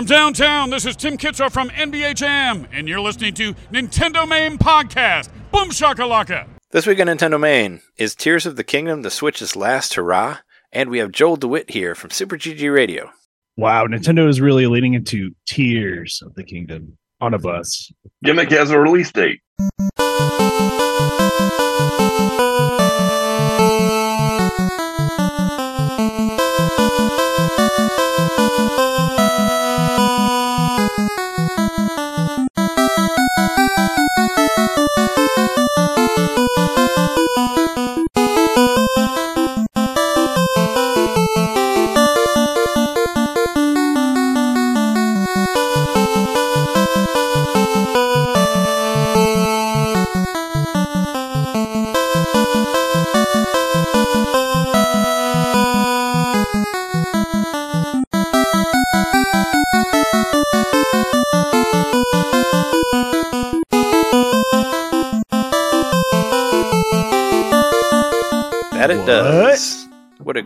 From downtown, this is Tim Kitzer from NBA Jam, and you're listening to Nintendo Main Podcast. Boom shakalaka! This week on Nintendo Main, is Tears of the Kingdom the Switch's last hurrah? And we have Joel DeWitt here from Super GG Radio. Wow, Nintendo is really leaning into Tears of the Kingdom on a bus. Gimmick has a release date.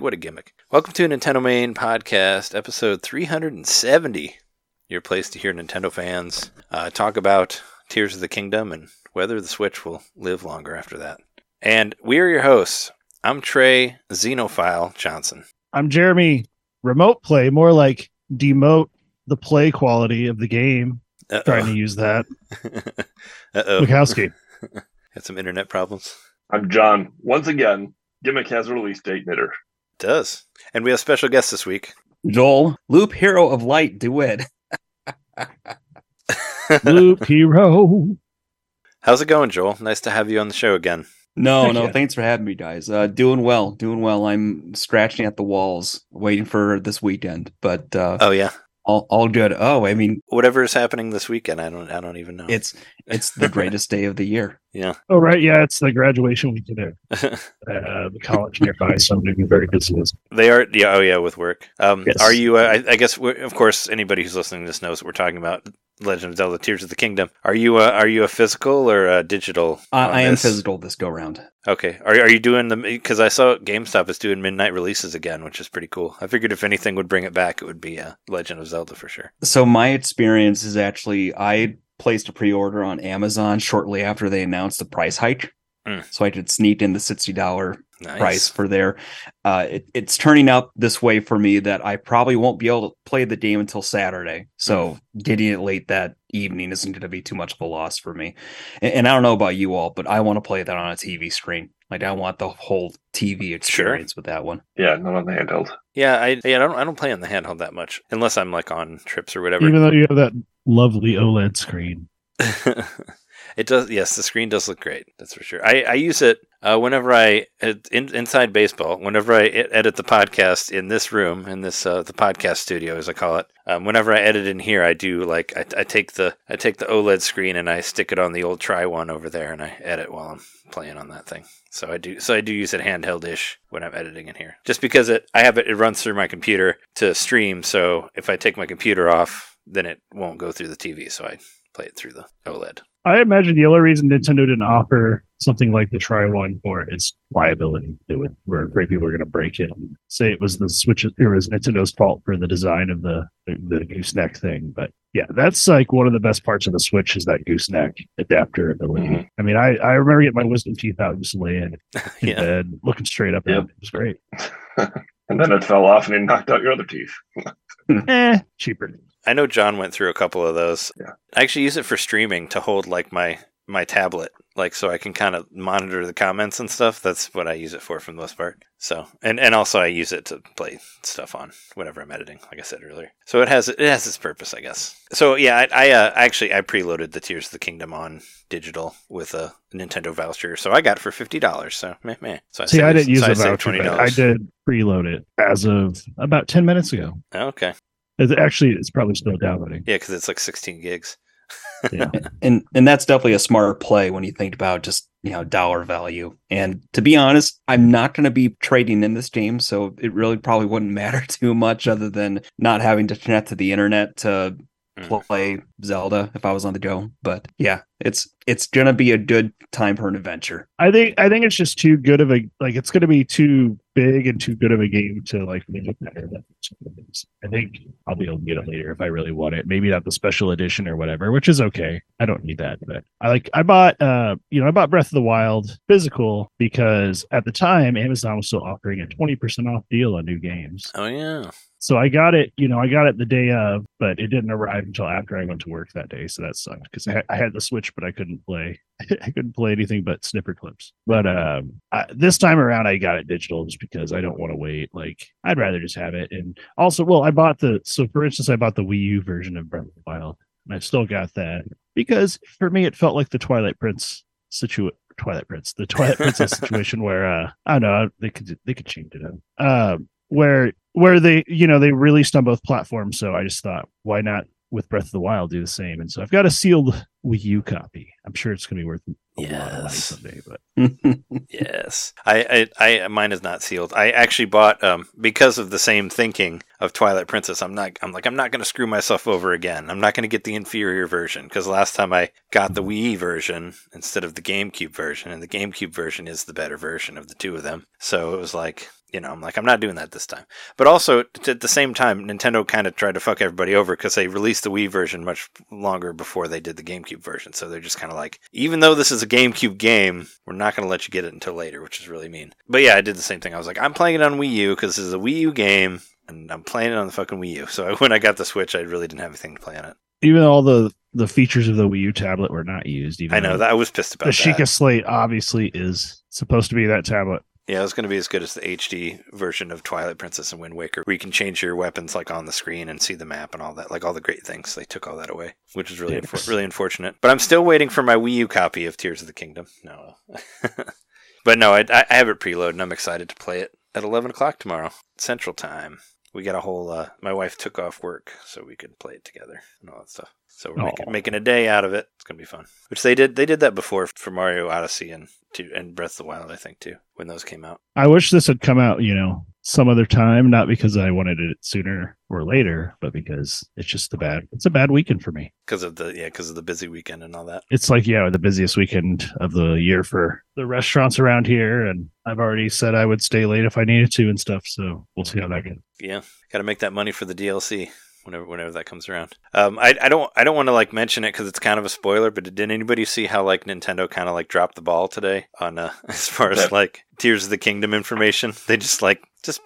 What a gimmick. Welcome to Nintendo Main Podcast, episode 370. Your place to hear Nintendo fans talk about Tears of the Kingdom and whether the Switch will live longer after that. And we are your hosts. I'm Trey Xenophile Johnson. I'm Jeremy. Remote play, more like demote the play quality of the game. Uh-oh. Trying to use that. Uh-oh. Bukowski. Had some internet problems. I'm John. Once again, gimmick has a release date knitter. It does. And we have special guests this week. Joel, Loop Hero of Light DeWitt. Loop Hero. How's it going, Joel? Nice to have you on the show again. No, thanks for having me, guys. Doing well. I'm scratching at the walls, waiting for this weekend. But all good. Oh, I mean, whatever is happening this weekend, I don't even know. It's the greatest day of the year. Yeah. Oh right, yeah, it's the graduation weekend at the college nearby, so I'm going to be very busy. They are, yeah. Oh yeah, with work. Yes. Are you? I guess, of course, anybody who's listening to this knows what we're talking about. Legend of Zelda: Tears of the Kingdom. Are you a physical or a digital? I am physical this go round. Okay. Are you doing the? Because I saw GameStop is doing midnight releases again, which is pretty cool. I figured if anything would bring it back, it would be Legend of Zelda for sure. So my experience is actually I placed a pre-order on Amazon shortly after they announced the price hike, so I could sneak in the $60 nice price for there. It's turning out this way for me that I probably won't be able to play the game until Saturday. So getting it late that evening isn't going to be too much of a loss for me. And I don't know about you all, but I want to play that on a TV screen. Like I want the whole TV experience with that one. Yeah, not on the handheld. Yeah, I don't play on the handheld that much unless I'm like on trips or whatever. Even though you have that lovely OLED screen. It does. Yes, the screen does look great. That's for sure. I use it whenever I inside baseball. Whenever I edit the podcast in this room, in this the podcast studio, as I call it. Whenever I edit in here, I do like I take the OLED screen and I stick it on the old Tri one over there, and I edit while I'm playing on that thing. So I do use it handheld-ish when I'm editing in here, just because it runs through my computer to stream. So if I take my computer off, then it won't go through the TV. So I play it through the OLED. I imagine the only reason Nintendo didn't offer something like the Tri One for its liability to it, where great people are going to break it and say it was the Switch, it was Nintendo's fault for the design of the gooseneck thing. But yeah, that's like one of the best parts of the Switch is that gooseneck adapter ability. Mm-hmm. I mean, I remember getting my wisdom teeth out and just laying in bed, looking straight up. Yep. It was great. And then it fell off and it knocked out your other teeth. Cheaper. I know John went through a couple of those. Yeah. I actually use it for streaming to hold like my tablet, like so I can kind of monitor the comments and stuff. That's what I use it for the most part. So and also I use it to play stuff on whenever I'm editing, like I said earlier. So it has its purpose, I guess. So yeah, I preloaded the Tears of the Kingdom on digital with a Nintendo voucher, so I got it for $50. So man, I didn't use a voucher. But I did preload it as of about 10 minutes ago. Okay. Actually, it's probably still downloading. Yeah, because it's like 16 gigs. Yeah. And that's definitely a smarter play when you think about just, dollar value. And to be honest, I'm not going to be trading in this game, so it really probably wouldn't matter too much other than not having to connect to the internet to play Zelda if I was on the go. But yeah, it's gonna be a good time for an adventure. I think it's just too good of a, like, it's gonna be too big and too good of a game to like make it better than some of these. I think I'll be able to get it later if I really want it. Maybe not the special edition or whatever, which is okay. I don't need that, but I bought Breath of the Wild physical because at the time Amazon was still offering a 20% off deal on new games. Oh yeah. So I got it the day of, but it didn't arrive until after I went to work that day. So that sucked because I had the Switch, but I couldn't play anything but snipper clips. But this time around, I got it digital just because I don't want to wait. Like, I'd rather just have it. And also, I bought the Wii U version of Breath of the Wild, and I still got that because for me, it felt like the Twilight Princess situation where I don't know, they could change it up. Where they, they released on both platforms, so I just thought, why not with Breath of the Wild do the same? And so I've got a sealed Wii U copy. I'm sure it's going to be worth a lot of money someday. But yes, I mine is not sealed. I actually bought because of the same thinking of Twilight Princess. I'm not going to screw myself over again. I'm not going to get the inferior version because last time I got the Wii version instead of the GameCube version, and the GameCube version is the better version of the two of them. So it was like, I'm not doing that this time. But also, at the same time, Nintendo kind of tried to fuck everybody over because they released the Wii version much longer before they did the GameCube version. So they're just kind of like, even though this is a GameCube game, we're not going to let you get it until later, which is really mean. But yeah, I did the same thing. I was like, I'm playing it on Wii U because this is a Wii U game, and I'm playing it on the fucking Wii U. So when I got the Switch, I really didn't have anything to play on it. Even all the features of the Wii U tablet were not used. Even I know, that I was pissed about that. The Sheikah Slate obviously is supposed to be that tablet. Yeah, it's going to be as good as the HD version of Twilight Princess and Wind Waker, where you can change your weapons like on the screen and see the map and all that, like all the great things. They took all that away, which is really really unfortunate. But I'm still waiting for my Wii U copy of Tears of the Kingdom. No, but no, I have it preloaded, and I'm excited to play it at 11 o'clock tomorrow Central Time. We got a whole. My wife took off work so we could play it together and all that stuff. So we're making a day out of it. It's gonna be fun. Which they did. They did that before for Mario Odyssey and Breath of the Wild, I think, too, when those came out. I wish this had come out, some other time. Not because I wanted it sooner or later, but because it's just it's a bad weekend for me. Because of the busy weekend and all that. It's like the busiest weekend of the year for the restaurants around here, and I've already said I would stay late if I needed to and stuff. So we'll see how that goes. Yeah, got to make that money for the DLC. Whenever that comes around, I don't want to like mention it because it's kind of a spoiler. But did anybody see how like Nintendo kind of like dropped the ball today on as far as like Tears of the Kingdom information? They just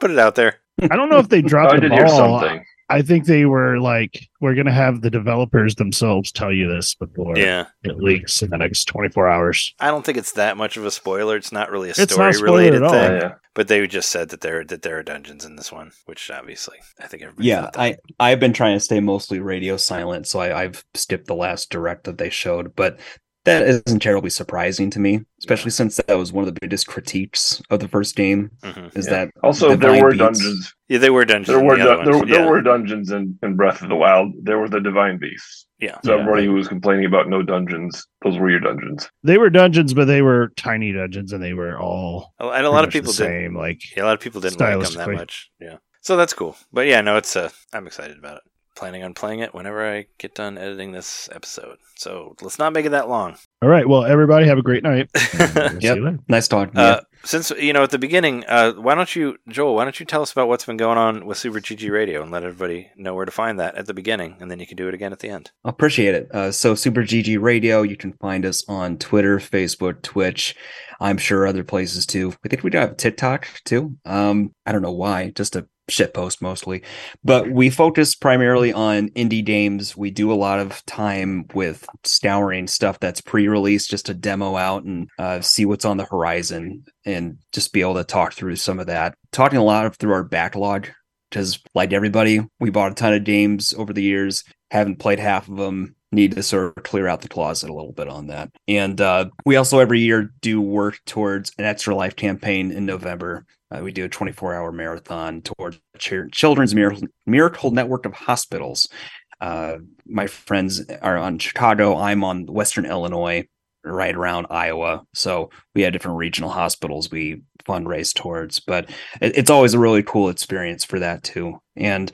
put it out there. I don't know if they dropped the ball. Hear something. I think they were like, we're gonna have the developers themselves tell you this before it leaks in the next 24 hours. I don't think it's that much of a spoiler. It's not really a story related thing. Yeah. But they just said that there are dungeons in this one, which obviously I think everybody. Yeah, I've been trying to stay mostly radio silent, so I've skipped the last direct that they showed, but that isn't terribly surprising to me, especially since that was one of the biggest critiques of the first game. Mm-hmm. Is that also there were dungeons? Yeah, they were dungeons. There were dungeons in Breath of the Wild. There were the divine beasts. Yeah. So everybody who was complaining about no dungeons, those were your dungeons. They were dungeons, but they were tiny dungeons, and they were all and a lot of people didn't like. Yeah, a lot of people didn't like them that much. Yeah. So that's cool. But yeah, no, it's I'm excited about it. Planning on playing it whenever I get done editing this episode. So let's not make it that long. All right. Well, everybody have a great night. Nice talking to you. Since, at the beginning, why don't you tell us about what's been going on with Super GG Radio and let everybody know where to find that at the beginning, and then you can do it again at the end. I appreciate it. So Super GG Radio, you can find us on Twitter, Facebook, Twitch. I'm sure other places too. I think we do have TikTok too. I don't know why, just a shitpost mostly, but we focus primarily on indie games. We do a lot of time with scouring stuff that's pre-release just to demo out and see what's on the horizon and just be able to talk through some of that. Talking a lot through our backlog because, like everybody, we bought a ton of games over the years, haven't played half of them. Need to sort of clear out the closet a little bit on that. And we also every year do work towards an Extra Life campaign in November. We do a 24-hour marathon towards Children's Miracle Network of Hospitals. My friends are on Chicago. I'm on Western Illinois, right around Iowa. So we had different regional hospitals we fundraise towards. But it's always a really cool experience for that, too. And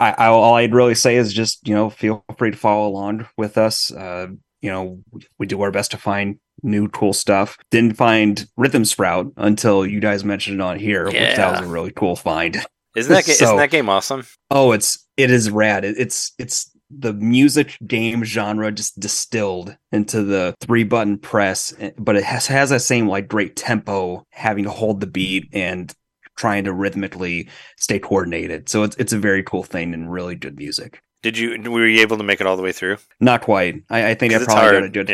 all I'd really say is just, you know, feel free to follow along with us. You know, we do our best to find new cool stuff. Didn't find Rhythm Sprout until you guys mentioned it on here, which that was a really cool find. Isn't that game awesome? Oh, it is rad. It's the music game genre just distilled into the 3-button press, but it has that same like great tempo, having to hold the beat and trying to rhythmically stay coordinated. So it's a very cool thing and really good music. Were you able to make it all the way through? Not quite. I think I probably got a good.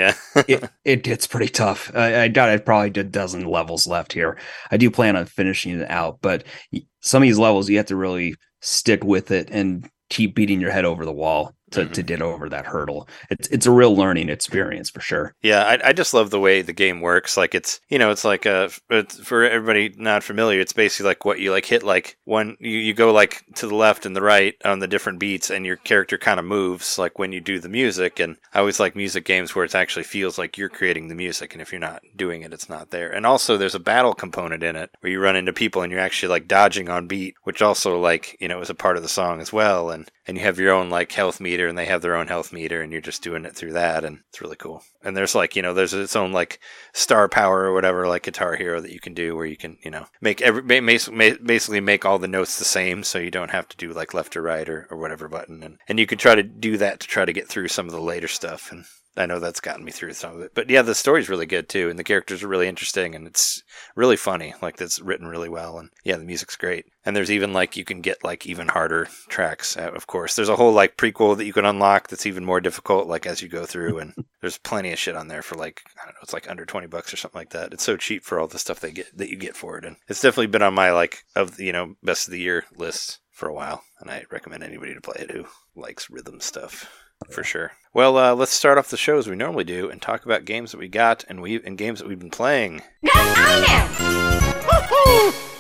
Yeah. it gets pretty tough. I probably did a dozen levels left here. I do plan on finishing it out, but some of these levels you have to really stick with it and keep beating your head over the wall to get over that hurdle. It's a real learning experience for sure. Yeah, I just love the way the game works. Like it's for everybody not familiar, it's basically like what you like hit like one, you go like to the left and the right on the different beats, and your character kind of moves like when you do the music. And I always like music games where it actually feels like you're creating the music, and if you're not doing it, it's not there. And also there's a battle component in it where you run into people and you're actually like dodging on beat, which also like, you know, is a part of the song as well. And you have your own like health meter, and they have their own health meter, and you're just doing it through that, and it's really cool. And there's like, you know, there's its own like star power or whatever, like Guitar Hero, that you can do where you can, you know, make all the notes the same, so you don't have to do like left or right or whatever button, and you can try to do that to try to get through some of the later stuff. And I know that's gotten me through some of it. But yeah, the story's really good too, and the characters are really interesting, and it's really funny. Like, that's written really well, and yeah, the music's great. And there's even like, you can get like even harder tracks, of course. There's a whole like prequel that you can unlock that's even more difficult, like as you go through, and there's plenty of shit on there for like, I don't know, it's like under $20 or something like that. It's so cheap for all the stuff that you get for it. And it's definitely been on my like, of, you know, best of the year list for a while, and I recommend anybody to play it who likes rhythm stuff. For sure. Well, let's start off the show as we normally do and talk about games that we got and games that we've been playing.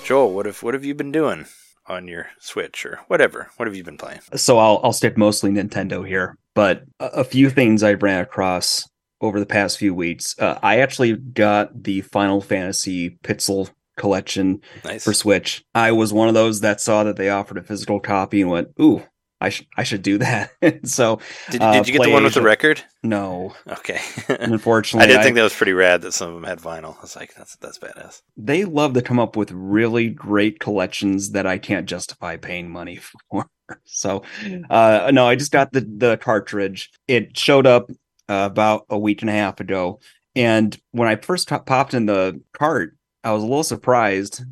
Joel, what have you been doing on your Switch or whatever? What have you been playing? So I'll stick mostly Nintendo here, but a few things I ran across over the past few weeks. I actually got the Final Fantasy Pixel Collection for Switch. I was one of those that saw that they offered a physical copy and went, ooh, I should do that. So did you get the one with the record? No. Okay. Unfortunately, I did think that was pretty rad that some of them had vinyl. I was like, that's badass. They love to come up with really great collections that I can't justify paying money for. So no, I just got the cartridge. It showed up about a week and a half ago, and when I first popped in the cart, I was a little surprised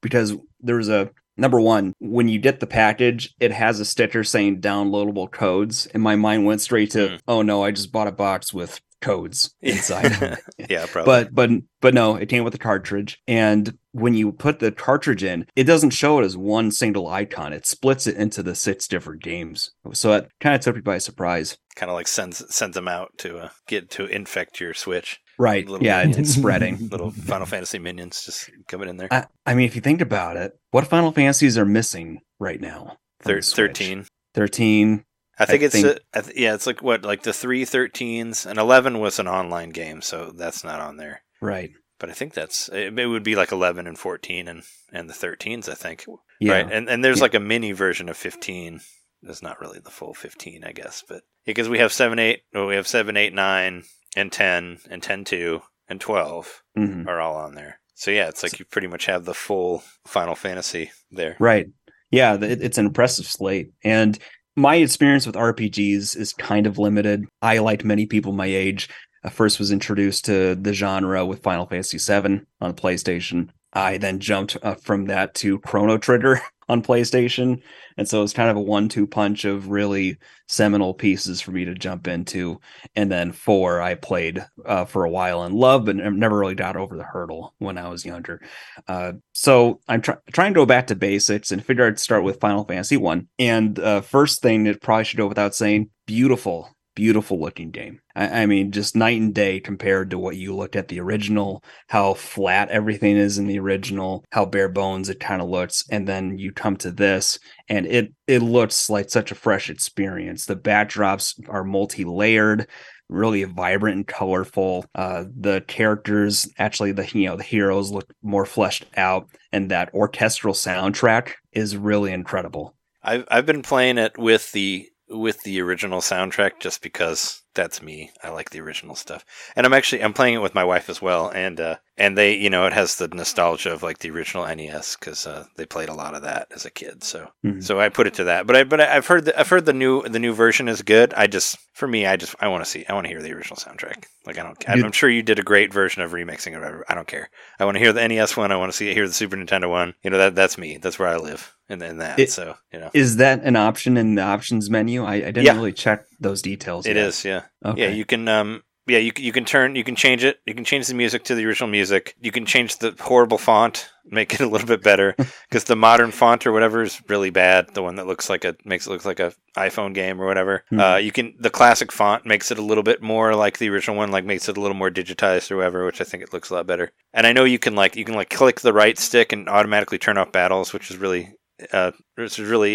because there was a number one, when you get the package, it has a sticker saying downloadable codes, and my mind went straight to, oh no, I just bought a box with codes inside. Yeah, probably. But no, it came with a cartridge, and when you put the cartridge in, it doesn't show it as one single icon. It splits it into the 6 different games, so that kind of took me by surprise. Kind of like sends them out to get to infect your Switch. Right. Yeah, it's spreading. Little Final Fantasy minions just coming in there. I mean, if you think about it, what Final Fantasies are missing right now? 13. 13. It's like what, like the 3 13s, and 11 was an online game, so that's not on there. Right. But I think it would be like 11 and 14 and the 13s, I think. Yeah. Right. And there's like a mini version of 15. It's not really the full 15, I guess, but because we have 7, 8, 9 and 10 and 10-2 and 12 are all on there. So yeah, it's like you pretty much have the full Final Fantasy there. Right. Yeah, it's an impressive slate. And my experience with RPGs is kind of limited. I, like many people my age, first was introduced to the genre with Final Fantasy VII on PlayStation. I then jumped from that to Chrono Trigger on PlayStation. And so it's kind of a 1-2 punch of really seminal pieces for me to jump into. And then 4, I played for a while and loved, but never really got over the hurdle when I was younger. So I'm trying to go back to basics and figure I'd start with Final Fantasy 1. And first thing that probably should go without saying, beautiful looking game. I mean, just night and day compared to what you looked at the original, how flat everything is in the original, how bare bones it kind of looks. And then you come to this, and it looks like such a fresh experience. The backdrops are multi-layered, really vibrant and colorful. The characters, actually, the heroes look more fleshed out, and that orchestral soundtrack is really incredible. I've been playing it with the original soundtrack just because that's me. I like the original stuff, and I'm playing it with my wife as well, and they, you know, it has the nostalgia of like the original NES because they played a lot of that as a kid. So So I put it to that. But I've heard the new version is good. I want to hear the original soundtrack. Like I'm sure you did a great version of remixing or whatever. I don't care. I want to hear the NES one. I want to hear the Super Nintendo one. You know, that's me. That's where I live. And then is that an option in the options menu? I didn't really check those details. It is, yeah. Okay. Yeah, you can you can change it. You can change the music to the original music. You can change the horrible font, make it a little bit better, because the modern font or whatever is really bad. The one that makes it look like a iPhone game or whatever. Mm-hmm. The classic font makes it a little bit more like the original one, like makes it a little more digitized or whatever, which I think it looks a lot better. And I know you can click the right stick and automatically turn off battles, which is really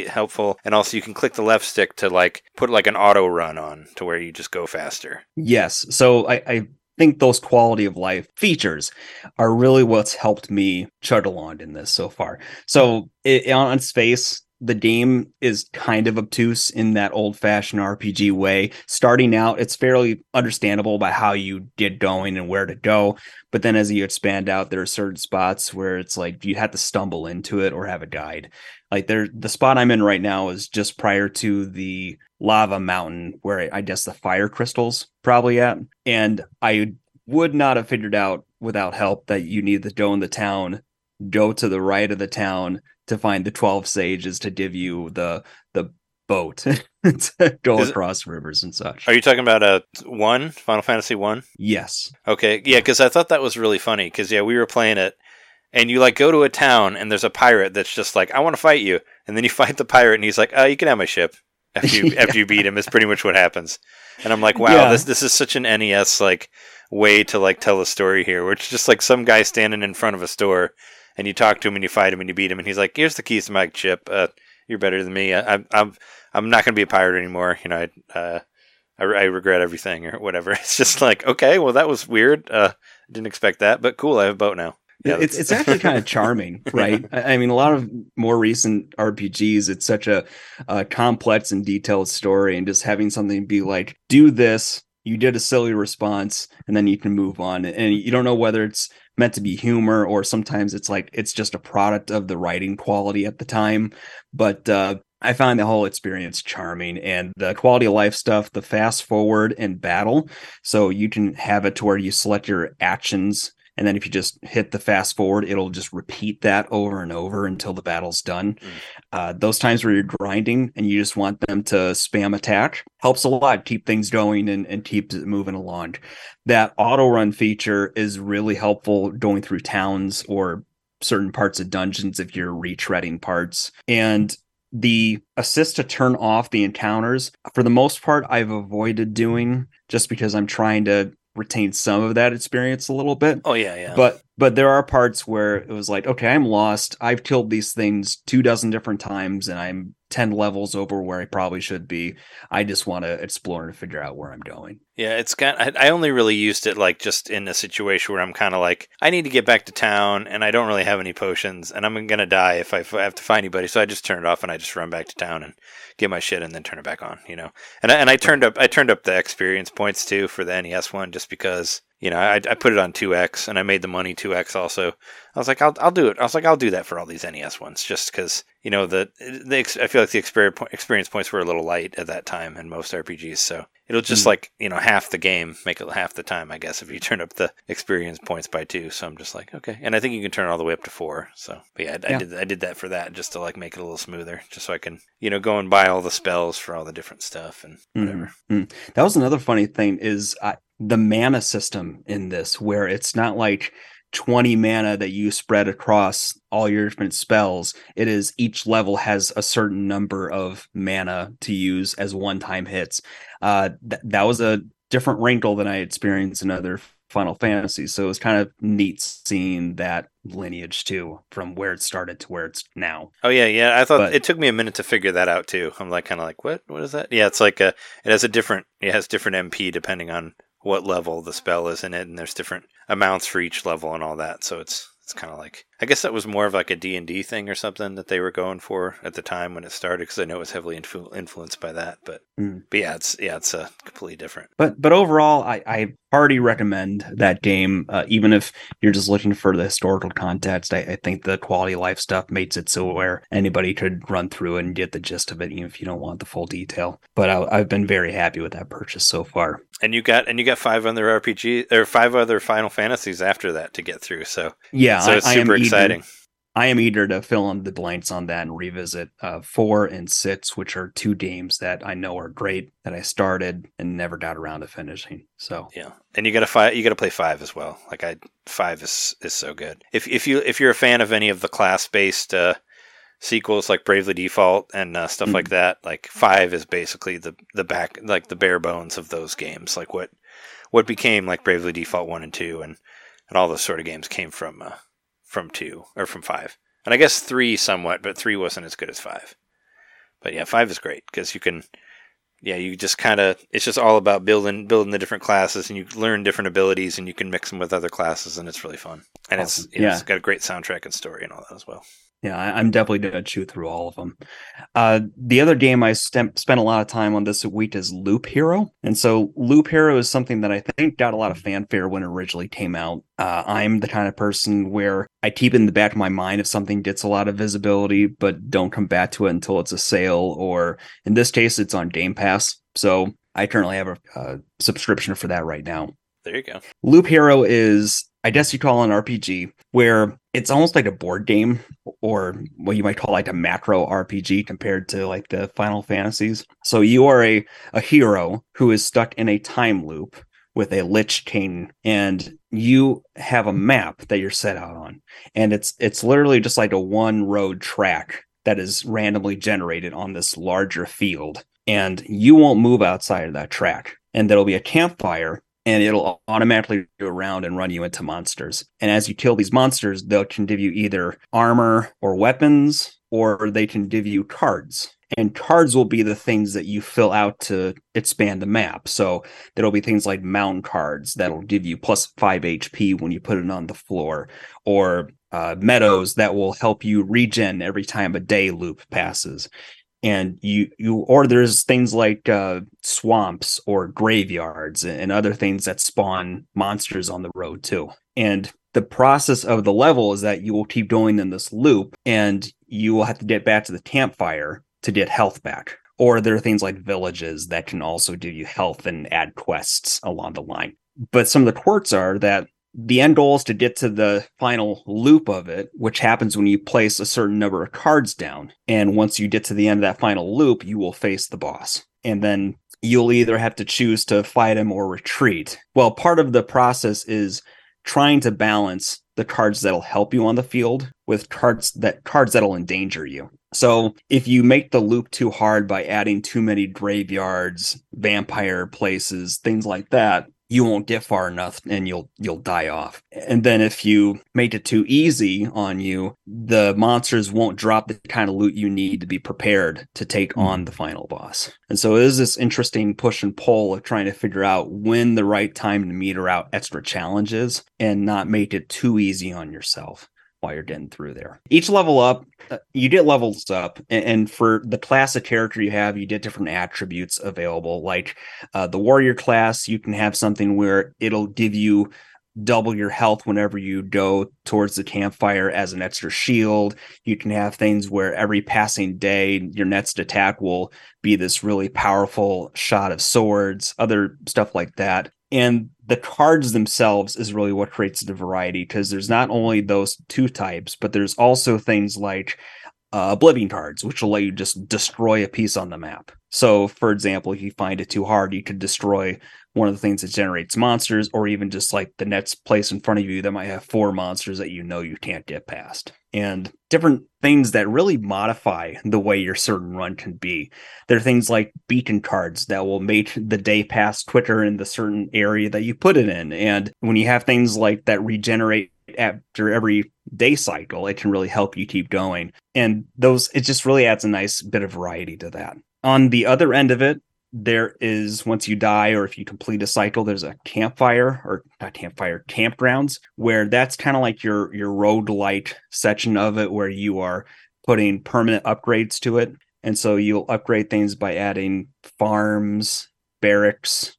helpful, and also you can click the left stick to like put like an auto run on to where you just go faster. Yes, so I think those quality of life features are really what's helped me chug along in this so far. So on its face, the game is kind of obtuse in that old-fashioned RPG way. Starting out, it's fairly understandable by how you get going and where to go. But then as you expand out, there are certain spots where it's like you have to stumble into it or have a guide. Like the spot I'm in right now is just prior to the lava mountain where I guess the fire crystal's probably at. And I would not have figured out without help that you need to go in the town, go to the right of the town, to find the 12 sages to give you the boat to go across rivers and such. Are you talking about Final Fantasy 1? Yes. Okay, yeah, because I thought that was really funny, because we were playing it, and you like go to a town, and there's a pirate that's just like, I want to fight you, and then you fight the pirate, and he's like, you can have my ship. After you beat him is pretty much what happens. And I'm like, wow, this is such an NES like way to like tell a story here, where it's just like some guy standing in front of a store, and you talk to him, and you fight him, and you beat him, and he's like, "Here's the keys to my ship. You're better than me. I'm not going to be a pirate anymore. You know, I regret everything or whatever." It's just like, okay, well, that was weird. Didn't expect that, but cool. I have a boat now. Yeah, it's actually kind of charming, right? I mean, a lot of more recent RPGs, it's such a complex and detailed story, and just having something be like, "Do this. You did a silly response, and then you can move on," and you don't know whether it's meant to be humor, or sometimes it's like it's just a product of the writing quality at the time. But I find the whole experience charming, and the quality of life stuff, the fast forward and battle, so you can have it to where you select your actions, and then if you just hit the fast forward, it'll just repeat that over and over until the battle's done. Those times where you're grinding and you just want them to spam attack helps a lot, keep things going and keep it moving along. That auto run feature is really helpful going through towns or certain parts of dungeons if you're retreading parts. And the assist to turn off the encounters, for the most part, I've avoided doing just because I'm trying to retain some of that experience a little bit. Oh yeah. But there are parts where it was like, okay, I'm lost. I've killed these things 24 different times, and I'm 10 levels over where I probably should be. I just want to explore and figure out where I'm going. Yeah, it's I only really used it like just in a situation where I'm kind of like, I need to get back to town, and I don't really have any potions, and I'm gonna die if I have to find anybody. So I just turn it off, and I just run back to town and get my shit, and then turn it back on. You know, and I turned up the experience points too for the NES one, just because. You know, I put it on 2X, and I made the money 2X also. I was like, I'll do it. I was like, I'll do that for all these NES ones, just because, you know, I feel like the experience points were a little light at that time in most RPGs. So it'll just like, you know, half the game, make it half the time, I guess, if you turn up the experience points by 2. So I'm just like, okay. And I think you can turn it all the way up to 4. So, but yeah, I did that for that, just to like make it a little smoother, just so I can, you know, go and buy all the spells for all the different stuff and whatever. Mm-hmm. That was another funny thing is the mana system in this, where it's not like 20 mana that you spread across all your different spells. It is each level has a certain number of mana to use as one-time hits. That was a different wrinkle than I experienced in other Final Fantasy. So it was kind of neat seeing that lineage too, from where it started to where it's now. Oh yeah. I thought it took me a minute to figure that out too. I'm like, kind of like, what is that? Yeah, it's like it has different MP depending on what level the spell is in it, and there's different amounts for each level and all that. So it's It's kind of like, I guess that was more of like a D&D thing or something that they were going for at the time when it started, because I know it was heavily influenced by that. But yeah, it's a completely different. But overall, I already recommend that game, even if you're just looking for the historical context. I think the quality of life stuff makes it so where anybody could run through and get the gist of it, even if you don't want the full detail. But I've been very happy with that purchase so far. And you got 5 other RPG or 5 other Final Fantasies after that to get through. So yeah, so it's super exciting. I am eager to fill in the blanks on that and revisit 4 and 6, which are 2 games that I know are great that I started and never got around to finishing. So yeah, and you got to play 5 as well. Like 5 is so good. If you're a fan of any of the class based sequels like Bravely Default and stuff like that, like 5 is basically the back, like the bare bones of those games, like what became like Bravely Default 1 and 2 and all those sort of games came from 2 or from 5, and I guess 3 somewhat, but 3 wasn't as good as 5. But yeah, 5 is great because you just kind of, it's just all about building the different classes, and you learn different abilities and you can mix them with other classes, and it's really fun. And awesome. It's got a great soundtrack and story and all that as well. Yeah, I'm definitely going to chew through all of them. The other game I spent a lot of time on this week is Loop Hero. And so Loop Hero is something that I think got a lot of fanfare when it originally came out. I'm the kind of person where I keep in the back of my mind if something gets a lot of visibility, but don't come back to it until it's a sale, or in this case, it's on Game Pass. So I currently have a subscription for that right now. There you go. Loop Hero is, I guess you call it an RPG, where it's almost like a board game, or what you might call like a macro RPG compared to like the Final Fantasies. So you are a hero who is stuck in a time loop with a Lich King, and you have a map that you're set out on. And it's literally just like a one road track that is randomly generated on this larger field. And you won't move outside of that track. And there'll be a campfire, and it'll automatically go around and run you into monsters. And as you kill these monsters, they can give you either armor or weapons, or they can give you cards. And cards will be the things that you fill out to expand the map. So there'll be things like mound cards that'll give you plus 5 HP when you put it on the floor, or meadows that will help you regen every time a day loop passes. And or there's things like swamps or graveyards and other things that spawn monsters on the road too. And the process of the level is that you will keep going in this loop, and you will have to get back to the campfire to get health back. Or there are things like villages that can also give you health and add quests along the line. But some of the quirks are that the end goal is to get to the final loop of it, which happens when you place a certain number of cards down. And once you get to the end of that final loop, you will face the boss. And then you'll either have to choose to fight him or retreat. Well, part of the process is trying to balance the cards that'll help you on the field with cards that'll endanger you. So if you make the loop too hard by adding too many graveyards, vampire places, things like that, you won't get far enough and you'll die off. And then if you make it too easy on you, the monsters won't drop the kind of loot you need to be prepared to take on the final boss. And so it is this interesting push and pull of trying to figure out when the right time to meter out extra challenges and not make it too easy on yourself while you're getting through there. Each level up, you get levels up, and for the class of character you have, you get different attributes available. Like the warrior class, you can have something where it'll give you double your health whenever you go towards the campfire as an extra shield. You can have things where every passing day, your next attack will be this really powerful shot of swords, other stuff like that. And the cards themselves is really what creates the variety, because there's not only those 2 types, but there's also things like oblivion cards, which will let you just destroy a piece on the map. So, for example, if you find it too hard, you could destroy one of the things that generates monsters, or even just like the next place in front of you that might have 4 monsters that you know you can't get past. And different things that really modify the way your certain run can be. There are things like beacon cards that will make the day pass quicker in the certain area that you put it in. And when you have things like that regenerate after every day cycle, it can really help you keep going. And those, it just really adds a nice bit of variety to that. On the other end of it, there is, once you die or if you complete a cycle, there's a campfire, or not campfire, campgrounds, where that's kind of like your roguelite section of it, where you are putting permanent upgrades to it. And so you'll upgrade things by adding farms, barracks,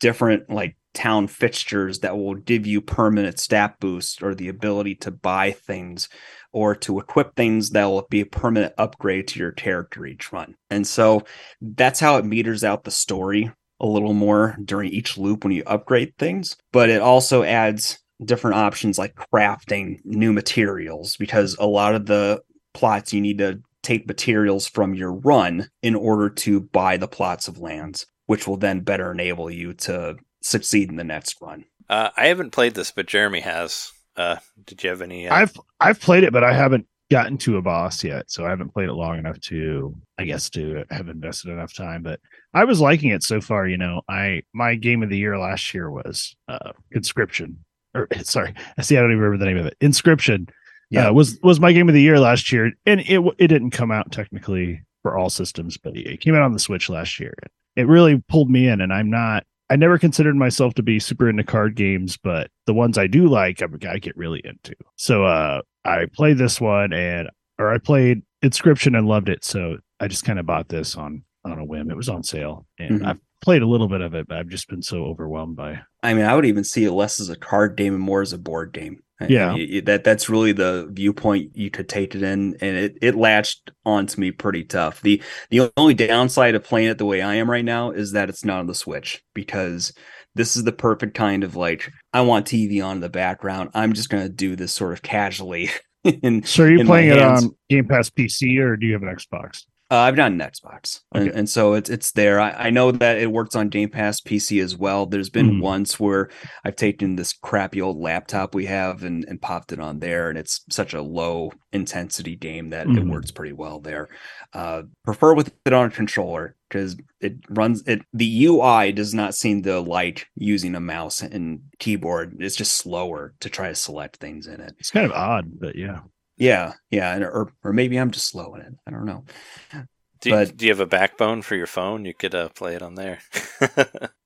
different like town fixtures that will give you permanent stat boosts or the ability to buy things or to equip things that will be a permanent upgrade to your character each run. And so that's how it meters out the story a little more during each loop when you upgrade things. But it also adds different options like crafting new materials, because a lot of the plots you need to take materials from your run in order to buy the plots of lands, which will then better enable you to succeed in the next run. I haven't played this, but Jeremy has. Did you have any? I've played it, but I haven't gotten to a boss yet, so I haven't played it long enough to, I guess, to have invested enough time. But I was liking it so far. You know, my game of the year last year was Inscription. Or sorry, I don't even remember the name of it. Inscription. Yeah, was my game of the year last year, and it didn't come out technically for all systems, but it came out on the Switch last year. It really pulled me in, and I never considered myself to be super into card games, but the ones I do like, I get really into. So I played this one, I played Inscription and loved it. So I just kind of bought this on a whim. It was on sale, and I've played a little bit of it, but I've just been so overwhelmed by it. I mean, I would even see it less as a card game and more as a board game. Yeah, that's really the viewpoint you could take it in, and it latched onto me pretty tough. The only downside of playing it the way I am right now is that it's not on the Switch, because this is the perfect kind of like, I want TV on in the background, I'm just going to do this sort of casually. So are you playing it on Game Pass PC, or do you have an Xbox? I've done an Xbox, okay. And so it's there. I know that it works on Game Pass PC as well. There's been once where I've taken this crappy old laptop we have and popped it on there, and it's such a low intensity game that it works pretty well there. Prefer with it on a controller, because it runs it. The UI does not seem to like using a mouse and keyboard. It's just slower to try to select things in it. It's kind of odd, but yeah. Yeah, or maybe I'm just slow in it. I don't know. Do you have a backbone for your phone? You could play it on there.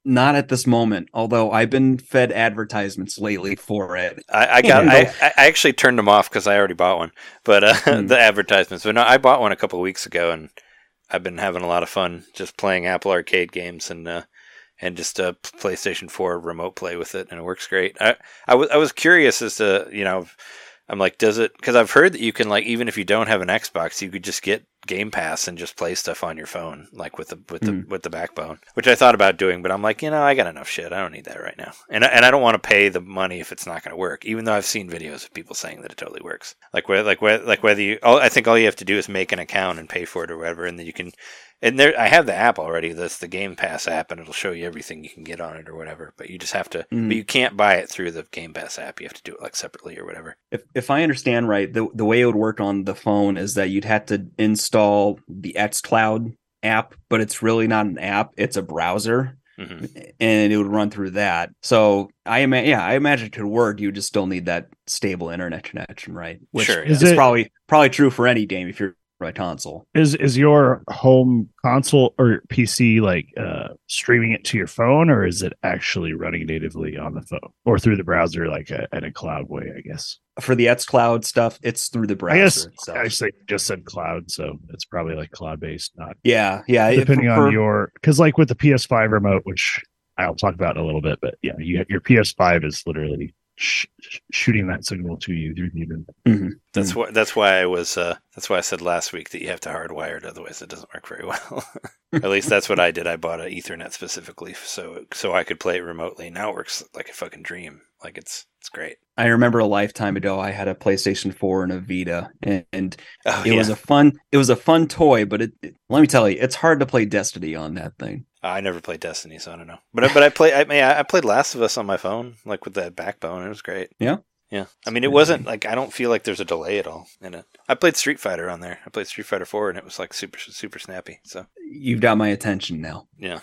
Not at this moment, although I've been fed advertisements lately for it. I actually turned them off because I already bought one, but the advertisements. But no, I bought one a couple of weeks ago, and I've been having a lot of fun just playing Apple Arcade games and just a PlayStation 4 remote play with it, and it works great. I was curious as to, you know. I'm like, does it? Because I've heard that you can, like, even if you don't have an Xbox, you could just get Game Pass and just play stuff on your phone, like with the backbone, which I thought about doing. But I'm like, you know, I got enough shit. I don't need that right now, and I don't want to pay the money if it's not going to work. Even though I've seen videos of people saying that it totally works. I think all you have to do is make an account and pay for it or whatever, and then you can. And there, I have the app already. That's the Game Pass app, and it'll show you everything you can get on it or whatever. But you just have to. But you can't buy it through the Game Pass app. You have to do it like separately or whatever. If I understand right, the way it would work on the phone is that you'd have to install the xCloud app, but it's really not an app; it's a browser, and it would run through that. So I imagine it could work. You just still need that stable internet connection, right? Which sure, yeah. is probably true for any game if you're. By console is your home console or PC like streaming it to your phone, or is it actually running natively on the phone or through the browser, like in a cloud way? I guess for the xCloud stuff, it's through the browser. I guess itself. I just said cloud, so it's probably like cloud based, not depending on your, because like with the PS5 remote, which I'll talk about in a little bit, but yeah, your PS5 is literally. Shooting that signal to you through the internet. That's why I said last week that you have to hardwire it, otherwise it doesn't work very well. At least that's what I did. I bought an Ethernet specifically so I could play it remotely. Now it works like a fucking dream. Like it's great. I remember a lifetime ago I had a PlayStation 4 and a Vita, and it was a fun toy, but let me tell you, it's hard to play Destiny on that thing. I never played Destiny, so I don't know. But I played Last of Us on my phone, like with that backbone. It was great. Yeah, yeah. I mean, it wasn't like, I don't feel like there's a delay at all in it. I played Street Fighter on there. I played Street Fighter 4, and it was like super, super snappy. So you've got my attention now. Yeah,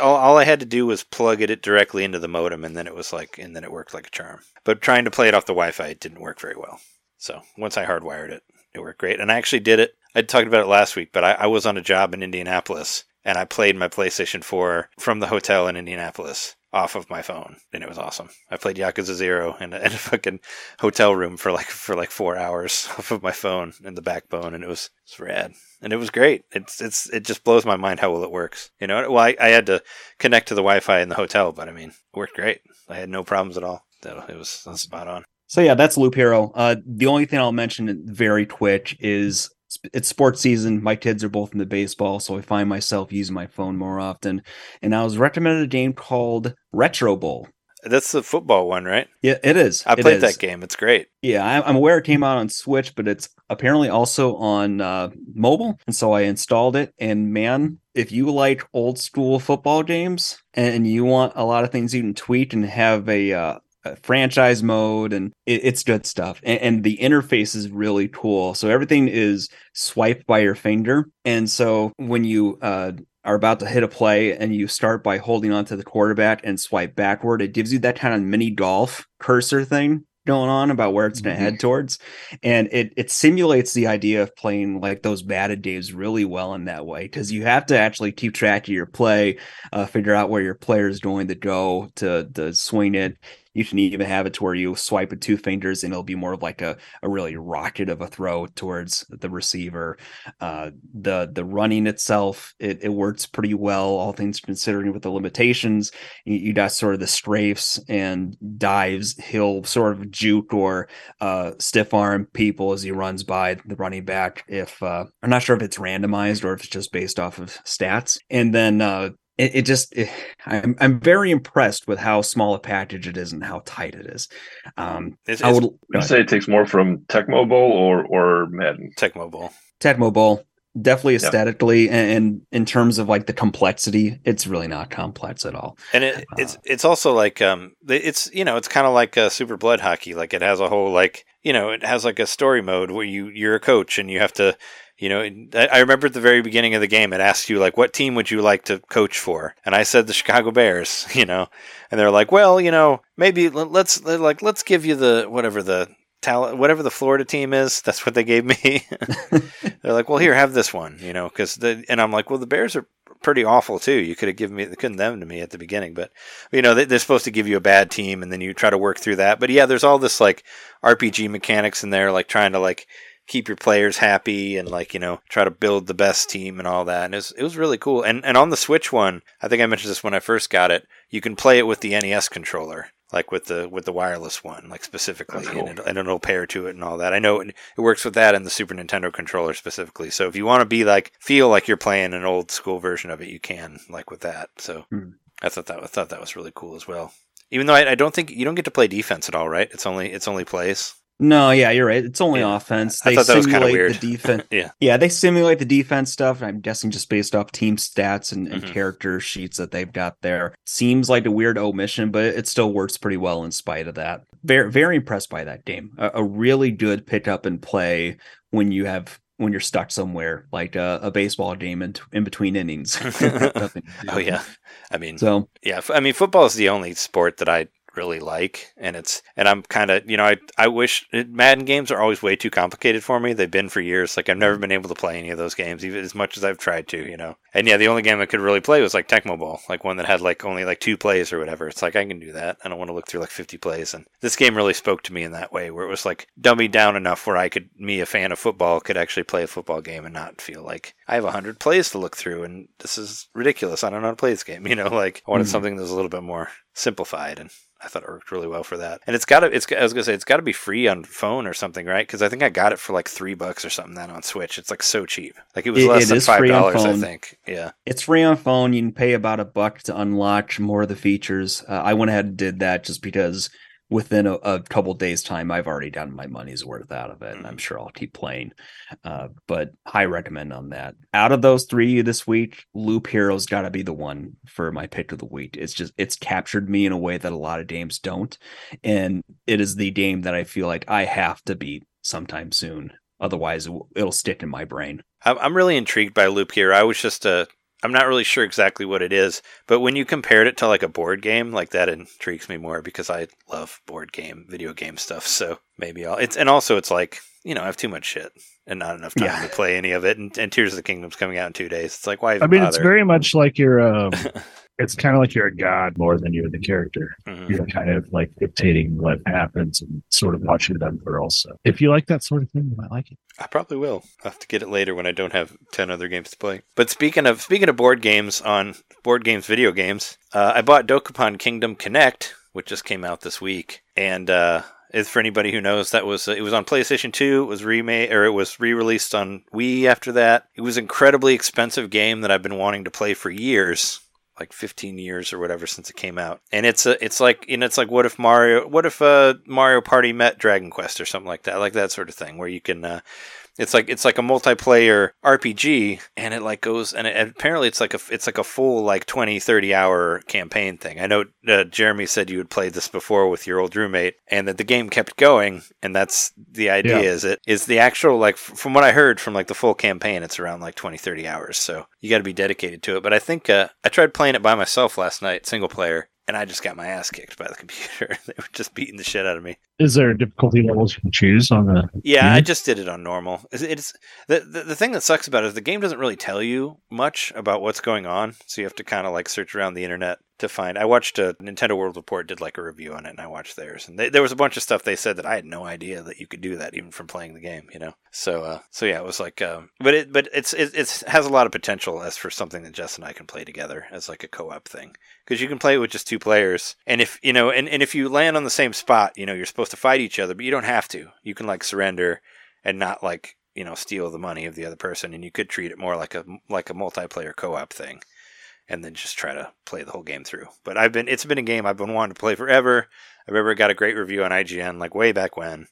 all I had to do was plug it directly into the modem, and then it was like, and then it worked like a charm. But trying to play it off the Wi-Fi, it didn't work very well. So once I hardwired it, it worked great, and I actually did it. I talked about it last week, but I was on a job in Indianapolis. and I played my PlayStation 4 from the hotel in Indianapolis off of my phone, and it was awesome. I played Yakuza 0 in a fucking hotel room for 4 hours off of my phone and the backbone, and it was rad. And it was great. It just blows my mind how well it works. You know, well, I had to connect to the Wi-Fi in the hotel, but I mean, it worked great. I had no problems at all. That's spot on. So yeah, that's Loop Hero. The only thing I'll mention very quick is it's sports season. My kids are both into baseball, so I find myself using my phone more often. And I was recommended a game called Retro Bowl. That's the football one, right? Yeah, it is. I played that game. It's great. Yeah, I'm aware it came out on Switch, but it's apparently also on mobile. And so I installed it. And man, if you like old school football games and you want a lot of things you can tweak and have a franchise mode, and it's good stuff. And the interface is really cool. So everything is swiped by your finger. And so when you... are about to hit a play and you start by holding on to the quarterback and swipe backward, it gives you that kind of mini golf cursor thing going on about where it's going to head towards. And it simulates the idea of playing like those batted games really well in that way, because you have to actually keep track of your play, figure out where your player is going to go to swing it. You can even have it to where you swipe with two fingers and it'll be more of like a really rocket of a throw towards the receiver. The running itself, it works pretty well, all things considering, with the limitations. You got sort of the strafes and dives. He'll sort of juke or stiff arm people as he runs by the running back. If I'm not sure if it's randomized or if it's just based off of stats. And then I'm very impressed with how small a package it is and how tight it is. I would say it takes more from Tecmo Bowl or Madden. Tecmo Bowl. Definitely aesthetically, yeah. And in terms of like the complexity, it's really not complex at all. And it's also like it's kind of like a Super Blood Hockey. Like it has a whole it has a story mode where you're a coach and you have to. You know, I remember at the very beginning of the game, it asked you, like, what team would you like to coach for? And I said the Chicago Bears, you know, and they're like, well, you know, maybe let's give you whatever the Florida team is. That's what they gave me. They're like, well, here, have this one, you know, and I'm like, well, the Bears are pretty awful too. You could have given them to me at the beginning, but you know, they're supposed to give you a bad team and then you try to work through that. But yeah, there's all this like RPG mechanics in there, like trying to like, keep your players happy and like, you know, try to build the best team and all that. And it was really cool. And on the Switch one, I think I mentioned this when I first got it, you can play it with the NES controller, like with the wireless one, like specifically, cool. And it'll pair to it and all that. I know it works with that and the Super Nintendo controller specifically. So if you want to feel like you're playing an old school version of it, you can, like with that. So I thought that was really cool as well. Even though I don't think you don't get to play defense at all, right? It's only plays. No, yeah, you're right. It's only offense. They simulate the defense. Yeah, they simulate the defense stuff. And I'm guessing just based off team stats and character sheets that they've got there. Seems like a weird omission, but it still works pretty well in spite of that. Very, very impressed by that game. A really good pick up and play when you're stuck somewhere, like a baseball game in between innings. Oh yeah, I mean, so yeah, I mean, football is the only sport that I really like, and I'm kind of, you know, I wish Madden games are always way too complicated for me. They've been for years. Like I've never been able to play any of those games, even as much as I've tried to, you know. And yeah, the only game I could really play was like Tecmo Bowl, like one that had like only like 2 plays or whatever. It's like I can do that. I don't want to look through like 50 plays. And this game really spoke to me in that way, where it was like dummied down enough where I could, me a fan of football, could actually play a football game and not feel like I have 100 plays to look through and this is ridiculous. I don't know how to play this game, you know. Like I wanted something that's a little bit more simplified, and I thought it worked really well for that. And it's got to be free on phone or something, right? Because I think I got it for like $3 or something that on Switch. It's like so cheap. Like it was less than $5, I think. Yeah, it's free on phone. You can pay about $1 to unlock more of the features. I went ahead and did that just because within a couple days time, I've already gotten my money's worth out of it, and I'm sure I'll keep playing. But high recommend on that. Out of those 3 this week, Loop Hero's got to be the one for my pick of the week. It's captured me in a way that a lot of games don't, and it is the game that I feel like I have to beat sometime soon. Otherwise, it'll stick in my brain. I'm really intrigued by Loop Hero. I was just I'm not really sure exactly what it is, but when you compared it to like a board game, like that intrigues me more because I love board game, video game stuff. So maybe I'll, and also it's like you know, I have too much shit and not enough time to play any of it. And Tears of the Kingdom's coming out in 2 days. It's like, why even bother? It's very much like you're, it's kind of like you're a god more than you're the character. Mm-hmm. You're kind of like dictating what happens and sort of watching it unfurl. So if you like that sort of thing, you might like it. I probably will. I'll have to get it later when I don't have 10 other games to play. But speaking of board games on board games, video games, I bought Dokapon Kingdom Connect, which just came out this week. And, is for anybody who knows, that was it was on PlayStation 2. It was remade, or it was re-released on Wii after that. It was an incredibly expensive game that I've been wanting to play for years, like 15 years or whatever since it came out. And it's like what if Mario Party met Dragon Quest or something like that, sort of thing, where you can it's like a multiplayer RPG, and it like goes and apparently it's like a full like 20-30 hour campaign thing. I know Jeremy said you had played this before with your old roommate, and that the game kept going, and that's the idea. Yeah. Is the actual like from what I heard from like the full campaign, it's around like 20-30 hours. So you got to be dedicated to it. But I think I tried playing it by myself last night, single player. And I just got my ass kicked by the computer. They were just beating the shit out of me. Is there difficulty levels you can choose on the? Yeah, game? I just did it on normal. It's the thing that sucks about it is the game doesn't really tell you much about what's going on, so you have to kind of like search around the internet to find. I watched a Nintendo World Report did like a review on it, and I watched theirs, and there was a bunch of stuff they said that I had no idea that you could do that even from playing the game, you know. So yeah, it was like, but it has a lot of potential as for something that Jess and I can play together as like a co-op thing, because you can play it with just two players, and if you know, and if you land on the same spot, you know, you're supposed to fight each other, but you don't have to. You can like surrender and not like, you know, steal the money of the other person, and you could treat it more like a multiplayer co-op thing. And then just try to play the whole game through. But it's been a game I've been wanting to play forever. I remember it got a great review on IGN like way back when.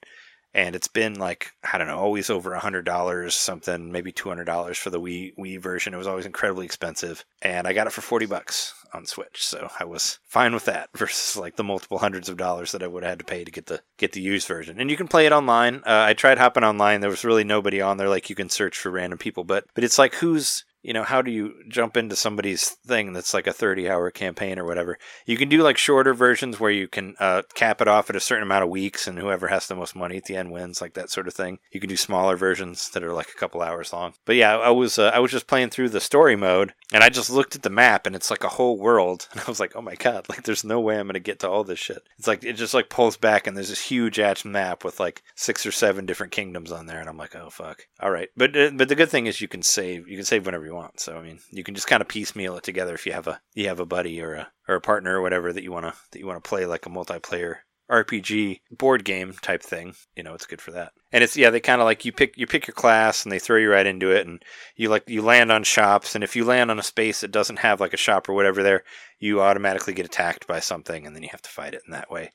And it's been like, I don't know, always over $100 something, maybe $200 for the Wii version. It was always incredibly expensive. And I got it for $40 on Switch. So I was fine with that versus like the multiple hundreds of dollars that I would have had to pay to get the used version. And you can play it online. I tried hopping online. There was really nobody on there. Like you can search for random people. But it's like who's... You know, how do you jump into somebody's thing that's like a 30-hour campaign or whatever? You can do like shorter versions where you can cap it off at a certain amount of weeks, and whoever has the most money at the end wins, like that sort of thing. You can do smaller versions that are like a couple hours long. But yeah, I was just playing through the story mode, and I just looked at the map, and it's like a whole world, and I was like, oh my god, like there's no way I'm gonna get to all this shit. It's like it just like pulls back, and there's this huge ass map with like 6 or 7 different kingdoms on there, and I'm like, oh fuck, all right. But the good thing is you can save whenever you want. So I mean, you can just kind of piecemeal it together if you have a buddy or a partner or whatever that you want to play like a multiplayer RPG board game type thing. You know, it's good for that. And it's they kind of like you pick your class and they throw you right into it, and you land on shops, and if you land on a space that doesn't have like a shop or whatever there, you automatically get attacked by something, and then you have to fight it in that way.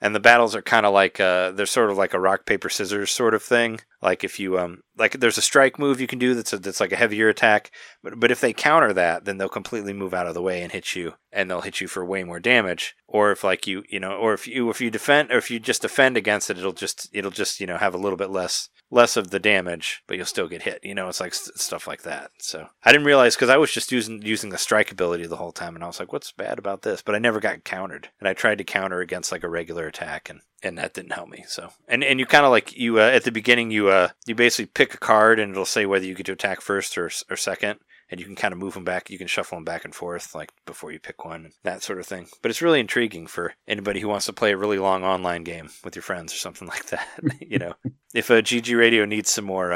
And the battles are kind of like, they're sort of like a rock, paper, scissors sort of thing. Like if you, like there's a strike move you can do that's like a heavier attack. But if they counter that, then they'll completely move out of the way and hit you. And they'll hit you for way more damage. Or if like you defend, or if you just defend against it, it'll just, you know, have a little bit less of the damage, but you'll still get hit. You know, it's like stuff like that. So I didn't realize, because I was just using the strike ability the whole time, and I was like, what's bad about this? But I never got countered, and I tried to counter against like a regular attack, and that didn't help me. So and you kind of like you at the beginning you basically pick a card, and it'll say whether you get to attack first or second. And you can kind of move them back. You can shuffle them back and forth, like before you pick one, that sort of thing. But it's really intriguing for anybody who wants to play a really long online game with your friends or something like that. You know, if GG Radio needs some more,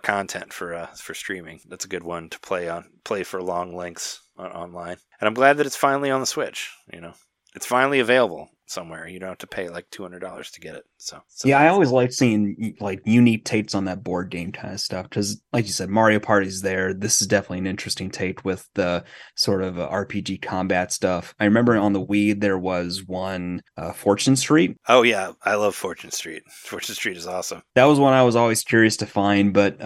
content for streaming, that's a good one to play for long lengths online. And I'm glad that it's finally on the Switch. You know, it's finally available somewhere. You don't have to pay like $200 to get it. So yeah, I always like seeing like unique takes on that board game kind of stuff, because like you said, Mario Party's there. This is definitely an interesting take with the sort of RPG combat stuff. I remember on the Wii there was one, Fortune Street. Oh yeah, I love Fortune Street. Fortune Street is awesome. That was one I was always curious to find, but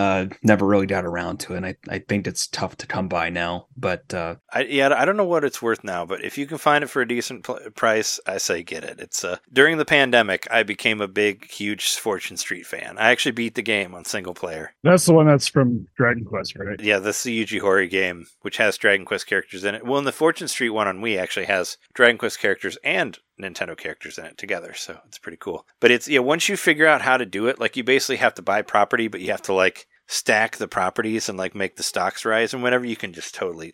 never really got around to it. And I think it's tough to come by now. But I don't know what it's worth now, but if you can find it for a decent price, I say get it. It's during the pandemic, I became a big, huge Fortune Street fan. I actually beat the game on single player. That's the one that's from Dragon Quest, right? Yeah, that's the Yuji Horii game, which has Dragon Quest characters in it. Well, and the Fortune Street one on Wii actually has Dragon Quest characters and Nintendo characters in it together, so it's pretty cool. But it's, yeah, once you figure out how to do it, like, you basically have to buy property, but you have to, like, stack the properties and, like, make the stocks rise and whatever. You can just totally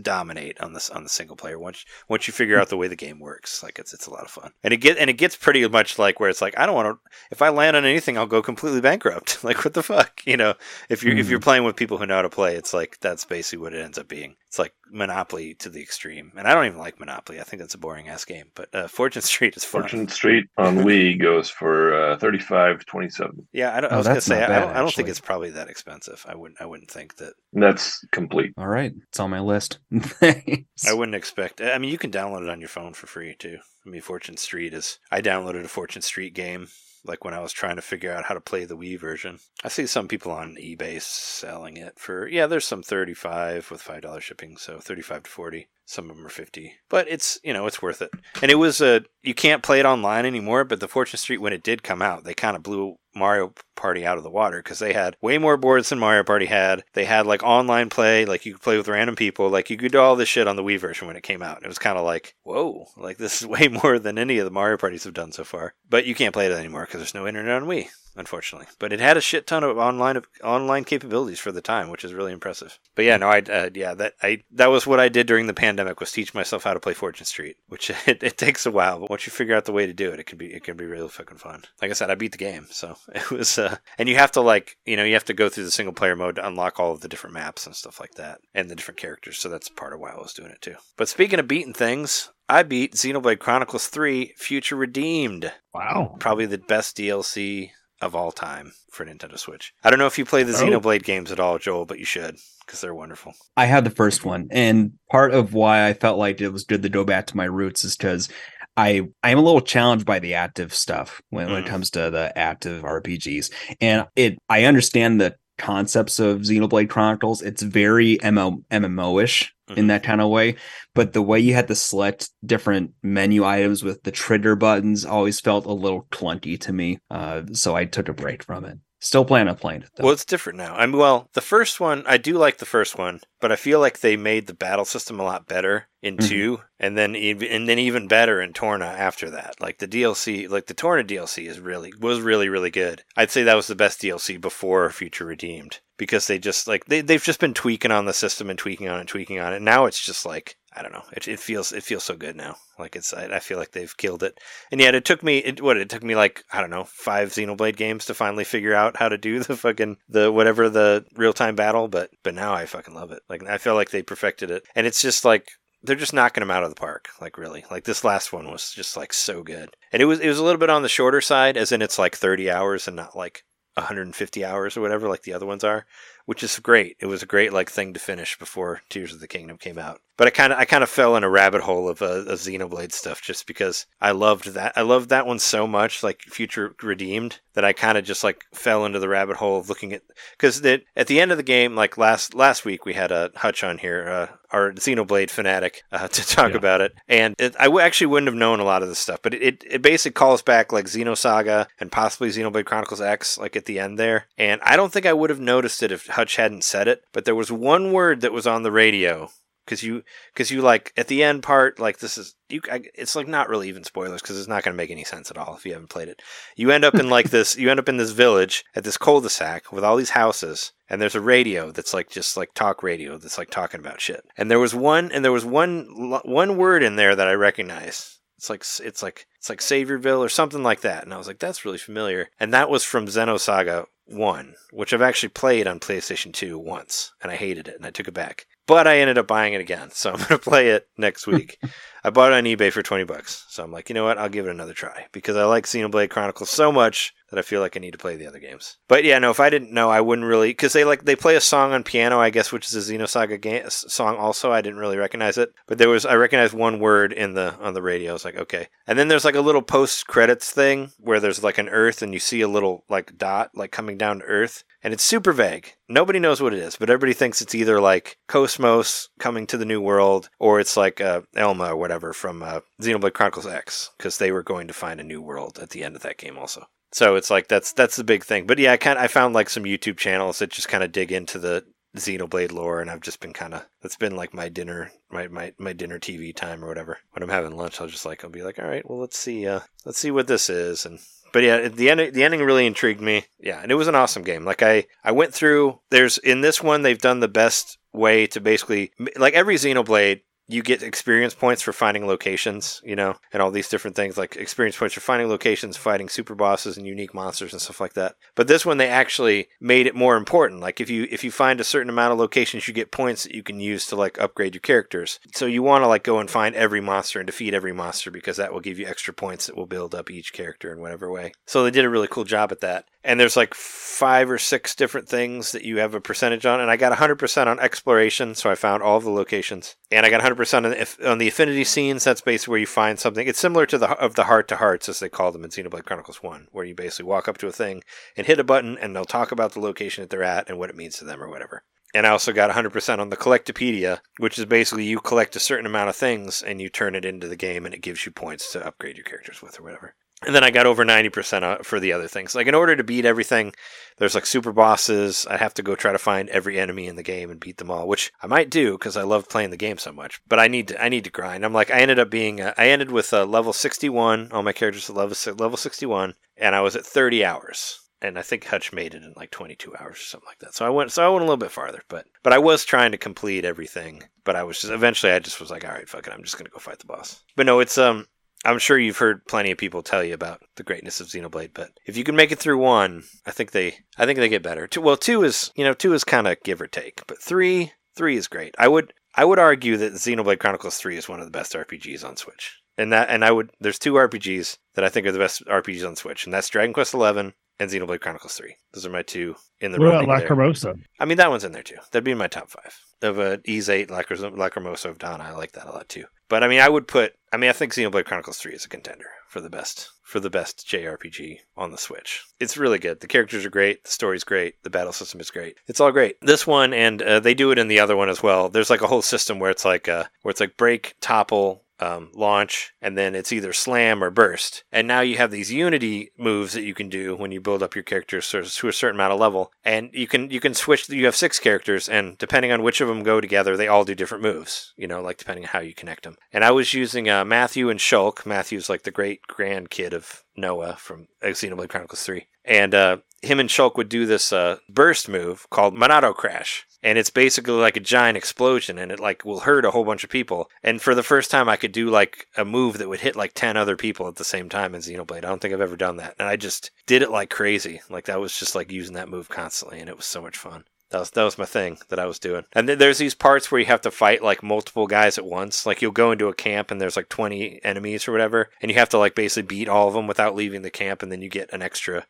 dominate on this, on the single player once you figure out the way the game works. Like, it's a lot of fun, and it gets pretty much like where it's like, I don't want to, if I land on anything, I'll go completely bankrupt. Like, what the fuck, you know? If you're playing with people who know how to play, it's like, that's basically what it ends up being. It's like Monopoly to the extreme, and I don't even like Monopoly. I think that's a boring ass game. But Fortune Street is fun. Fortune Street on Wii goes for $35.27. Yeah, I don't think it's probably that expensive. I wouldn't think that. That's complete. All right, it's on my list. I wouldn't expect. I mean, you can download it on your phone for free too. I mean, Fortune Street is. I downloaded a Fortune Street game. Like, when I was trying to figure out how to play the Wii version, I see some people on eBay selling it for, yeah, there's some $35 with $5 shipping, so $35 to $40. Some of them are $50, but it's, you know, it's worth it. And it was you can't play it online anymore, but the Fortune Street, when it did come out, they kind of blew Mario Party out of the water, because they had way more boards than Mario Party had. They had, like, online play, like, you could play with random people, like, you could do all this shit on the Wii version when it came out. It was kind of like, whoa, like, this is way more than any of the Mario Parties have done so far. But you can't play it anymore because there's no internet on Wii, unfortunately. But it had a shit ton of online capabilities for the time, which is really impressive. But yeah, no, that was what I did during the pandemic, was teach myself how to play Fortune Street, which it takes a while, but once you figure out the way to do it, it can be really fucking fun. Like I said, I beat the game, so it was and you have to, like, you know, you have to go through the single player mode to unlock all of the different maps and stuff like that, and the different characters. So that's part of why I was doing it too. But speaking of beating things, I beat Xenoblade Chronicles 3: Future Redeemed. Wow, probably the best DLC of all time for Nintendo Switch. I don't know if you play the Xenoblade games at all, Joel, but you should, because they're wonderful. I had the first one, and part of why I felt like it was good to go back to my roots is because I'm a little challenged by the active stuff when it comes to the active RPGs. And I understand the concepts of Xenoblade Chronicles. It's very MMO-ish in that kind of way. But the way you had to select different menu items with the trigger buttons always felt a little clunky to me. So I took a break from it. Still plan on playing it, though. Well, it's different now. I mean, well, the first one, I do like the first one, but I feel like they made the battle system a lot better in 2, and then even better in Torna after that. Like, the DLC, like the Torna DLC was really good. I'd say that was the best DLC before Future Redeemed, because they just, like, they've just been tweaking on the system and tweaking on it. And now it's just like, I don't know. It feels so good now. Like, it's, I feel like they've killed it. And yet it took me like, I don't know, 5 Xenoblade games to finally figure out how to do the real time battle. But now I fucking love it. Like, I feel like they perfected it. And it's just like, they're just knocking them out of the park. Like, really, like, this last one was just, like, so good. And it was a little bit on the shorter side, as in it's like 30 hours and not like 150 hours or whatever, like the other ones are, which is great. It was a great, like, thing to finish before Tears of the Kingdom came out. But I kind of fell in a rabbit hole of Xenoblade stuff, just because I loved that one so much, like Future Redeemed, that I kind of just, like, fell into the rabbit hole of looking at, because at the end of the game, like, last week we had a Hutch on here, our Xenoblade fanatic, to talk about it, and I actually wouldn't have known a lot of this stuff, but it basically calls back, like, Xenosaga and possibly Xenoblade Chronicles X, like, at the end there, and I don't think I would have noticed it if Hutch hadn't said it, but there was one word that was on the radio. Because you like, at the end part, like, this is, it's like not really even spoilers, because it's not going to make any sense at all if you haven't played it. You end up in this village at this cul-de-sac with all these houses, and there's a radio that's, like, just like talk radio that's, like, talking about shit. And there was one word in there that I recognize. It's like Saviorville or something like that. And I was like, that's really familiar. And that was from Xenosaga 1, which I've actually played on PlayStation 2 once, and I hated it, and I took it back. But I ended up buying it again, so I'm going to play it next week. I bought it on eBay for $20, so I'm like, you know what? I'll give it another try, because I like Xenoblade Chronicles so much that I feel like I need to play the other games. But yeah, no, if I didn't know, I wouldn't really, because they play a song on piano, I guess, which is a Xenosaga song also. I didn't really recognize it, but I recognized one word on the radio. I was like, okay. And then there's, like, a little post credits thing where there's, like, an Earth, and you see a little, like, dot, like, coming down to Earth. and it's super vague. Nobody knows what it is, but everybody thinks it's either like Cosmos coming to the New World, or it's like Elma or whatever from Xenoblade Chronicles X, because they were going to find a new world at the end of that game also. So it's like that's the big thing. But yeah, I found like some YouTube channels that just kind of dig into the Xenoblade lore, and I've just been kind of, that's been like my dinner, my dinner TV time or whatever. When I'm having lunch, I'll be like, all right, well, let's see what this is. And but yeah, the ending really intrigued me. Yeah, and it was an awesome game. Like I went through. There's in this one, they've done the best way to basically, like every Xenoblade, you get experience points for finding locations, you know, and all these different things, like experience points for finding locations, fighting super bosses and unique monsters and stuff like that. But this one, they actually made it more important. Like if you find a certain amount of locations, you get points that you can use to like upgrade your characters. So you want to like go and find every monster and defeat every monster, because that will give you extra points that will build up each character in whatever way. So they did a really cool job at that. And there's like 5 or 6 different things that you have a percentage on. And I got 100% on exploration, so I found all of the locations. And I got 100% on the affinity scenes. That's basically where you find something. It's similar to the heart-to-hearts, as they call them in Xenoblade Chronicles 1, where you basically walk up to a thing and hit a button, and they'll talk about the location that they're at and what it means to them or whatever. And I also got 100% on the Collectopedia, which is basically you collect a certain amount of things, and you turn it into the game, and it gives you points to upgrade your characters with or whatever. And then I got over 90% for the other things. Like, in order to beat everything, there's like super bosses. I have to go try to find every enemy in the game and beat them all, which I might do because I love playing the game so much. But I need to grind. I'm like, I ended with level 61. All my characters at level 61, and I was at 30 hours. And I think Hutch made it in like 22 hours or something like that. So I went a little bit farther, but I was trying to complete everything. But I was just eventually, I just was like, all right, fuck it, I'm just gonna go fight the boss. But no, it's I'm sure you've heard plenty of people tell you about the greatness of Xenoblade, but if you can make it through 1, I think they get better. 2 is kind of give or take, but 3 is great. I would argue that Xenoblade Chronicles 3 is one of the best RPGs on Switch, there's 2 RPGs that I think are the best RPGs on Switch, and that's Dragon Quest 11 and Xenoblade Chronicles 3. Those are my 2 in the row. What about La Carmosa? I mean, that one's in there too. That'd be in my top 5 of Ys 8, La Carmosa of Donna. I like that a lot too. But I mean, I think Xenoblade Chronicles 3 is a contender for the best JRPG on the Switch. It's really good. The characters are great. The story's great. The battle system is great. It's all great. This one, and they do it in the other one as well. There's like a whole system where it's like break, topple, launch, and then it's either slam or burst. And now you have these unity moves that you can do when you build up your characters to a certain amount of level, and you can switch. You have 6 characters, and depending on which of them go together, they all do different moves, you know, like depending on how you connect them. And I was using Matthew and Shulk. Matthew's like the great grandkid of Noah from Xenoblade Chronicles 3, and him and Shulk would do this burst move called Monado Crash. And it's basically like a giant explosion, and it like will hurt a whole bunch of people. And for the first time, I could do like a move that would hit like 10 other people at the same time in Xenoblade. I don't think I've ever done that. And I just did it like crazy. Like that was just like using that move constantly, and it was so much fun. That was my thing that I was doing. And there's these parts where you have to fight like multiple guys at once. Like you'll go into a camp and there's like 20 enemies or whatever, and you have to like basically beat all of them without leaving the camp, and then you get an extra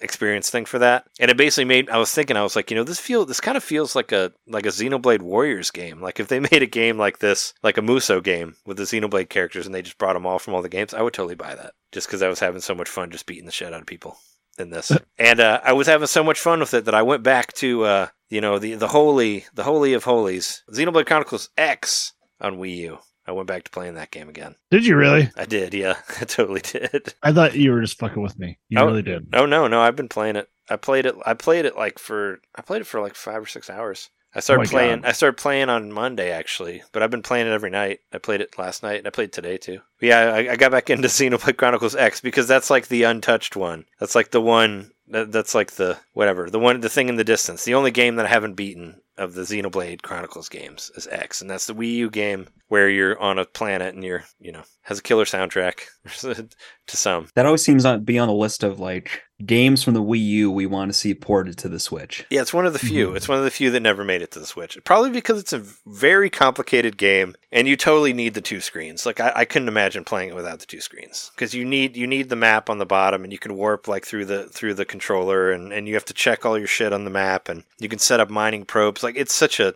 experience thing for that. And it basically made, I was like, you know, this kind of feels like a Xenoblade Warriors game. Like if they made a game like this, like a Musou game with the Xenoblade characters, and they just brought them all from all the games, I would totally buy that. Just because I was having so much fun just beating the shit out of people in this. And I was having so much fun with it that I went back to the holy of holies, Xenoblade Chronicles X on Wii U. I went back to playing that game again. Did you really? I did, yeah. I totally did. I thought you were just fucking with me. You really did. Oh, no. I've been playing it. I played it for like 5 or 6 hours. I started playing on Monday, actually, but I've been playing it every night. I played it last night, and I played today, too. But yeah, I got back into Xenoblade Chronicles X, because that's like the untouched one. That's like the one... That's like the whatever, the one, the thing in the distance. The only game that I haven't beaten of the Xenoblade Chronicles games is X, and that's the Wii U game where you're on a planet and you're, you know, has a killer soundtrack to some. That always seems to be on the list of like games from the Wii U we want to see ported to the Switch. Yeah, it's one of the few. Mm-hmm. It's one of the few that never made it to the Switch. Probably because it's a very complicated game, and you totally need the 2 screens. Like I couldn't imagine playing it without the 2 screens, because you need the map on the bottom, and you can warp like through the controller, and you have to check all your shit on the map, and you can set up mining probes. Like it's such a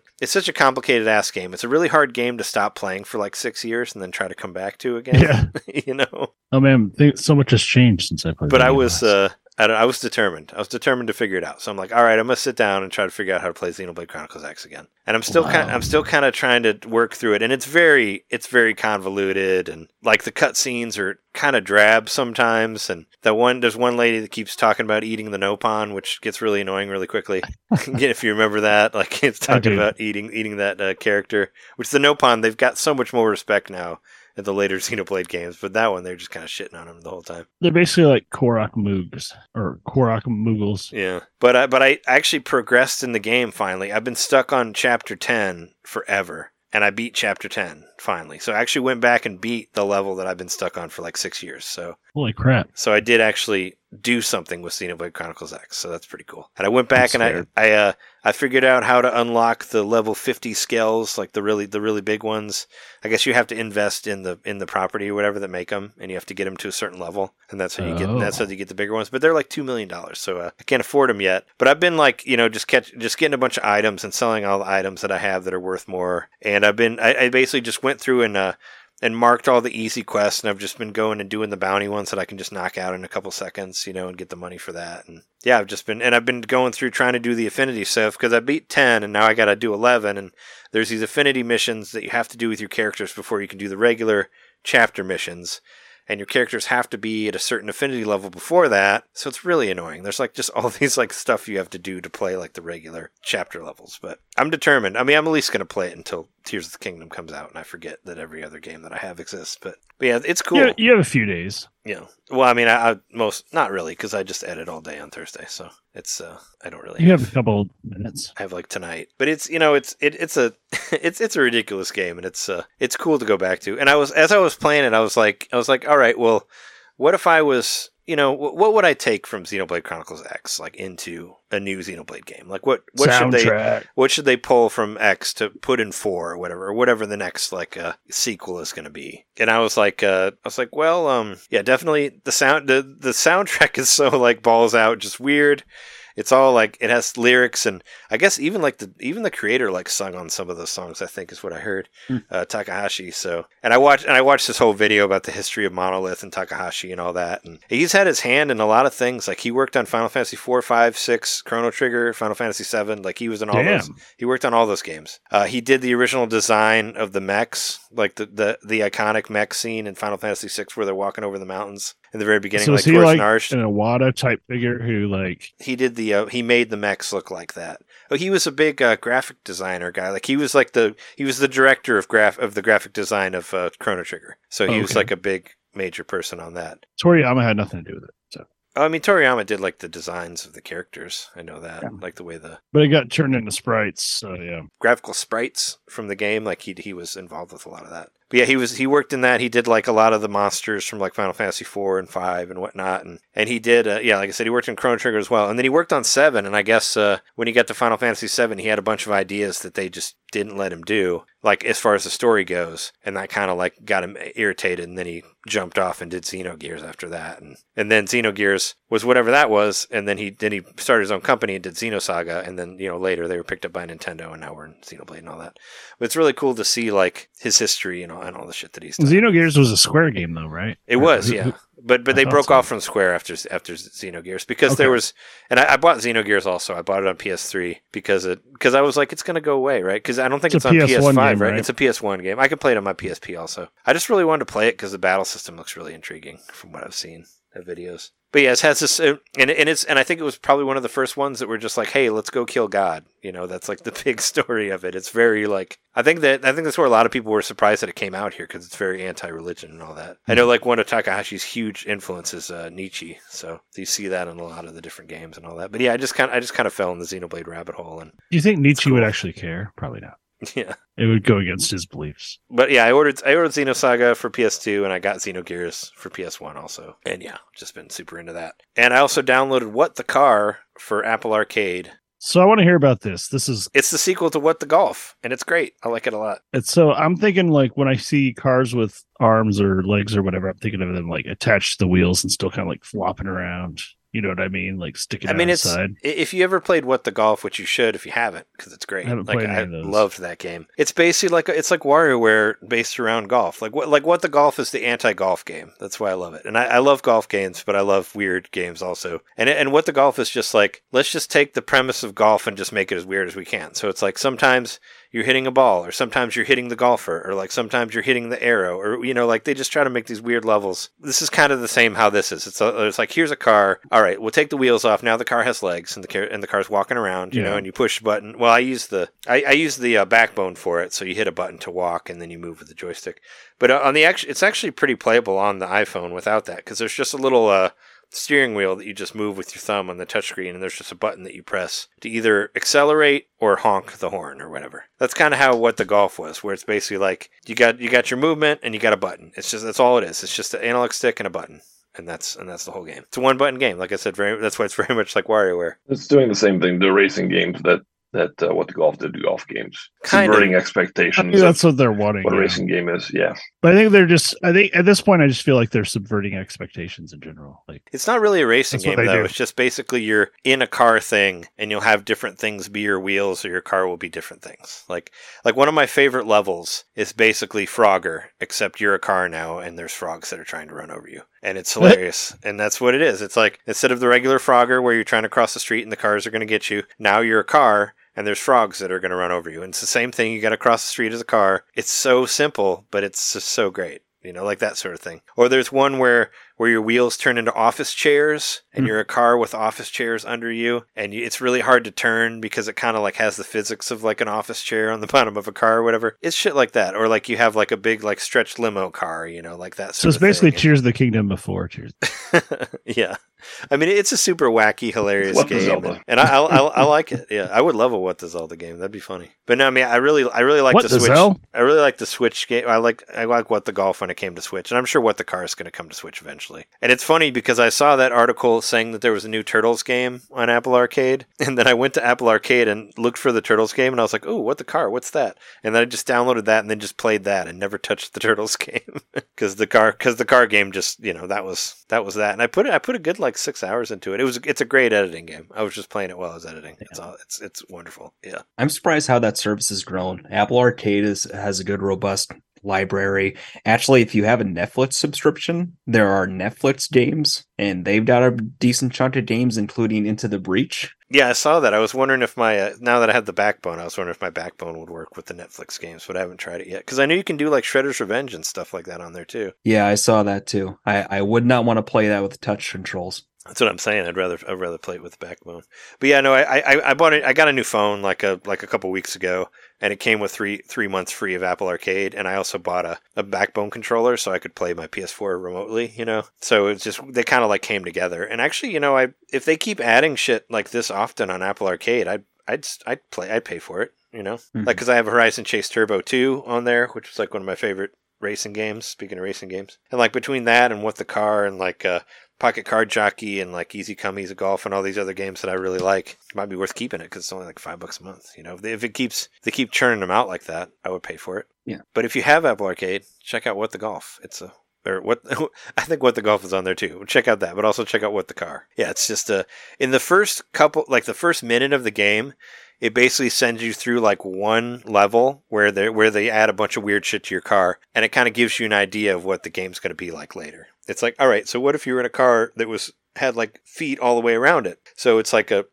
complicated ass game. It's a really hard game to stop playing for like 6 years and then try to come back to again. Yeah. You know, Oh man, so much has changed since I played. But I was determined. I was determined to figure it out. So I'm like, all right, I'm gonna sit down and try to figure out how to play Xenoblade Chronicles X again. And I'm still kind of trying to work through it. And it's very convoluted, and like the cutscenes are kind of drab sometimes. And there's one lady that keeps talking about eating the nopon, which gets really annoying really quickly. If you remember that, like it's talking about eating that character, which the nopon, they've got so much more respect now. At the later Xenoblade games, but that one, they're just kind of shitting on him the whole time. They're basically like Korok Moogs, or Korok Moogles. Yeah, but I actually progressed in the game finally. I've been stuck on Chapter 10 forever, and I beat Chapter 10 finally. So I actually went back and beat the level that I've been stuck on for like 6 years. So holy crap. So I did actually do something with Xenoblade Chronicles X, so that's pretty cool. And I went back I figured out how to unlock the level 50 scales, like the really big ones. I guess you have to invest in the property or whatever that make them, and you have to get them to a certain level, and that's how you get the bigger ones. But they're like $2 million, so I can't afford them yet. But I've been like, you know, just getting a bunch of items and selling all the items that I have that are worth more. And I've been I basically just went through and marked all the easy quests, and I've just been going and doing the bounty ones that I can just knock out in a couple seconds, you know, and get the money for that. And yeah, I've been going through trying to do the affinity stuff, because I beat 10 and now I got to do 11, and there's these affinity missions that you have to do with your characters before you can do the regular chapter missions. And your characters have to be at a certain affinity level before that, so it's really annoying. There's like just all these like stuff you have to do to play like the regular chapter levels. But I'm determined. I mean, I'm at least going to play it until Tears of the Kingdom comes out, and I forget that every other game that I have exists. But yeah, it's cool. You have a few days. Yeah. Well, I mean, I most not really, because I just edit all day on Thursday, so it's I don't really. You have a couple minutes. I have like tonight, but it's, you know, it's a it's a ridiculous game, and it's cool to go back to. And as I was playing it, I was like, all right, well, what if I was, you know, what would I take from Xenoblade Chronicles X like into a new Xenoblade game? Like what should they pull from X to put in 4 or whatever the next like sequel is going to be? And I was like, well, yeah, definitely the soundtrack is so like balls out, just weird. It's all like, it has lyrics, and I guess even like the creator like sung on some of those songs, I think is what I heard, Takahashi. So, and I watched this whole video about the history of Monolith and Takahashi and all that. And he's had his hand in a lot of things. Like he worked on Final Fantasy 4, 5, 6, Chrono Trigger, Final Fantasy 7. Like he was in all those. He worked on all those games. He did the original design of the mechs, like the iconic mech scene in Final Fantasy 6 where they're walking over the mountains. In the very beginning, so like towards Narsh. An Iwata type figure who like... He did the... he made the mechs look like that. Oh, he was a big graphic designer guy. Like he was like the... He was the director of the graphic design of Chrono Trigger. So he was like a big major person on that. Toriyama had nothing to do with it. So. I mean, Toriyama did like the designs of the characters. I know that. Yeah. Like the way the... But it got turned into sprites. So yeah. Graphical sprites from the game. Like he was involved with a lot of that. Yeah, he worked in that. He did like a lot of the monsters from like Final Fantasy 4 and 5 and whatnot, and he did yeah, like I said, he worked on Chrono Trigger as well, and then he worked on 7. And I guess when he got to Final Fantasy 7, he had a bunch of ideas that they just didn't let him do, like as far as the story goes, and that kind of like got him irritated, and then he jumped off and did Xenogears after that, and then Xenogears was whatever that was, and then he started his own company and did Xenosaga, and then, you know, later they were picked up by Nintendo, and now we're in Xenoblade and all that. But it's really cool to see like his history and all the shit that he's done. Xenogears was a Square game though, right? It was, yeah. But they broke off from Square after Xenogears, because there was, and I bought Xenogears also. I bought it on PS3 because I was like, it's going to go away, right? Because I don't think it's on PS5, right? It's a PS1 game. I can play it on my PSP also. I just really wanted to play it because the battle system looks really intriguing from what I've seen of videos. But yeah, it has this, and I think it was probably one of the first ones that were just like, hey, let's go kill God. You know, that's like the big story of it. It's very like, I think that's where a lot of people were surprised that it came out here, because it's very anti-religion and all that. I know like one of Takahashi's huge influences, Nietzsche. So you see that in a lot of the different games and all that. But yeah, I just kind of fell in the Xenoblade rabbit hole. And do you think Nietzsche would actually care? Probably not. Yeah, it would go against his beliefs. But yeah, I ordered Xenosaga for PS2, and I got Xenogears for PS1 also. And yeah, just been super into that. And I also downloaded What the Car for Apple Arcade. So I want to hear about this. It's the sequel to What the Golf, and it's great. I like it a lot. And so I'm thinking, like, when I see cars with arms or legs or whatever, I'm thinking of them like attached to the wheels and still kind of like flopping around. You know what I mean? Like stick it out the side. If you ever played What the Golf, which you should if you haven't, because it's great. I haven't played any of those. Loved that game. It's basically like it's like WarioWare based around golf. Like What the Golf is the anti-golf game. That's why I love it. And I love golf games, but I love weird games also. And What the Golf is just like, let's just take the premise of golf and just make it as weird as we can. So it's like sometimes you're hitting a ball, or sometimes you're hitting the golfer, or like sometimes you're hitting the arrow, or you know, like they just try to make these weird levels. This is kind of the same how this is. It's like here's a car. All right, we'll take the wheels off. Now the car has legs, and the car's walking around, you know, and you push a button. Well, I use the backbone for it, so you hit a button to walk, and then you move with the joystick. But it's actually pretty playable on the iPhone without that, because there's just a little steering wheel that you just move with your thumb on the touchscreen, and there's just a button that you press to either accelerate or honk the horn or whatever. That's kind of how What the Golf was, where it's basically like you got your movement and you got a button. It's just that's all it is. It's just an analog stick and a button. And that's the whole game. It's a one button game. Like I said, that's why it's very much like WarioWare. It's doing the same thing, the racing games that What the Golf did to golf games. Subverting expectations. I think that's what they're wanting. What a racing game is, yeah. But I think at this point, I just feel like they're subverting expectations in general. Like it's not really a racing game, though. It's just basically you're in a car thing, and you'll have different things be your wheels, or your car will be different things. Like one of my favorite levels is basically Frogger, except you're a car now, and there's frogs that are trying to run over you. And it's hilarious. What? And that's what it is. It's like, instead of the regular Frogger where you're trying to cross the street and the cars are going to get you, now you're a car and there's frogs that are going to run over you. And it's the same thing. You got to cross the street as a car. It's so simple, but it's just so great. You know, like that sort of thing. Or there's one where your wheels turn into office chairs and you're a car with office chairs under you. And it's really hard to turn because it kind of like has the physics of like an office chair on the bottom of a car or whatever. It's shit like that. Or like you have like a big like stretched limo car, you know, like that. So it's basically Tears of the Kingdom before Tears. Yeah. I mean, it's a super wacky, hilarious game, and I like it. Yeah, I would love a What the Zelda game. That'd be funny. But no, I mean, I really like the Switch. I really like the Switch game. I like What the Golf when it came to Switch, and I'm sure What the Car is going to come to Switch eventually. And it's funny because I saw that article saying that there was a new Turtles game on Apple Arcade, and then I went to Apple Arcade and looked for the Turtles game, and I was like, "Oh, What the Car? What's that?" And then I just downloaded that and then just played that and never touched the Turtles game because the car game just, you know, that was that. And I put a good like 6 hours into it. It's a great editing game. I was just playing it while I was editing. Yeah. It's wonderful. Yeah. I'm surprised how that service has grown. Apple Arcade has a good, robust library. Actually, if you have a Netflix subscription, there are Netflix games, and they've got a decent chunk of games, including Into the Breach. Yeah, I saw that. I was wondering if my now that I have the backbone, I was wondering if my backbone would work with the Netflix games, but I haven't tried it yet because I know you can do like Shredder's Revenge and stuff like that on there too. Yeah, I saw that too. I would not want to play that with touch controls. That's what I'm saying. I'd rather play it with the backbone. But yeah, no, I bought it. I got a new phone like a couple weeks ago, and it came with three months free of Apple Arcade, and I also bought a backbone controller so I could play my PS4 remotely, you know? So it's just, they kind of like came together. And actually, you know, if they keep adding shit like this often on Apple Arcade, I'd pay for it, you know? Mm-hmm. Like, because I have Horizon Chase Turbo 2 on there, which is like one of my favorite racing games, speaking of racing games. And like between that and What the Car and like Pocket Card Jockey and like Easy Come Easy Golf and all these other games that I really like, it might be worth keeping it because it's only like $5 a month. You know, if they keep churning them out like that, I would pay for it. Yeah. But if you have Apple Arcade, check out What the Golf. I think What the Golf is on there too. Check out that, but also check out What the Car. Yeah, it's just in the first couple, like the first minute of the game, it basically sends you through like one level where they add a bunch of weird shit to your car, and it kind of gives you an idea of what the game's going to be like later. It's like, all right, so what if you were in a car that had like feet all the way around it? So it's like a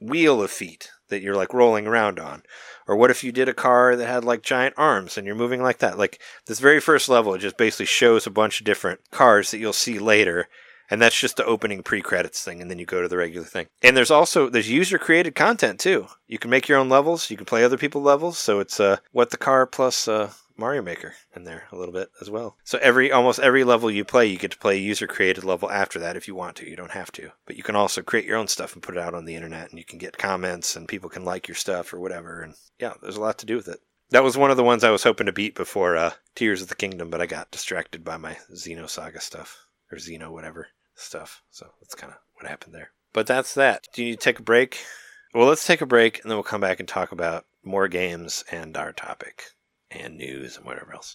wheel of feet that you're like rolling around on. Or what if you did a car that had like giant arms and you're moving like that? Like this very first level, it just basically shows a bunch of different cars that you'll see later. And that's just the opening pre-credits thing, and then you go to the regular thing. And there's user-created content, too. You can make your own levels. You can play other people's levels. So it's What the Car plus Mario Maker in there a little bit as well. So almost every level you play, you get to play a user-created level after that if you want to. You don't have to. But you can also create your own stuff and put it out on the internet, and you can get comments, and people can like your stuff or whatever. And yeah, there's a lot to do with it. That was one of the ones I was hoping to beat before Tears of the Kingdom, but I got distracted by my Xenosaga stuff. Or Xeno, whatever. Stuff. So that's kind of what happened there. But that's that. Do you need to take a break? Well, let's take a break, and then we'll come back and talk about more games and our topic and news and whatever else.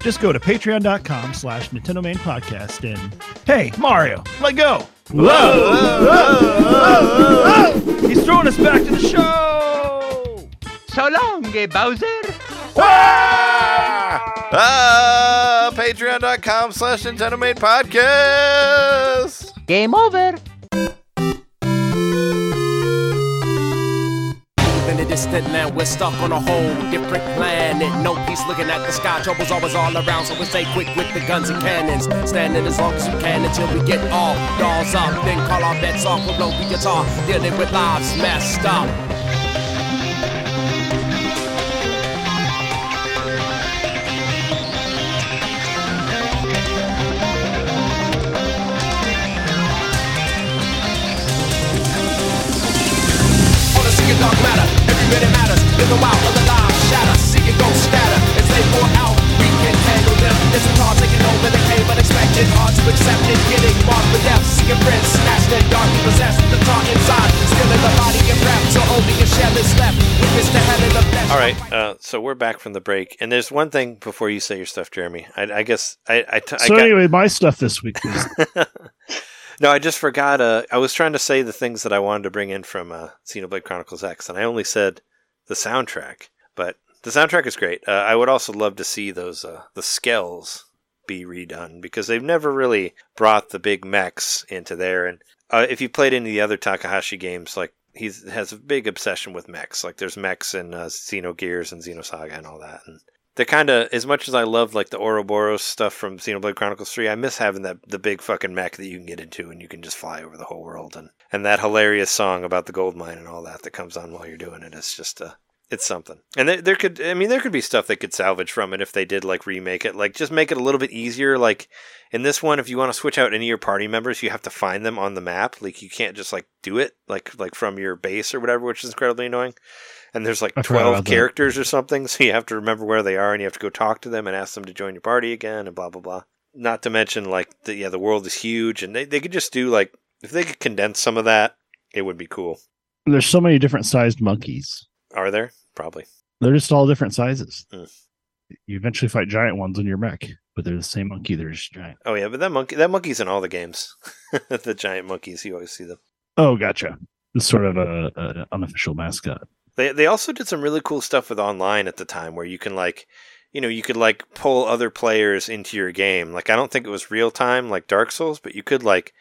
Just go to patreon.com/Nintendo Main Podcast and hey, Mario, let go. Whoa, whoa, whoa, whoa, whoa. He's throwing us back to the show. So long, Bowser. Patreon.com/Nintendo Main Podcast. Game over. In the distant land, we're stuck on a whole different planet. No peace looking at the sky, trouble's always all around, so we stay quick with the guns and cannons. Standing as long as we can until we get all dolls up, then call our bets off, we'll blow the guitar, dealing with lives messed up. The wild of the lives shatter, see it go scatter. As they pour out, we can handle them. It's a car taking over the cave, unexpected, hard to accept it. Getting marked with death, seeing friends snatched and darkly possessed. The car inside, still in the body and wrapped, so only a shell is left. We miss the head of the best. All right, so we're back from the break, and there's one thing before you say your stuff, Jeremy. I guess my stuff this week. No, I just forgot. I was trying to say the things that I wanted to bring in from Xenoblade Chronicles X, and I only said the soundtrack, but the soundtrack is great. I would also love to see those the scales be redone, because they've never really brought the big mechs into there. And if you played any of the other Takahashi games, like he has a big obsession with mechs. Like there's mechs in Xenogears and Xenosaga and all that. And they're kind of, as much as I love like the Ouroboros stuff from Xenoblade Chronicles 3, I miss having the big fucking mech that you can get into and you can just fly over the whole world. And that hilarious song about the gold mine and all that comes on while you're doing it. It's just it's something. And there could be stuff they could salvage from it if they did like remake it. Like just make it a little bit easier. Like in this one, if you want to switch out any of your party members, you have to find them on the map. Like you can't just like do it like from your base or whatever, which is incredibly annoying. And there's like 12 characters or something, so you have to remember where they are, and you have to go talk to them and ask them to join your party again, and blah blah blah. Not to mention like the world is huge, and they could just do like if they could condense some of that, it would be cool. There's so many different sized monkeys. Are there? Probably. They're just all different sizes. Mm. You eventually fight giant ones in your mech, but they're the same monkey. They're just giant. Oh yeah, but that monkey's in all the games. The giant monkeys, you always see them. Oh, gotcha. It's sort of an unofficial mascot. They also did some really cool stuff with online at the time where you can like, you know, you could like pull other players into your game. Like I don't think it was real time like Dark Souls, but you could like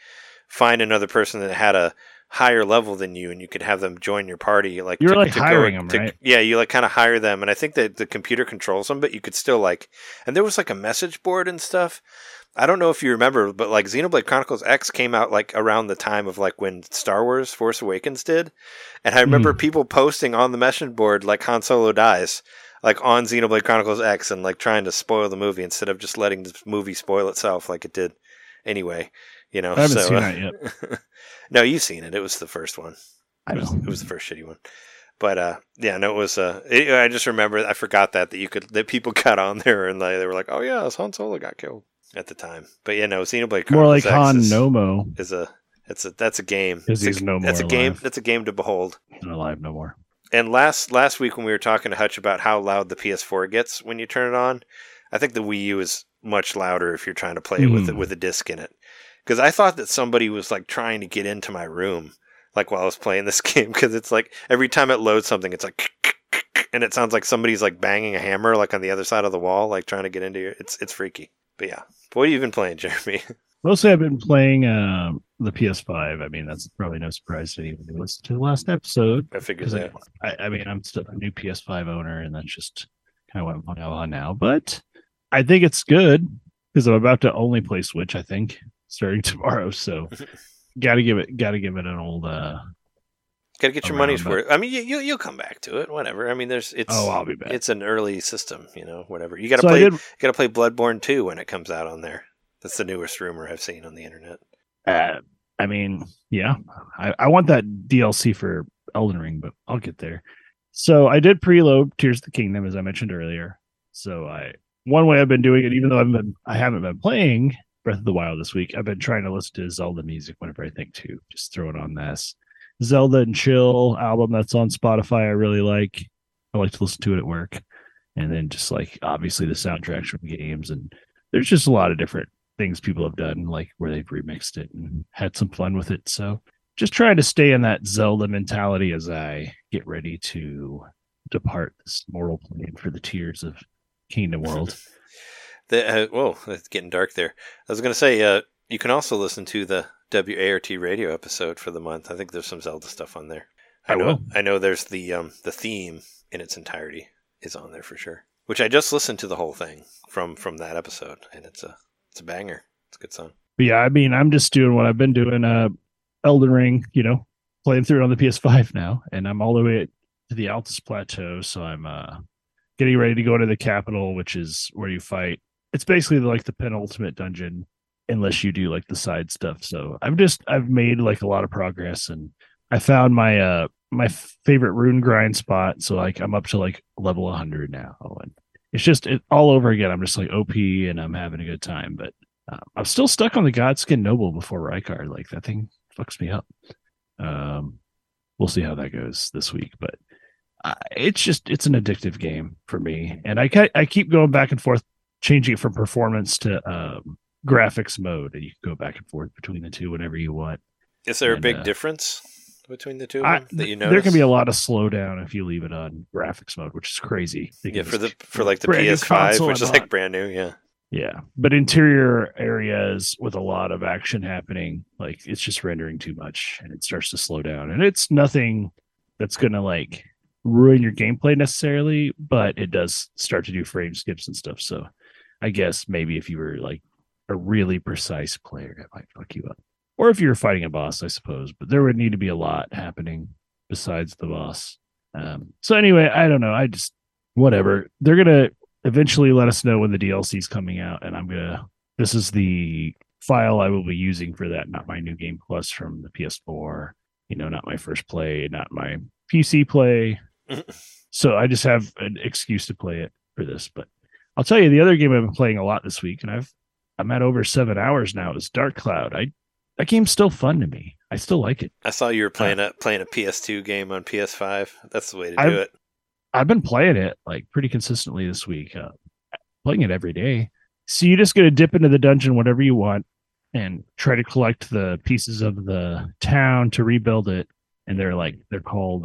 find another person that had a higher level than you, and you could have them join your party. Like you're like hiring them, right? Yeah, you like kind of hire them, and I think that the computer controls them, but you could still like. And there was like a message board and stuff. I don't know if you remember, but like Xenoblade Chronicles X came out like around the time of like when Star Wars Force Awakens did. And I remember people posting on the message board like Han Solo dies like on Xenoblade Chronicles X and like trying to spoil the movie instead of just letting the movie spoil itself like it did anyway. You know, I haven't seen that yet. No, you've seen it. It was the first one. It was the first shitty one. But it was. I just remember I forgot that people got on there and they were like, oh yeah, Han Solo got killed. At the time, but yeah, no, Xenoblade Chronicles more like X Han is, Nomo that's a game. That's a game to behold. He's not alive no more. And last week when we were talking to Hutch about how loud the PS4 gets when you turn it on, I think the Wii U is much louder if you're trying to play it with a disc in it. Because I thought that somebody was like trying to get into my room, like while I was playing this game, because it's like every time it loads something, it's like. And it sounds like somebody's like banging a hammer like on the other side of the wall, like trying to get into your. It's freaky. But yeah, what have you been playing, Jeremy? Mostly I've been playing the PS5. I mean, that's probably no surprise to anyone who listened to the last episode. I figured that. I mean, I'm still a new PS5 owner, and that's just kind of what I'm on now. But I think it's good because I'm about to only play Switch, I think, starting tomorrow. So gotta give it an old... Got to get your money's worth. I mean, you'll come back to it, whatever. I mean, I'll be back. It's an early system, you know, whatever. You got to play Bloodborne 2 when it comes out on there. That's the newest rumor I've seen on the internet. I mean, yeah, I want that DLC for Elden Ring, but I'll get there. So I did preload Tears of the Kingdom, as I mentioned earlier. So one way I've been doing it, even though I haven't been playing Breath of the Wild this week, I've been trying to listen to Zelda music whenever I think to. Just throw it on this Zelda and Chill album that's on Spotify. I really like. I like to listen to it at work, and then just like obviously the soundtracks from games, and there's just a lot of different things people have done, like where they've remixed it and had some fun with it. So just trying to stay in that Zelda mentality as I get ready to depart this mortal plane for the Tears of Kingdom World. Whoa, it's getting dark there. I was going to say, you can also listen to the WART radio episode for the month. I think there's some Zelda stuff on there. I know there's the theme in its entirety is on there for sure, which I just listened to the whole thing from that episode, and it's a banger. It's a good song. But yeah, I mean, I'm just doing what I've been doing. Elden Ring, you know, playing through it on the PS5 now, and I'm all the way to the Altus Plateau, so I'm getting ready to go to the capital, which is where you fight. It's basically like the penultimate dungeon, unless you do like the side stuff. So I've made like a lot of progress, and I found my my favorite rune grind spot. So like I'm up to like level 100 now, and it's just all over again. I'm just like OP, and I'm having a good time. But I'm still stuck on the Godskin Noble before Rykard. Like that thing fucks me up. We'll see how that goes this week, but it's an addictive game for me, and I keep going back and forth, changing it from performance to graphics mode, and you can go back and forth between the two whenever you want. Is there a big difference between the two that you notice? There can be a lot of slowdown if you leave it on graphics mode, which is crazy. Yeah, for like the PS5, which is like brand new, yeah. Yeah, but interior areas with a lot of action happening, like it's just rendering too much, and it starts to slow down. And it's nothing that's going to like ruin your gameplay necessarily, but it does start to do frame skips and stuff. So I guess maybe if you were like a really precise player, it might fuck you up. Or if you're fighting a boss, I suppose. But there would need to be a lot happening besides the boss. So anyway, I don't know. I just, whatever. They're going to eventually let us know when the DLC is coming out. And this is the file I will be using for that. Not my new game plus from the PS4. You know, not my first play, not my PC play. So I just have an excuse to play it for this. But I'll tell you, the other game I've been playing a lot this week, and I'm at over 7 hours now, is Dark Cloud. That game's still fun to me. I still like it. I saw you were playing a PS2 game on PS5. That's the way to do it. I've been playing it like pretty consistently this week. Playing it every day. So you just get to dip into the dungeon whatever you want and try to collect the pieces of the town to rebuild it. And they're called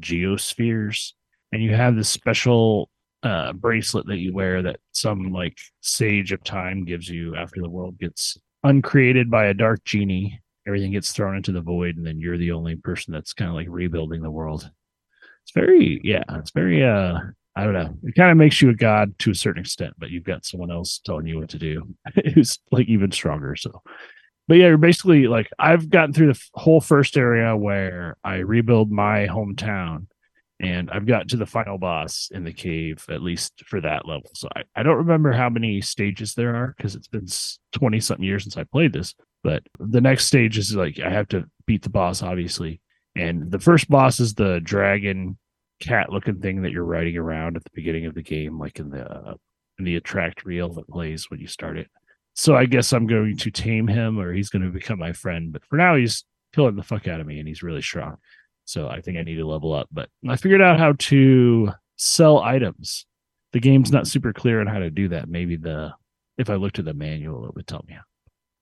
geospheres. And you have this special bracelet that you wear that some like sage of time gives you after the world gets uncreated by a dark genie. Everything gets thrown into the void, and then you're the only person that's kind of like rebuilding the world. It's very I don't know, it kind of makes you a god to a certain extent, but you've got someone else telling you what to do who's like even stronger. So but yeah, you're basically like, I've gotten through the whole first area where I rebuild my hometown, and I've gotten to the final boss in the cave, at least for that level. So I don't remember how many stages there are, because it's been 20-something years since I played this. But the next stage is like, I have to beat the boss, obviously. And the first boss is the dragon cat-looking thing that you're riding around at the beginning of the game, like in the attract reel that plays when you start it. So I guess I'm going to tame him, or he's going to become my friend. But for now, he's killing the fuck out of me, and he's really strong. So I think I need to level up, but I figured out how to sell items. The game's not super clear on how to do that. Maybe if I looked at the manual, it would tell me how.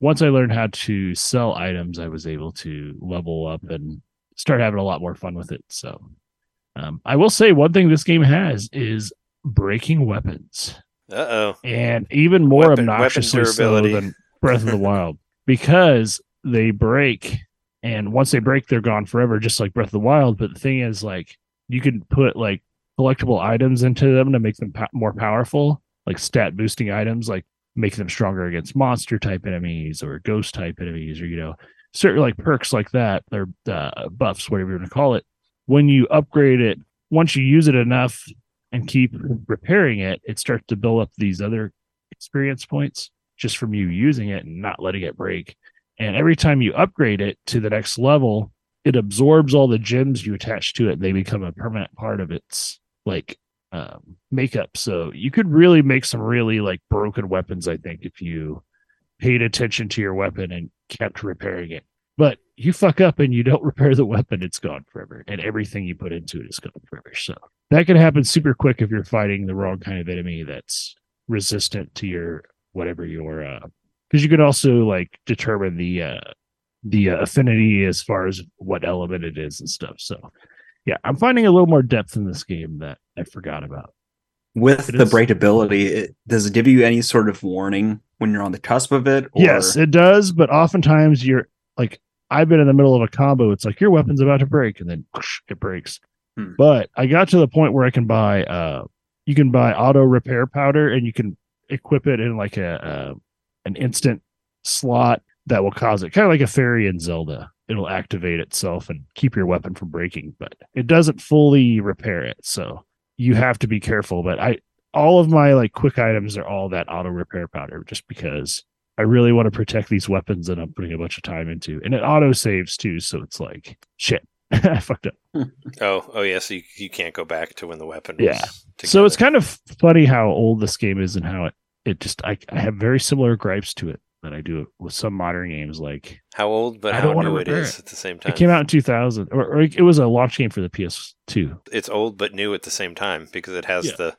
Once I learned how to sell items, I was able to level up and start having a lot more fun with it. So I will say one thing this game has is breaking weapons. Uh-oh. And even more obnoxiously so than Breath of the Wild, because they break, and once they break, they're gone forever, just like Breath of the Wild. But the thing is, like, you can put like collectible items into them to make them more powerful, like stat boosting items, like make them stronger against monster type enemies or ghost type enemies, or, you know, certain like perks like that, or buffs, whatever you want to call it. When you upgrade it, once you use it enough and keep repairing it, it starts to build up these other experience points just from you using it and not letting it break. And every time you upgrade it to the next level, it absorbs all the gems you attach to it. They become a permanent part of its like makeup. So you could really make some really like broken weapons, I think, if you paid attention to your weapon and kept repairing it. But you fuck up and you don't repair the weapon, it's gone forever. And everything you put into it is gone forever. So that can happen super quick if you're fighting the wrong kind of enemy that's resistant to your whatever your because you could also like determine the affinity as far as what element it is and stuff. So yeah, I'm finding a little more depth in this game that I forgot about. With the breakability, does it give you any sort of warning when you're on the cusp of it? Or... Yes, it does. But oftentimes you're like, I've been in the middle of a combo. It's like your weapon's about to break, and then whoosh, it breaks. But I got to the point where I can buy, you can buy auto repair powder, and you can equip it in like a an instant slot that will cause it, kind of like a fairy in Zelda. It'll activate itself and keep your weapon from breaking, but it doesn't fully repair it. So you have to be careful. But all of my like quick items are all that auto repair powder, just because I really want to protect these weapons that I'm putting a bunch of time into. And it auto saves too, so it's like, shit, I fucked up. Oh yeah, so you can't go back to when the weapon was together. So it's kind of funny how old this game is and how it just, I have very similar gripes to it that I do with some modern games, like how old but how new it is at the same time. It came out in 2000, or it was a launch game for the PS2. It's old but new at the same time because it has the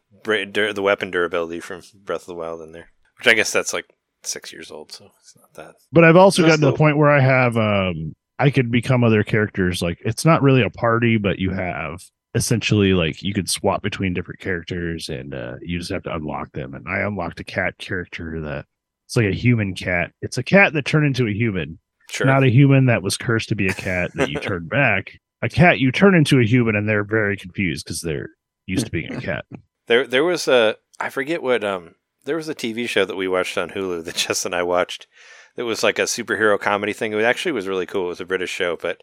weapon durability from Breath of the Wild in there, which I guess that's like 6 years old, so it's not that. But I've also gotten to the point where I have I could become other characters. Like, it's not really a party, but you have essentially like you could swap between different characters, and you just have to unlock them. And I unlocked a cat character that it's like a human cat. It's a cat that turned into a human, not a human that was cursed to be a cat that you turn back. A cat you turn into a human, and they're very confused because they're used to being a cat. There was a there was a TV show that we watched on Hulu that Jess and I watched that was like a superhero comedy thing. It actually was really cool. It was a British show, but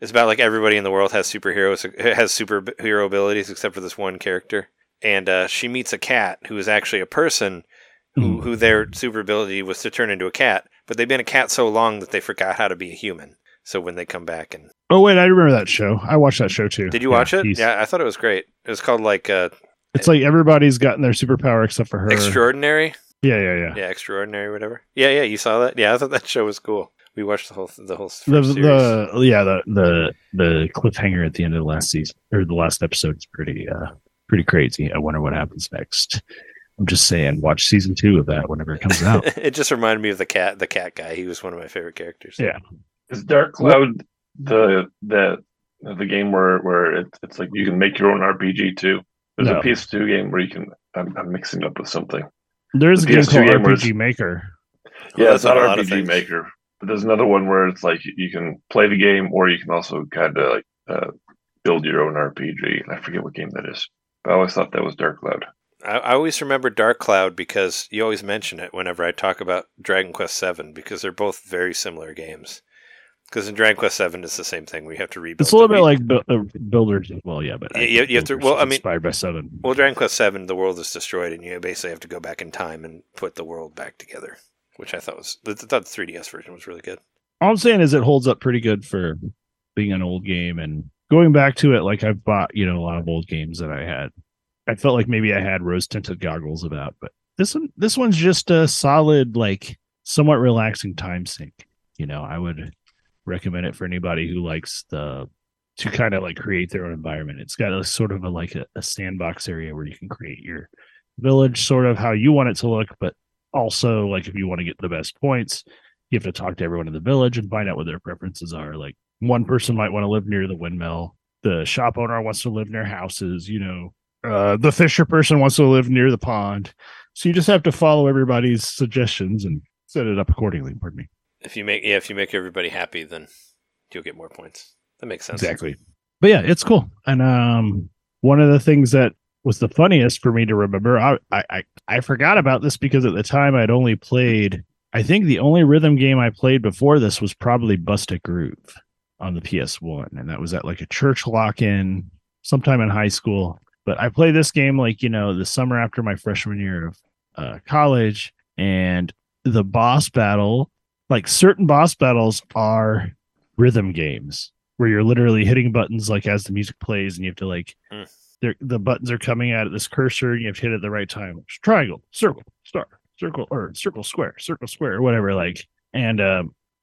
it's about like everybody in the world has superheroes, has superhero abilities except for this one character. And she meets a cat who is actually a person who their super ability was to turn into a cat, but they've been a cat so long that they forgot how to be a human. So when they come back and... Oh, wait, I remember that show. I watched that show too. Did you watch it? Yeah, I thought it was great. It was called like... It's like everybody's gotten their superpower except for her. Extraordinary? Yeah. Yeah, Extraordinary, whatever. Yeah, you saw that? Yeah, I thought that show was cool. We watched the whole series. The cliffhanger at the end of the last season, or the last episode, is pretty crazy. I wonder what happens next. I'm just saying, watch season 2 of that whenever it comes out. It just reminded me of the cat guy. He was one of my favorite characters. Yeah. Is Dark Cloud the game where it's like you can make your own RPG too? There's a PS2 game where you can... I'm mixing it up with something. There's a game called RPG Maker. Yeah, it's not RPG Maker. But there's another one where it's like you can play the game, or you can also kind of like build your own RPG. I forget what game that is. But I always thought that was Dark Cloud. I always remember Dark Cloud because you always mention it whenever I talk about Dragon Quest VII, because they're both very similar games. Because in Dragon Quest VII, it's the same thing. We have to rebuild. It's a little bit like Builders as well, yeah. But you have to. Well, I mean, inspired by VII. Well, Dragon Quest VII, the world is destroyed, and you basically have to go back in time and put the world back together. Which I thought the 3DS version was really good. All I'm saying is it holds up pretty good for being an old game, and going back to it. Like, I've bought a lot of old games that I had. I felt like maybe I had rose-tinted goggles about, but this one's just a solid, like, somewhat relaxing time sink. You know, I would recommend it for anybody who likes to kind of like create their own environment. It's got a sort of a sandbox area where you can create your village, sort of how you want it to look, but also, like, if you want to get the best points, you have to talk to everyone in the village and find out what their preferences are. Like, one person might want to live near the windmill. The shop owner wants to live near houses, the fisher person wants to live near the pond. So you just have to follow everybody's suggestions and set it up accordingly. Pardon me. If you make everybody happy, then you'll get more points. That makes sense. Exactly. But yeah, it's cool. And one of the things that was the funniest for me to remember, I forgot about this because at the time I'd only played. I think the only rhythm game I played before this was probably Bust a Groove on the PS1, and that was at like a church lock-in sometime in high school. But I played this game like, you know, the summer after my freshman year of college, and the boss battle, like certain boss battles are rhythm games where you're literally hitting buttons like as the music plays, and you have to like the buttons are coming out at this cursor, and you have to hit it at the right time. It's triangle, circle, star, circle, or circle, square, whatever. Like, and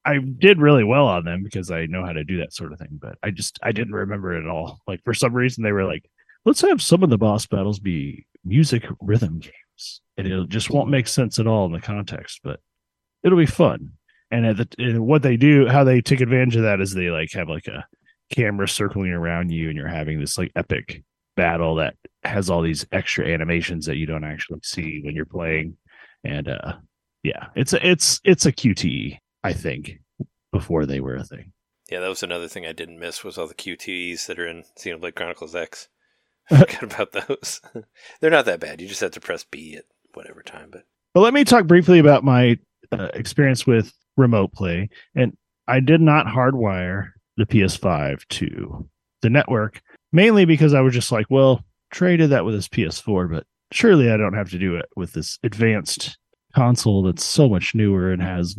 I did really well on them because I know how to do that sort of thing. But I didn't remember it at all. Like for some reason they were like, let's have some of the boss battles be music rhythm games, and it just won't make sense at all in the context. But it'll be fun. And what they do, how they take advantage of that is they like have like a camera circling around you, and you're having this like epic battle that has all these extra animations that you don't actually see when you're playing. And yeah, it's a QTE, I think, before they were a thing. Yeah, that was another thing I didn't miss was all the QTEs that are in Xenoblade Chronicles X. I forgot about those. They're not that bad. You just have to press B at whatever time. But let me talk briefly about my experience with remote play. And I did not hardwire the PS5 to the network, mainly because I was just like, well, Trey did that with his PS4, but surely I don't have to do it with this advanced console that's so much newer and has,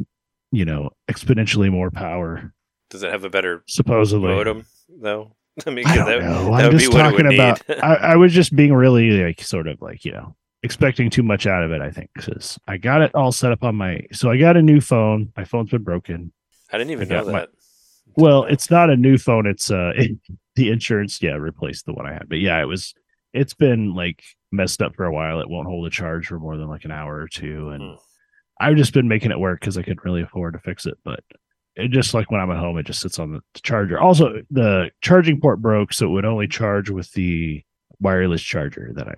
you know, exponentially more power. Does it have a better supposedly modem though? I mean, I don't know. I'm just talking about. I was just being really like, sort of like, you know, expecting too much out of it. I think because I got it all set up on my. So I got a new phone. My phone's been broken. I didn't even know that. It's not a new phone. It's the insurance. Yeah, replaced the one I had. But yeah, it's been like messed up for a while. It won't hold a charge for more than like an hour or two, and I've just been making it work because I couldn't really afford to fix it, but. It just like when I'm at home, it just sits on the charger. Also, the charging port broke, so it would only charge with the wireless charger that I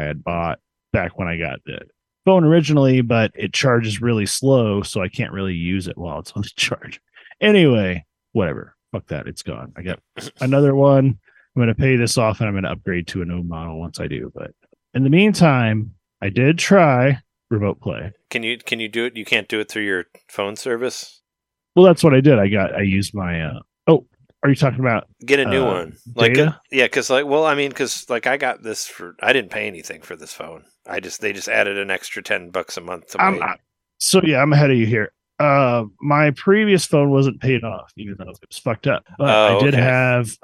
had bought back when I got the phone originally, but it charges really slow, so I can't really use it while it's on the charger. Anyway, whatever. Fuck that. It's gone. I got another one. I'm going to pay this off, and I'm going to upgrade to a new model once I do. But in the meantime, I did try remote play. Can you do it? You can't do it through your phone service? Well, that's what I did. I used my. Are you talking about get a new one? Like, data? Yeah, because like, well, I mean, because like I got this for. I didn't pay anything for this phone. They just added an extra $10 a month. So yeah, I'm ahead of you here. My previous phone wasn't paid off, even though it was fucked up. But I did have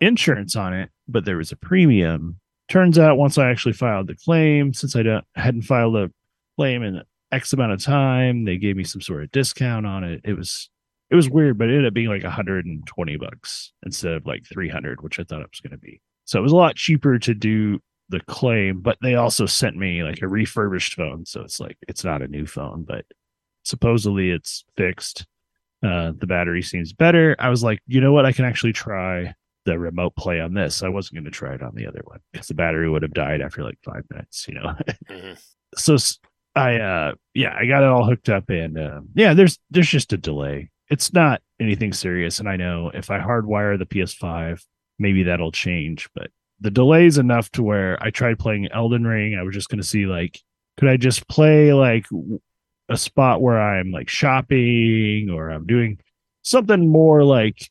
insurance on it, but there was a premium. Turns out, once I actually filed the claim, since I hadn't filed a claim in X amount of time, they gave me some sort of discount on it. It was weird, but it ended up being like $120 instead of like $300, which I thought it was going to be. So it was a lot cheaper to do the claim, but they also sent me like a refurbished phone. So it's like, it's not a new phone, but supposedly it's fixed. The battery seems better. I was like, you know what? I can actually try the remote play on this. I wasn't going to try it on the other one because the battery would have died after like 5 minutes, you know? Mm-hmm. So I got it all hooked up, and there's just a delay. It's not anything serious, and I know if I hardwire the PS5, maybe that'll change, but the delay's enough to where I tried playing Elden Ring. I was just going to see, like, could I just play, like, a spot where I'm, like, shopping, or I'm doing something more, like,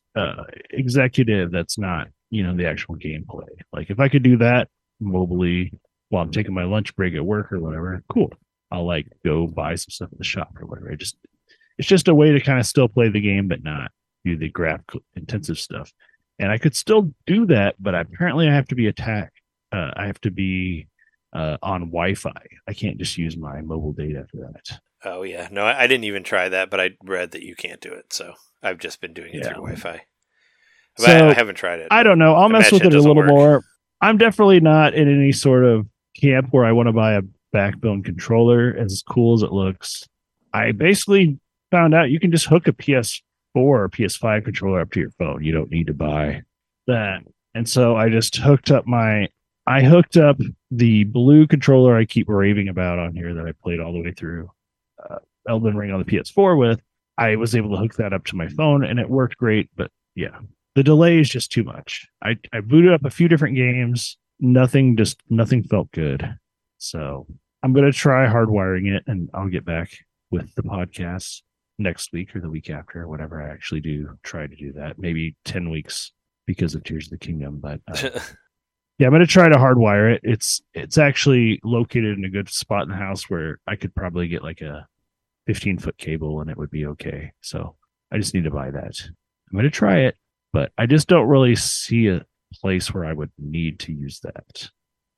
executive that's not, you know, the actual gameplay. Like, if I could do that mobily while I'm taking my lunch break at work or whatever, cool. I'll like go buy some stuff at the shop or whatever. It's just a way to kind of still play the game, but not do the graphical intensive stuff. And I could still do that, but apparently I have to be I have to be on Wi-Fi. I can't just use my mobile data for that. Oh yeah, no, I didn't even try that, but I read that you can't do it, so I've just been doing it through Wi-Fi. But so, I haven't tried it. I don't know. I'll mess with it a little more. I'm definitely not in any sort of camp where I want to buy a Backbone controller, as cool as it looks. I basically found out you can just hook a PS4 or PS5 controller up to your phone. You don't need to buy that. And so I just hooked up the blue controller I keep raving about on here that I played all the way through Elden Ring on the PS4 with, I was able to hook that up to my phone and it worked great. But yeah, the delay is just too much. I booted up a few different games. Nothing felt good. So I'm going to try hardwiring it and I'll get back with the podcast next week or the week after, whatever I actually do, try to do that. Maybe 10 weeks because of Tears of the Kingdom. But yeah, I'm going to try to hardwire it. It's actually located in a good spot in the house where I could probably get like a 15-foot cable and it would be okay. So I just need to buy that. I'm going to try it, but I just don't really see a place where I would need to use that.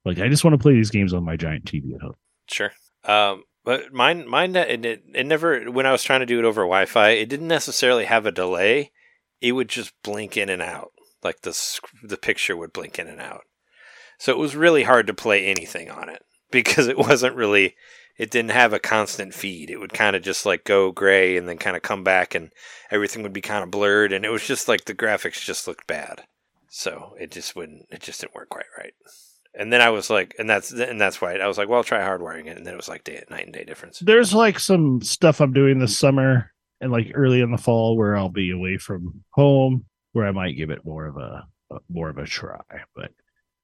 Like, I just want to play these games on my giant TV at home. Sure. But mine, it never, when I was trying to do it over Wi-Fi, it didn't necessarily have a delay. It would just blink in and out. Like the picture would blink in and out. So it was really hard to play anything on it because it wasn't really, it didn't have a constant feed. It would kind of just like go gray and then kind of come back and everything would be kind of blurred. And it was just like the graphics just looked bad. So it just didn't work quite right. And then I was like, and that's why I was like, well, I'll try hardwiring it. And then it was like night and day difference. There's like some stuff I'm doing this summer and like early in the fall where I'll be away from home, where I might give it more of a try. But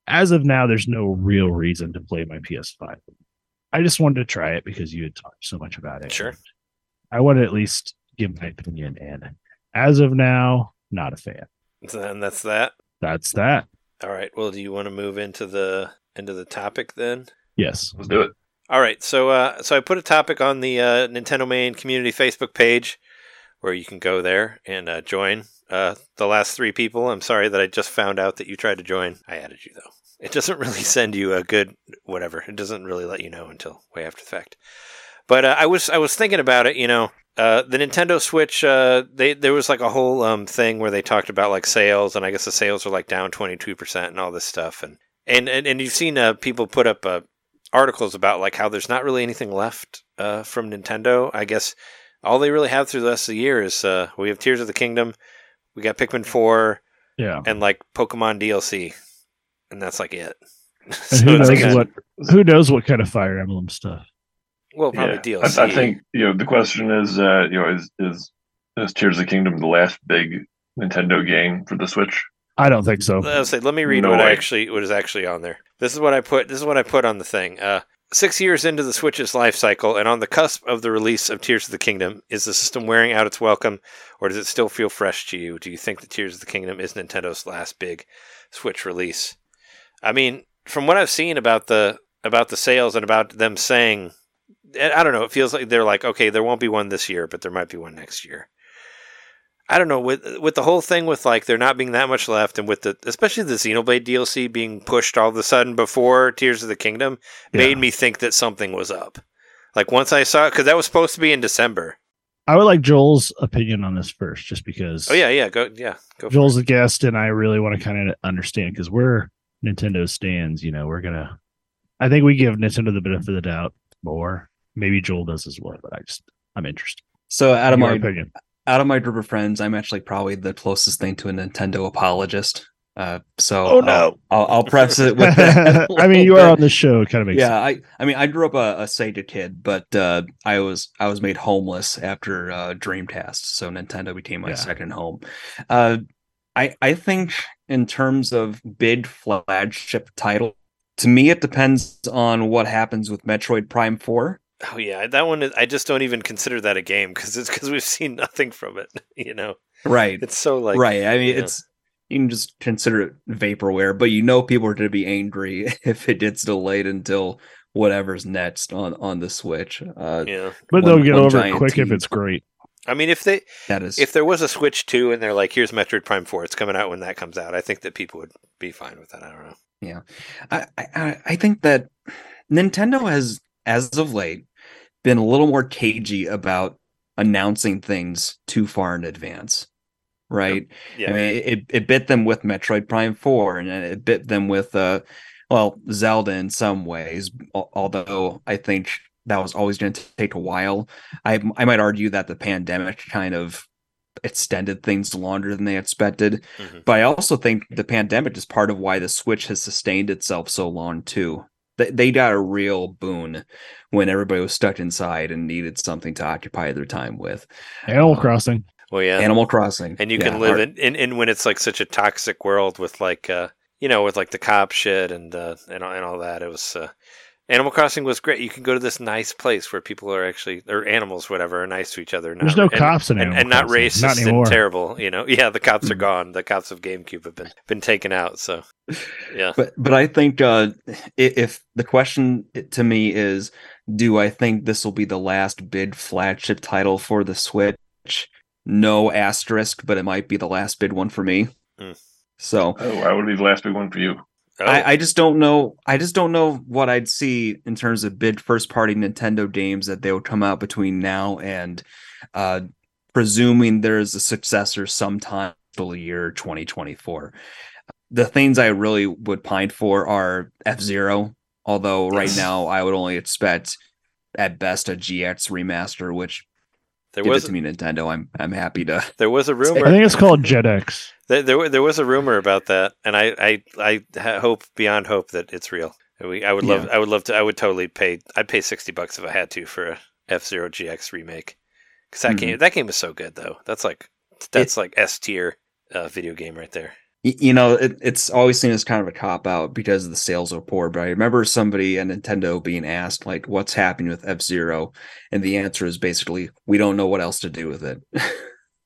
as of now, there's no real reason to play my PS5. I just wanted to try it because you had talked so much about it. Sure. I want to at least give my opinion. And as of now, not a fan. And that's that. That's that. All right. Well, do you want to move into the topic then? Yes, let's do it. All right. So, so I put a topic on the Nintendo Main Community Facebook page, where you can go there and join. The last three people. I'm sorry that I just found out that you tried to join. I added you though. It doesn't really send you a good whatever. It doesn't really let you know until way after the fact. But I was thinking about it. You know, the Nintendo Switch. There was like a whole thing where they talked about like sales, and I guess the sales are like down 22% and all this stuff. And you've seen people put up articles about like how there's not really anything left from Nintendo. I guess all they really have through the rest of the year is we have Tears of the Kingdom. We got Pikmin 4 and like Pokemon DLC, and that's like it. So who knows what kind of Fire Emblem stuff? Well, probably DLC. I think the question is, is Tears of the Kingdom the last big Nintendo game for the Switch? I don't think so. Let me read what is actually on there. This is what I put on the thing. 6 years into the Switch's life cycle and on the cusp of the release of Tears of the Kingdom, is the system wearing out its welcome, or does it still feel fresh to you? Do you think that Tears of the Kingdom is Nintendo's last big Switch release? I mean, from what I've seen about the sales and about them saying, I don't know, it feels like they're like, okay, there won't be one this year, but there might be one next year. I don't know, with the whole thing with like there not being that much left, and with especially the Xenoblade DLC being pushed all of a sudden before Tears of the Kingdom, made me think that something was up. Like once I saw it, because that was supposed to be in December. I would like Joel's opinion on this first, just because. Oh go. Joel's a guest, and I really want to kind of understand because where Nintendo stands. You know, I think we give Nintendo the benefit of the doubt more. Maybe Joel does as well, but I'm interested. So, Adam, your opinion. Out of my group of friends, I'm actually probably the closest thing to a Nintendo apologist. I'll preface it with that. I mean, you are on the show, it kind of makes sense. Yeah, I mean, I grew up a Sega kid, but I was made homeless after Dreamcast, so Nintendo became my second home. I think in terms of big flagship title, to me, it depends on what happens with Metroid Prime 4. Oh yeah, that one. I just don't even consider that a game because we've seen nothing from it. You know, right? It's so like right. I mean, you can just consider it vaporware, but you know, people are going to be angry if it gets delayed until whatever's next on the Switch. But they'll get over it quick if it's great. I mean, if there was a Switch 2 and they're like, here's Metroid Prime 4, it's coming out when that comes out. I think that people would be fine with that. I don't know. Yeah, I think that Nintendo has, as of late, been a little more cagey about announcing things too far in advance, right? Yeah. I mean, it bit them with Metroid Prime 4, and it bit them with, Zelda in some ways, although I think that was always going to take a while. I might argue that the pandemic kind of extended things longer than they expected, but I also think the pandemic is part of why the Switch has sustained itself so long, too. They got a real boon when everybody was stuck inside and needed something to occupy their time with. Animal Crossing. Well, yeah. Animal Crossing. And you can live in when it's like such a toxic world with like, you know, with like the cop shit and all that. It was, Animal Crossing was great. You can go to this nice place where people are actually, or animals, whatever, are nice to each other. There's no cops in Animal Crossing. And not racist, not anymore, and terrible, you know? Yeah, the cops are gone. The cops of GameCube have been taken out, so, yeah. But I think if the question to me is, do I think this will be the last big flagship title for the Switch? No asterisk, but it might be the last big one for me. Mm. So, I would be the last big one for you. Oh. I just don't know. I just don't know what I'd see in terms of big first-party Nintendo games that they would come out between now and presuming there's a successor sometime till the year 2024. The things I really would pine for are F-Zero, although right now I would only expect at best a GX remaster, which give it to me, Nintendo. I'm happy to. There was a rumor. I think it's called JetX. There was a rumor about that, and I hope beyond hope that it's real. I'd pay $60 if I had to for a F-Zero GX remake, because that game is so good though. That's like S tier video game right there. You know, it's always seen as kind of a cop out because the sales are poor. But I remember somebody at Nintendo being asked, like, what's happening with F-Zero? And the answer is basically, we don't know what else to do with it.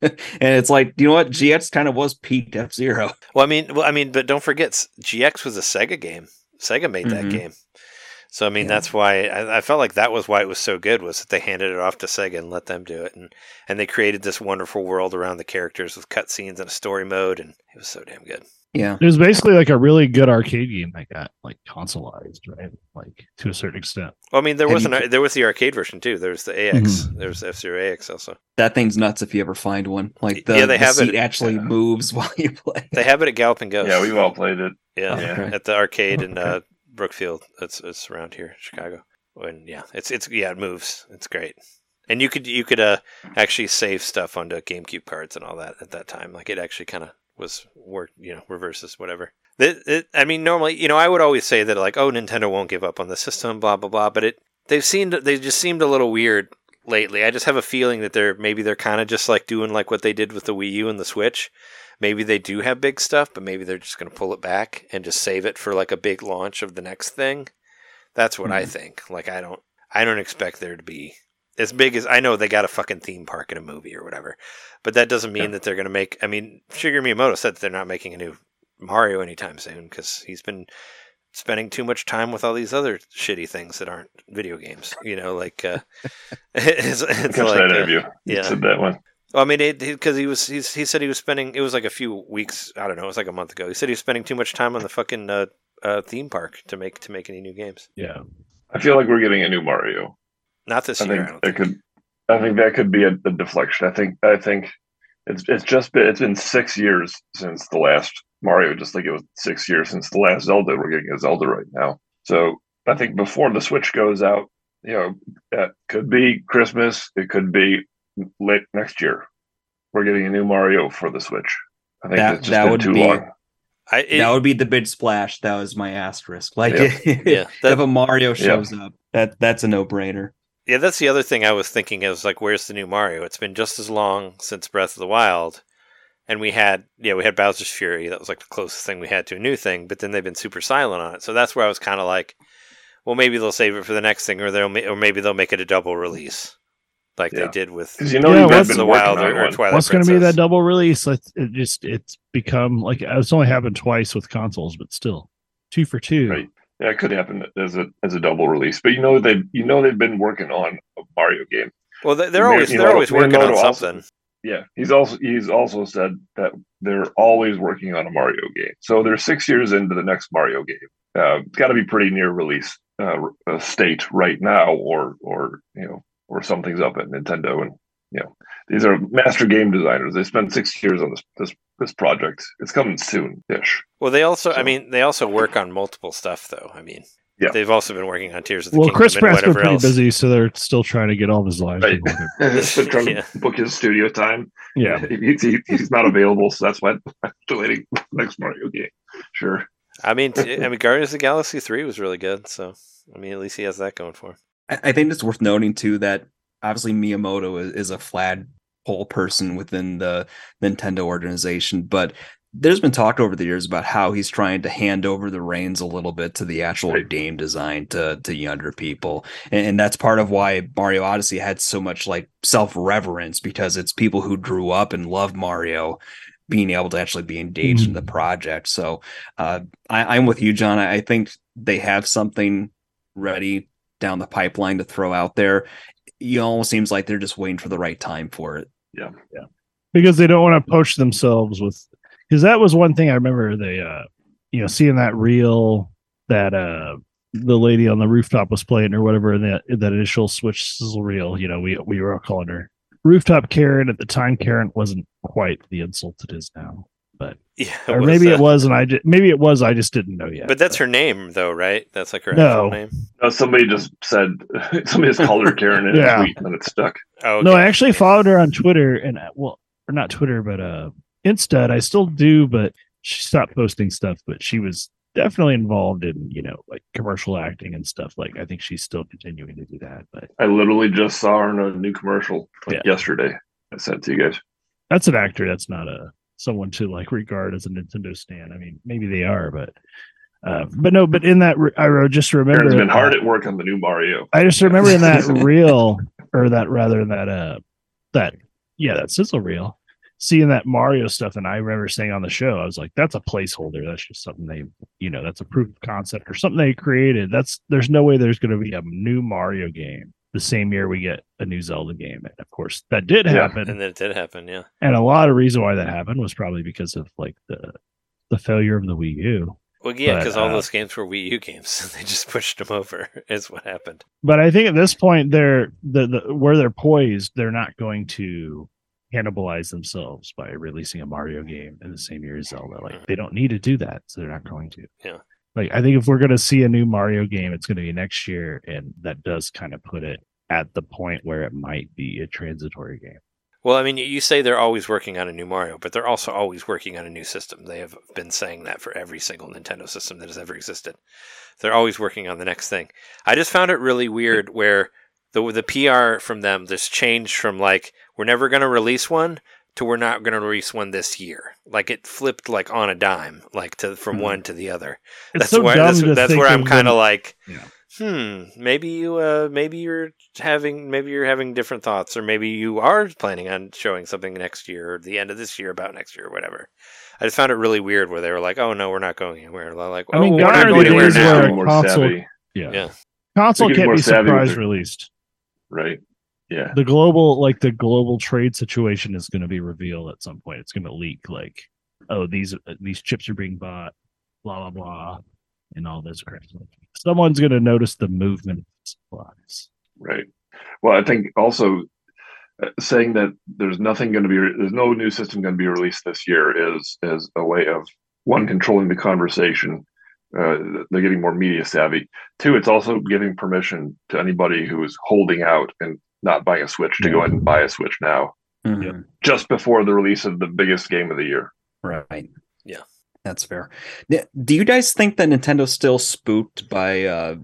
And it's like, you know what? GX kind of was peak F-Zero. Well, I mean, but don't forget, GX was a Sega game. Sega made that game. So, I mean, that's why I felt like that was why it was so good, was that they handed it off to Sega and let them do it. And they created this wonderful world around the characters with cutscenes and a story mode. And it was so damn good. Yeah. It was basically like a really good arcade game that got like consoleized, right? Like to a certain extent. Well, I mean, there was the arcade version too. There was the AX. There was F-Zero AX also. That thing's nuts if you ever find one. Like the seat actually moves while you play. They have it at Galloping Ghost. Yeah, we've all played it. Yeah. Okay. At the arcade in Brookfield, it's around here, Chicago, and it moves. It's great, and you could actually save stuff onto GameCube cards and all that at that time. Like it actually kind of was work, you know, reverses whatever. I mean, normally, you know, I would always say that like, oh, Nintendo won't give up on the system, blah blah blah. But they just seemed a little weird lately. I just have a feeling that they're kind of just like doing like what they did with the Wii U and the Switch. Maybe they do have big stuff, but maybe they're just going to pull it back and just save it for like a big launch of the next thing. That's what I think. Like I don't expect there to be as big as, I know they got a fucking theme park in a movie or whatever, but that doesn't mean that they're going to make. I mean, Shigeru Miyamoto said that they're not making a new Mario anytime soon because he's been spending too much time with all these other shitty things that aren't video games. You know, like it's like that interview. Yeah, said that one. Well, I mean, because he said he was spending, it was like a few weeks, I don't know, it was like a month ago. He said he was spending too much time on the fucking theme park to make any new games. Yeah. I feel like we're getting a new Mario. Not this year, I don't think. I think that could be a deflection. I think it's been 6 years since the last Mario, just like it was 6 years since the last Zelda. We're getting a Zelda right now. So I think before the Switch goes out, you know, that could be Christmas, it could be late next year. We're getting a new Mario for the Switch. I think that's just been too long. That would be the big splash. That was my asterisk. Like, if a Mario shows up, that's a no-brainer. Yeah, that's the other thing I was thinking is like, where's the new Mario? It's been just as long since Breath of the Wild, and we had Bowser's Fury. That was like the closest thing we had to a new thing. But then they've been super silent on it. So that's where I was kind of like, well, maybe they'll save it for the next thing, or maybe they'll make it a double release. Like they did with, you know, the Wild or Twilight. What's going to be that double release? It's become like, it's only happened twice with consoles, but still 2 for 2. Right. Yeah, it could happen as a double release. But they've been working on a Mario game. Well, they're always working on something. Yeah, he's also said that they're always working on a Mario game. So they're 6 years into the next Mario game. It's got to be pretty near release state right now, or you know. Or something's up at Nintendo, and you know these are master game designers. They spent 6 years on this project. It's coming soon-ish. Well, they also, they also work on multiple stuff, though. I mean, they've also been working on Tears of the Kingdom. Well, Chris Pratt's been pretty busy, so they're still trying to get all of his lives. Right. He's been trying to book his studio time. Yeah, he's not available, so that's why I'm delaying the next Mario game. Sure. I mean, Guardians of the Galaxy 3 was really good, so I mean, at least he has that going for him. I think it's worth noting too that obviously Miyamoto is a flagpole person within the Nintendo organization, but there's been talk over the years about how he's trying to hand over the reins a little bit to the actual game design to younger people. And that's part of why Mario Odyssey had so much like self-reverence, because it's people who grew up and loved Mario being able to actually be engaged in the project. So I'm with you, John. I think they have something ready down the pipeline to throw out there. It almost seems like they're just waiting for the right time for it. Yeah. Yeah. Because they don't want to poach themselves with, because that was one thing I remember they, seeing that reel that the lady on the rooftop was playing or whatever in that initial Switch sizzle reel. You know, we were all calling her Rooftop Karen at the time. Karen wasn't quite the insult it is now, but yeah, or maybe it was, and maybe it was. I just didn't know yet. But that's her name, though, right? That's like her actual name. No, somebody just called her Karen in a tweet, and it stuck. Oh, okay. No, I actually followed her on Twitter, and or not Twitter, but. Instead, I still do, but she stopped posting stuff, but she was definitely involved in, like commercial acting and stuff. Like, I think she's still continuing to do that. But I literally just saw her in a new commercial yesterday. I sent to you guys. That's an actor. That's not someone to like regard as a Nintendo stan. I mean, maybe they are, but in that, I just remember. Karen's been hard at work on the new Mario. I just remember in that reel, or that rather that sizzle reel. Seeing that Mario stuff, and I remember saying on the show, I was like, that's a placeholder. That's just something they, that's a proof of concept or something they created. There's no way there's going to be a new Mario game the same year we get a new Zelda game. And of course, that did happen. Yeah, and it did happen, yeah. And a lot of reason why that happened was probably because of like the failure of the Wii U. Well, yeah, because all those games were Wii U games, and they just pushed them over. Is what happened. But I think at this point, they're where they're poised. They're not going to cannibalize themselves by releasing a Mario game in the same year as Zelda. Like, they don't need to do that, so they're not going to. Yeah. Like, I think if we're going to see a new Mario game, it's going to be next year, and that does kind of put it at the point where it might be a transitory game. Well, I mean, you say they're always working on a new Mario, but they're also always working on a new system. They have been saying that for every single Nintendo system that has ever existed. They're always working on the next thing. I just found it really weird where the PR from them, this change from like, we're never going to release one to we're not going to release one this year. Like, it flipped like on a dime, like from one to the other. That's where I'm kind of like, maybe you're having different thoughts, or maybe you are planning on showing something next year or the end of this year about next year or whatever. I just found it really weird where they were like, oh no, we're not going anywhere. Like, I mean, we're not going anywhere now. More savvy. Yeah. Console can't be surprise released. Right. Yeah. The global trade situation is going to be revealed at some point. It's going to leak like, oh, these chips are being bought, blah, blah, blah, and all this crap. Someone's going to notice the movement of supplies. Right. Well, I think also saying that there's no new system going to be released this year is a way of, one, controlling the conversation. They're getting more media savvy. Two, it's also giving permission to anybody who is holding out and not buying a Switch to go ahead and buy a Switch now, just before the release of the biggest game of the year. Right. Yeah, that's fair. Do you guys think that Nintendo's still spooked by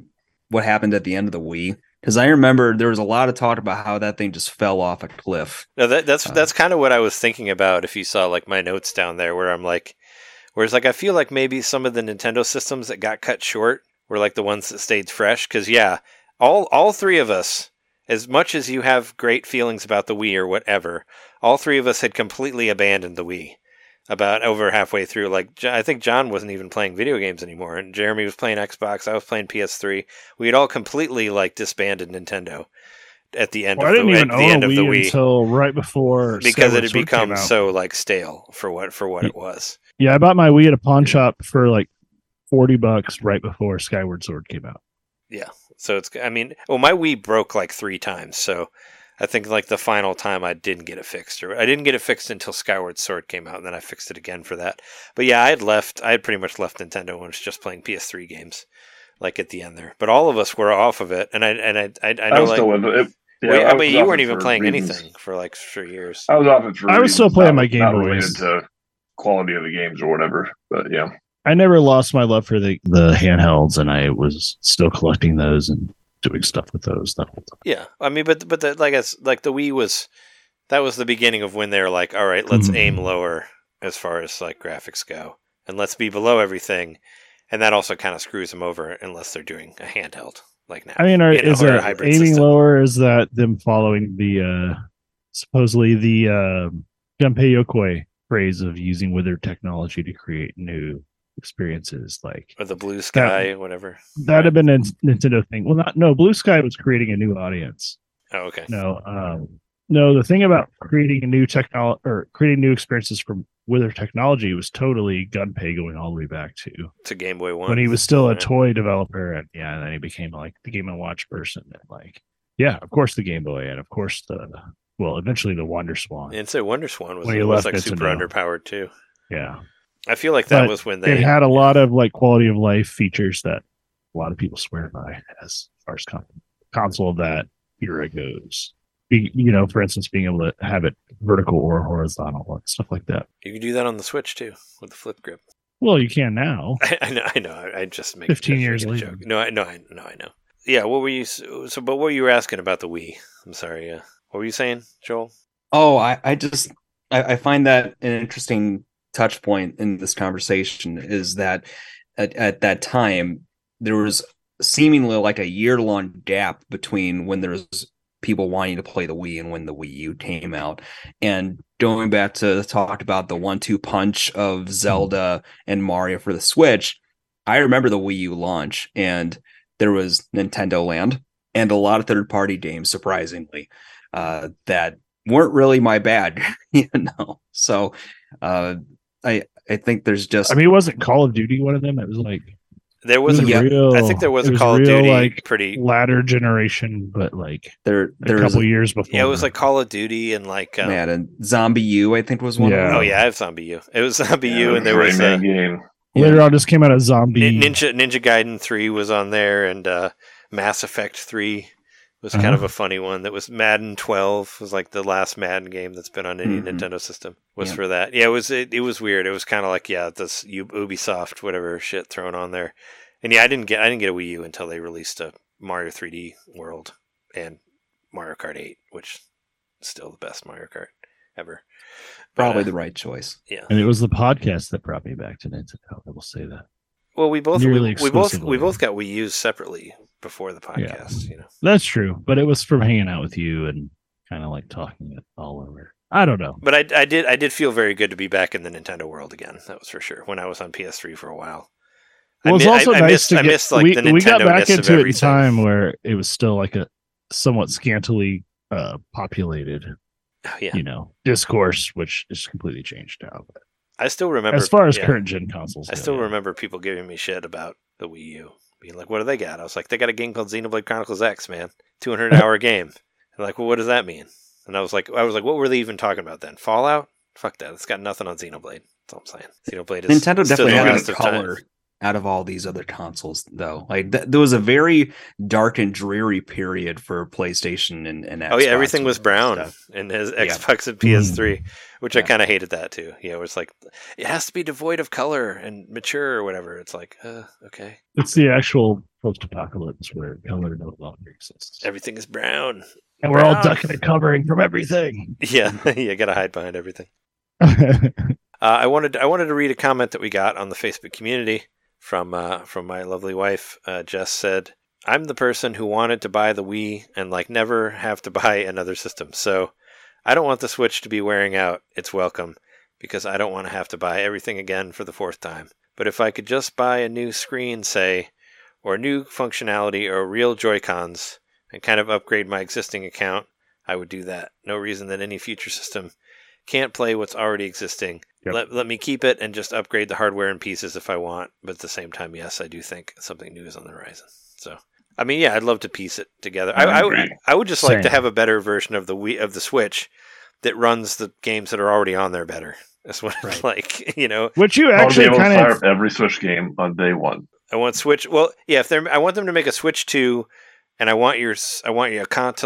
what happened at the end of the Wii? Because I remember there was a lot of talk about how that thing just fell off a cliff. No, that's kind of what I was thinking about. If you saw like my notes down there, where I'm like. Whereas, like, I feel like maybe some of the Nintendo systems that got cut short were, like, the ones that stayed fresh. Because, yeah, all three of us, as much as you have great feelings about the Wii or whatever, all three of us had completely abandoned the Wii about over halfway through. Like, I think John wasn't even playing video games anymore, and Jeremy was playing Xbox, I was playing PS3. We had all completely, like, disbanded Nintendo at the end of the Wii until right before, because it had become so, like, stale for what it was. Yeah, I bought my Wii at a pawn shop for like $40 right before Skyward Sword came out. Yeah, so my Wii broke like 3 times, so I think like the final time I didn't get it fixed, or I didn't get it fixed until Skyward Sword came out, and then I fixed it again for that. But yeah, I had pretty much left Nintendo and was just playing PS3 games, like at the end there. But all of us were off of it, and I know was like. Still into it. Yeah, but you weren't even playing anything for like 3 years. I was off it for. I was still playing my Game Boys. Quality of the games or whatever, but yeah, I never lost my love for the handhelds, and I was still collecting those and doing stuff with those the whole time. Yeah, I mean, but the, like, it's like the Wii was, that was the beginning of when they were like, all right, let's aim lower as far as like graphics go, and let's be below everything, and that also kind of screws them over unless they're doing a handheld like now. I mean, is it aiming system. Lower? Is that them following the supposedly the Gunpei Yokoi phrase of using withered technology to create new experiences, like, or the Blue Sky, that, whatever that had been a Nintendo thing? Well, not, no, Blue Sky was creating a new audience. Oh, okay. No, no, the thing about creating a new technology or creating new experiences from withered technology was totally Gunpei going all the way back to Game Boy One, when he was still a toy developer, and yeah, and then he became like the Game and Watch person, and like, yeah, of course the Game Boy, and of course the, well, eventually the Wonder Swan. And so Wonder Swan was like super underpowered too. Yeah. I feel like that was when they had a lot of like quality of life features that a lot of people swear by as far as console of that era goes. You know, for instance, being able to have it vertical or horizontal, stuff like that. You can do that on the Switch too with the flip grip. Well, you can now. I know. I just make 15 years later. Joke. No, I know. Yeah. What were you? So, but what were you asking about the Wii? I'm sorry. Yeah. What were you saying, Joel? Oh, I just find that an interesting touch point in this conversation is that at that time there was seemingly like a year-long gap between when there was people wanting to play the Wii and when the Wii U came out. And going back to talk about the 1-2 punch of Zelda and Mario for the Switch, I remember the Wii U launch, and there was Nintendo Land and a lot of third-party games, surprisingly, that weren't really my bag, you know. So I think there's just... I mean, it wasn't Call of Duty one of them. It was like... There was a real... I think there was a Call of Duty like, pretty... latter generation, but like there a couple years before. Yeah, it was like Call of Duty and like... Madden. Zombie U, I think, was one of them. Oh, yeah, I have Zombie U. It was Zombie U, and there was a... game. Later on, just came out a Zombie... Ninja Gaiden 3 was on there, and Mass Effect 3 was kind of a funny one. That was Madden 12, was like the last Madden game that's been on any Nintendo system, was for that. Yeah, it was weird. It was kind of like, yeah, this Ubisoft whatever shit thrown on there. And yeah, I didn't get a Wii U until they released a Mario 3D World and Mario Kart 8, which is still the best Mario Kart ever. But, probably the right choice. Yeah. And it was the podcast that brought me back to Nintendo. I will say that. Well, we both got Wii U's separately before the podcast, yeah. You know. That's true, but it was from hanging out with you and kind of like talking it all over. I don't know, but I did feel very good to be back in the Nintendo world again. That was for sure. When I was on PS3 for a while, well, it's also nice to get. We got back into it in time where it was still like a somewhat scantily populated, you know, discourse, which is completely changed now. But I still remember, as far as current gen consoles, I still remember people giving me shit about the Wii U, being like, "What do they got?" I was like, "They got a game called Xenoblade Chronicles X, man, 200-hour game." And like, well, what does that mean? And I was like, what were they even talking about then? Fallout? Fuck that. It's got nothing on Xenoblade. That's all I'm saying. Xenoblade is Nintendo definitely has a color out of all these other consoles, though. Like there was a very dark and dreary period for PlayStation and Xbox. Oh yeah, everything was brown in his Xbox and PS3, which I kind of hated that too. Yeah, it was like it has to be devoid of color and mature or whatever. It's like, okay. It's the actual post-apocalypse where color no longer exists. Everything is brown. And we're all ducking and covering from everything. Yeah, you got to hide behind everything. I wanted to read a comment that we got on the Facebook community from my lovely wife. Jess said, "I'm the person who wanted to buy the Wii and like never have to buy another system. So I don't want the Switch to be wearing out. It's welcome because I don't want to have to buy everything again for the fourth time. But if I could just buy a new screen, say, or new functionality or real Joy-Cons, and kind of upgrade my existing account, I would do that. No reason that any future system can't play what's already existing. Yep. Let me keep it and just upgrade the hardware and pieces if I want. But at the same time, yes, I do think something new is on the horizon." So, I mean, yeah, I'd love to piece it together. I would just like to have a better version of the Wii, of the Switch that runs the games that are already on there better. That's what it's like, you know. Which you actually kind of fire every Switch game on day one. I want Switch. Well, yeah, I want them to make a Switch 2. And I want your account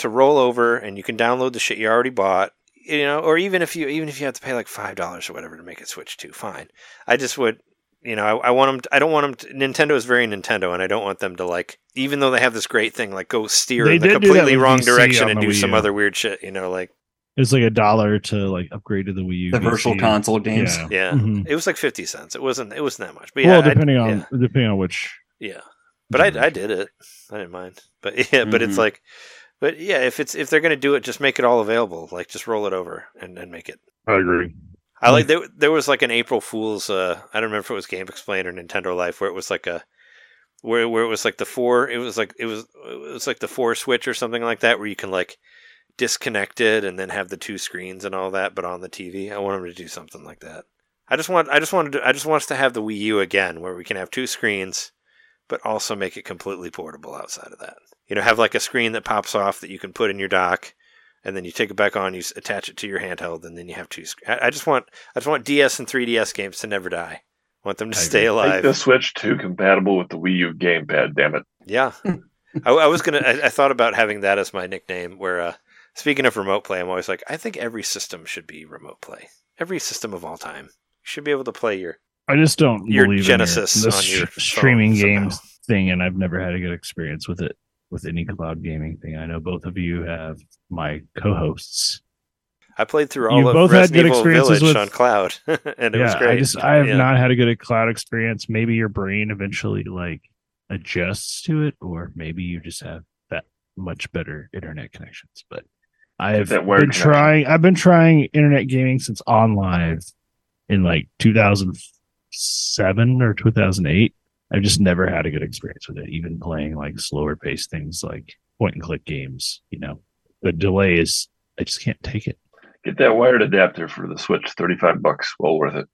to roll over, and you can download the shit you already bought, you know. Or even if you have to pay like $5 or whatever to make it Switch 2, fine. I just would You know, I want them. I don't want them. Nintendo is very Nintendo, and I don't want them to, like, even though they have this great thing, like, go steer in the completely wrong direction and do some other weird shit. You know, like, it's like $1 to, like, upgrade to the Wii U. The virtual console games. Yeah, yeah. Mm-hmm. It was like 50 cents. It wasn't that much. But yeah, well, depending on which. Yeah, but I did it. I didn't mind. But yeah, but it's like, but yeah, if they're gonna do it, just make it all available. Like, just roll it over and make it. I agree. I like there was like an April Fool's. I don't remember if it was Game Explain or Nintendo Life, where it was like where it was like the four. It was like the 4 switch or something like that, where you can, like, disconnect it and then have the 2 screens and all that, but on the TV. I want them to do something like that. I just want us to have the Wii U again, where we can have 2 screens, but also make it completely portable outside of that. You know, have like a screen that pops off that you can put in your dock. And then you take it back on, you attach it to your handheld, and then you have 2 screens. I just want DS and 3DS games to never die. I want them to stay alive. Make the Switch 2 compatible with the Wii U gamepad. Damn it! Yeah, I was gonna. I thought about having that as my nickname. Where speaking of remote play, I'm always like, I think every system should be remote play. Every system of all time, you should be able to play your. I just don't your believe Genesis in this on your streaming games thing, and I've never had a good experience with it. With any cloud gaming thing. I know both of you have, my co-hosts. I played through all of Resident Evil Village on cloud, and it was great. I have not had a good cloud experience. Maybe your brain eventually, like, adjusts to it, or maybe you just have that much better internet connections. But I've been trying internet gaming since OnLive in like 2007 or 2008. I've just never had a good experience with it, even playing like slower paced things like point and click games. You know, the delay is, I just can't take it. Get that wired adapter for the Switch, $35, well worth it.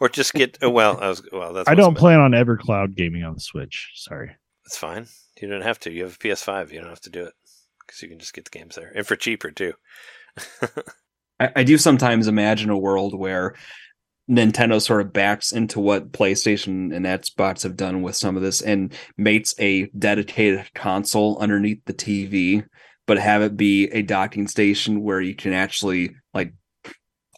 Or just get, I don't plan on ever cloud gaming on the Switch. Sorry. That's fine. You don't have to. You have a PS5. You don't have to do it because you can just get the games there and for cheaper too. I do sometimes imagine a world where Nintendo sort of backs into what PlayStation and Xbox have done with some of this and mates a dedicated console underneath the TV, but have it be a docking station where you can actually, like,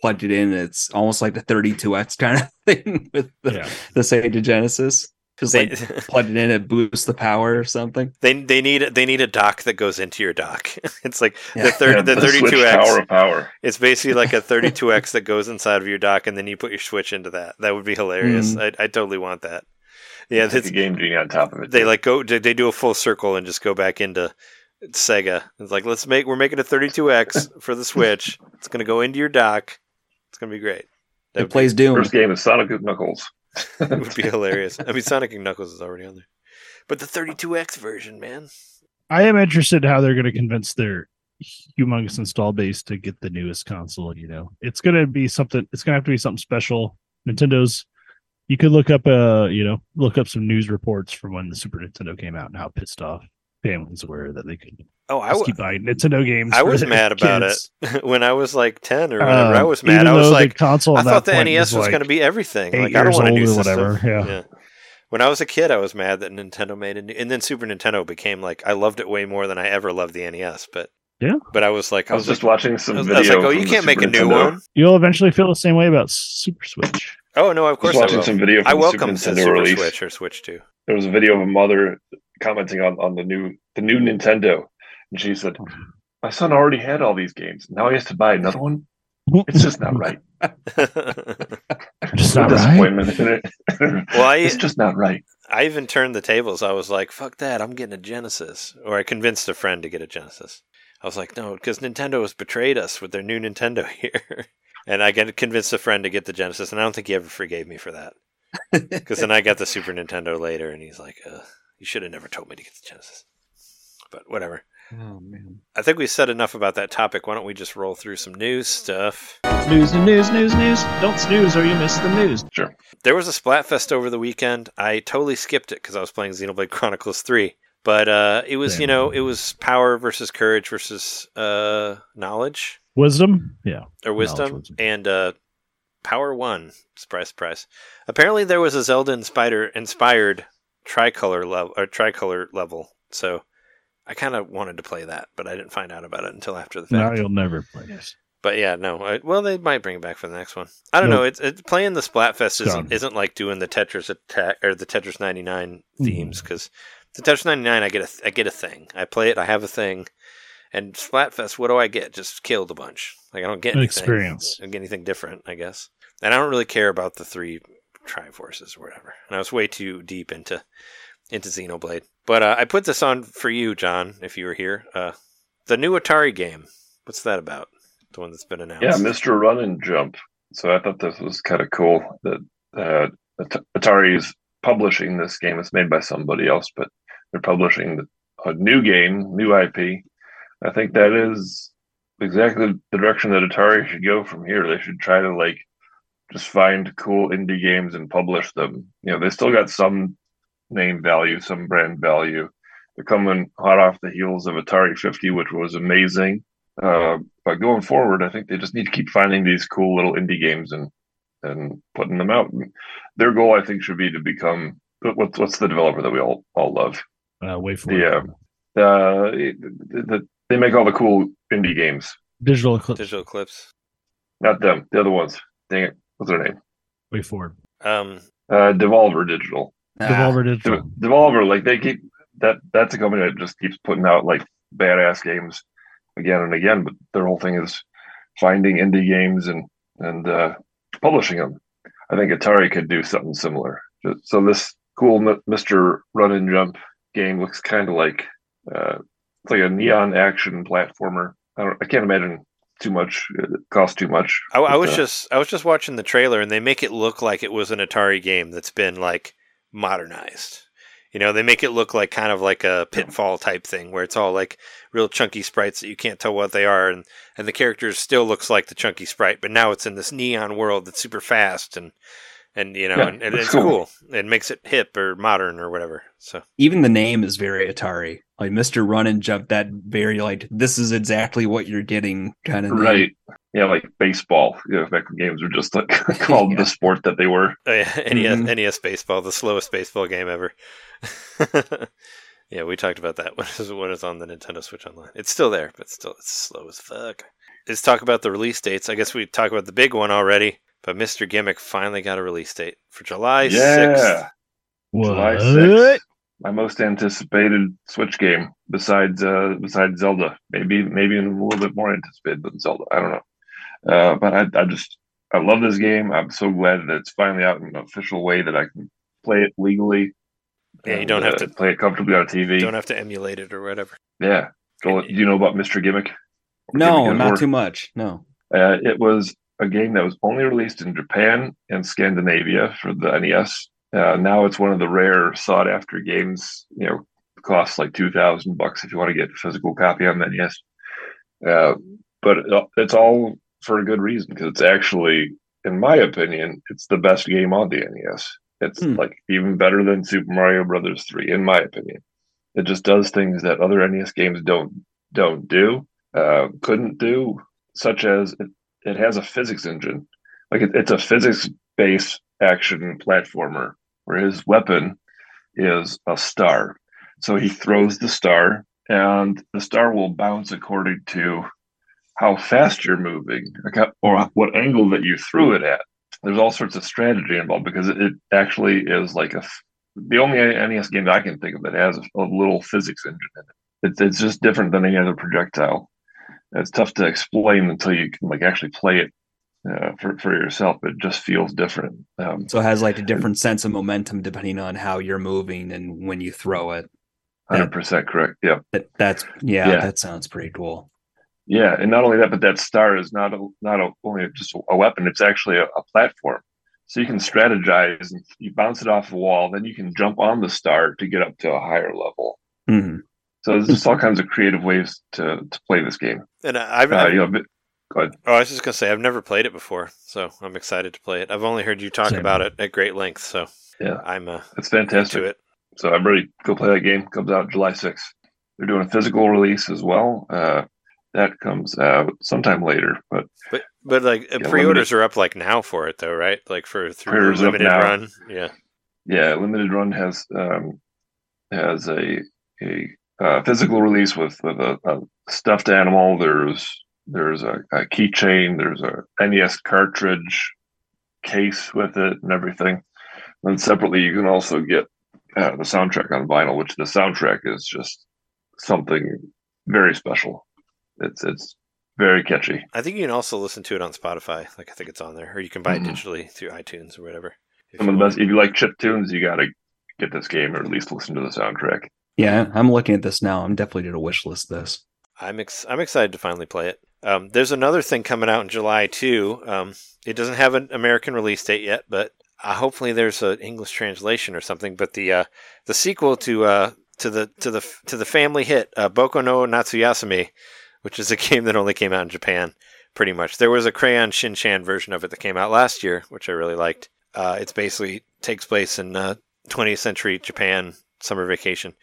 plug it in. It's almost like the 32X kind of thing with the Sega Genesis. Just like plug it in and boost the power or something. They need a dock that goes into your dock. It's like the 32X power. It's basically like a 32X that goes inside of your dock, and then you put your Switch into that. That would be hilarious. I totally want that. Yeah, that's the Game Genie on top of it. They like go. They do a full circle and just go back into Sega. It's like we're making a 32X for the Switch. It's gonna go into your dock. It's gonna be great. It plays Doom. First game is Sonic & Knuckles. It would be hilarious. I mean, Sonic & Knuckles is already on there. But the 32X version, man. I am interested how they're going to convince their humongous install base to get the newest console, you know. It's going to have to be something special. Nintendo's, you could look up some news reports from when the Super Nintendo came out and how pissed off families were that they couldn't keep buying Nintendo games. I was mad about it when I was like 10 or whatever. I was mad. I was like, I thought the NES was going to be everything. Like, I don't want a new system. Yeah. When I was a kid, I was mad that Nintendo made it, and then Super Nintendo became like, I loved it way more than I ever loved the NES. But I was like, I was just watching some video. I was like, you can't make a new one. You'll eventually feel the same way about Super Switch. Oh no, of course I will. Some video I welcome Super Switch or Switch 2. There was a video of a mother commenting on the new Nintendo. And she said, my son already had all these games. Now he has to buy another one? It's just not right. Just not disappointment in it. It's just not right. I even turned the tables. I was like, fuck that. I'm getting a Genesis. Or I convinced a friend to get a Genesis. I was like, no, because Nintendo has betrayed us with their new Nintendo here. And I convinced a friend to get the Genesis. And I don't think he ever forgave me for that. Because then I got the Super Nintendo later. And he's like, you should have never told me to get the Genesis. But whatever. Oh, man. I think we said enough about that topic. Why don't we just roll through some news stuff? News. Don't snooze or you miss the news. Sure. There was a Splatfest over the weekend. I totally skipped it because I was playing Xenoblade Chronicles 3. But it was, it was power versus courage versus knowledge. Wisdom? Yeah. Or wisdom. And power won. Surprise, surprise. Apparently there was a Zelda-inspired tricolor level. So I kind of wanted to play that, but I didn't find out about it until after the fact. Now you'll never play this. But yeah, no. Well, they might bring it back for the next one. I don't know. It's playing the Splatfest isn't like doing the Tetris Attack or the Tetris 99 themes, because the Tetris 99, I get a thing. I play it. I have a thing. And Splatfest, what do I get? Just killed a bunch. Like, I don't get anything. Experience. I don't get anything different, I guess. And I don't really care about the three Triforces or whatever. And I was way too deep into Xenoblade. But I put this on for you, John, if you were here. The new Atari game. What's that about? The one that's been announced. Yeah, Mr. Run and Jump. So I thought this was kind of cool that Atari's publishing this game. It's made by somebody else, but they're publishing a new game, new IP. I think that is exactly the direction that Atari should go from here. They should try to just find cool indie games and publish them. You know, they still got some name value, some brand value. They're coming hot off the heels of Atari 50, which was amazing. But going forward, I think they just need to keep finding these cool little indie games and putting them out. And their goal, I think, should be to become what's the developer that we all love? They make all the cool indie games. Digital Eclipse. Not them. The other ones. Dang it. What's their name? WayForward. Devolver Digital. Devolver. They keep that. That's a company that just keeps putting out badass games again and again, but their whole thing is finding indie games and publishing them. I think Atari could do something similar. So this cool Mr. Run and Jump game looks kind of it's like a neon action platformer. I can't imagine too much. It costs too much. I was just watching the trailer, and they make it look like it was an Atari game that's been modernized. You know, they make it look like kind of like a Pitfall type thing where it's all real chunky sprites that you can't tell what they are. And the character still looks like the chunky sprite, but now it's in this neon world that's super fast and it's cool. It makes it hip or modern or whatever. So even the name is very Atari, Mr. Run and Jump, that very, this is exactly what you're getting kind of. Right. Name. Yeah. Like baseball, back when games were just called the sport that they were. Oh, yeah. NES baseball, the slowest baseball game ever. Yeah, we talked about that. What is on the Nintendo Switch Online? It's still there, but still it's slow as fuck. Let's talk about the release dates. I guess we talked about the big one already, but Mr. Gimmick finally got a release date for July 6th. What? July 6th. My most anticipated Switch game besides Zelda. Maybe a little bit more anticipated than Zelda. I don't know. But I love this game. I'm so glad that it's finally out in an official way that I can play it legally. Yeah, you don't have to play it comfortably on TV. You don't have to emulate it or whatever. Yeah. Joel, do you know about Mr. Gimmick? No, not too much. No. It was a game that was only released in Japan and Scandinavia for the NES. Now it's one of the rare sought-after games. You know, it costs $2,000 if you want to get a physical copy on the NES. But it's all for a good reason, because it's actually, in my opinion, it's the best game on the NES. It's even better than Super Mario Brothers 3, in my opinion. It just does things that other NES games don't do, couldn't do, such as it has a physics engine. It's a physics-based action platformer where his weapon is a star. So he throws the star, and the star will bounce according to how fast you're moving or what angle that you threw it at. There's all sorts of strategy involved, because it actually is the only NES game that I can think of that has a little physics engine in it. It's just different than any other projectile. It's tough to explain until you can actually play it for yourself. It just feels different. So it has a different sense of momentum depending on how you're moving and when you throw it. 100% correct. Yeah. That sounds pretty cool. Yeah, and not only that, but that star is not only just a weapon, it's actually a platform. So you can strategize, and you bounce it off the wall, then you can jump on the star to get up to a higher level. Mm-hmm. So there's just all kinds of creative ways to play this game. And go ahead. Oh, I was just going to say, I've never played it before, so I'm excited to play it. I've only heard you talk about it at great length, so yeah, I'm it's fantastic. Into it. So I'm ready to go play that game. It comes out July 6th. They're doing a physical release as well. That comes out sometime later, but pre-orders are up now for it though, right? For through Limited Run, yeah. Limited Run has a physical release with a stuffed animal. There's There's a keychain. There's a NES cartridge case with it and everything. Then separately, you can also get the soundtrack on vinyl, which the soundtrack is just something very special. It's very catchy. I think you can also listen to it on Spotify. Like, I think it's on there, or you can buy it digitally through iTunes or whatever. Some of the best. If you like chip tunes, you got to get this game, or at least listen to the soundtrack. Yeah, I'm looking at this now. I'm definitely going to wish list this. I'm excited to finally play it. There's another thing coming out in July too. It doesn't have an American release date yet, but hopefully there's an English translation or something. But the sequel to the family hit Boku no Natsuyasumi, which is a game that only came out in Japan, pretty much. There was a Crayon Shin-chan version of it that came out last year, which I really liked. It's basically takes place in 20th century Japan summer vacation.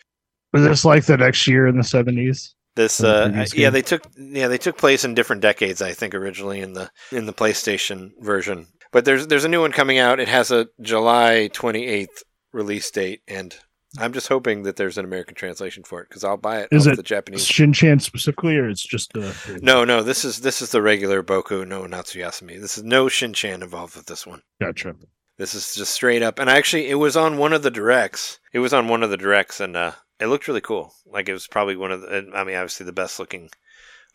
Was this like the next year in the 70s? This they took place in different decades, I think, originally in the PlayStation version. But there's a new one coming out. It has a July 28th release date, and I'm just hoping that there's an American translation for it, because I'll buy it. Is it the Japanese Shin-chan specifically, or it's just the? No. This is the regular Boku no Natsuyasumi. This is no Shin-chan involved with this one. Gotcha. This is just straight up, and actually, it was on one of the directs, and it looked really cool. Like, it was probably obviously the best looking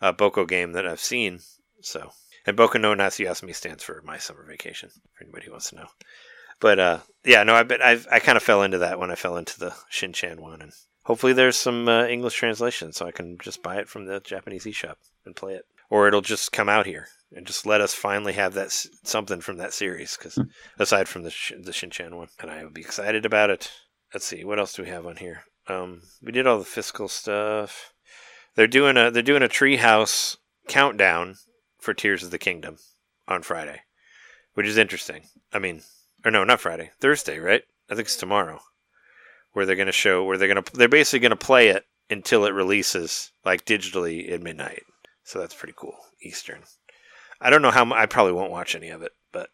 Boku game that I've seen. So, and Boku no Natsuyasumi stands for My Summer Vacation, for anybody who wants to know. But I kind of fell into that when I fell into the Shin-chan one, and hopefully there's some English translation, so I can just buy it from the Japanese eShop and play it, or it'll just come out here and just let us finally have that something from that series. Because aside from the Shin-chan one, and I would be excited about it. Let's see, what else do we have on here? We did all the fiscal stuff. They're doing a treehouse countdown for Tears of the Kingdom on Friday, which is interesting. I mean. Or no, not Friday. Thursday, right? I think it's tomorrow. Where they're going to show, they're basically going to play it until it releases, like, digitally at midnight. So that's pretty cool. Eastern. I don't know how, I probably won't watch any of it, but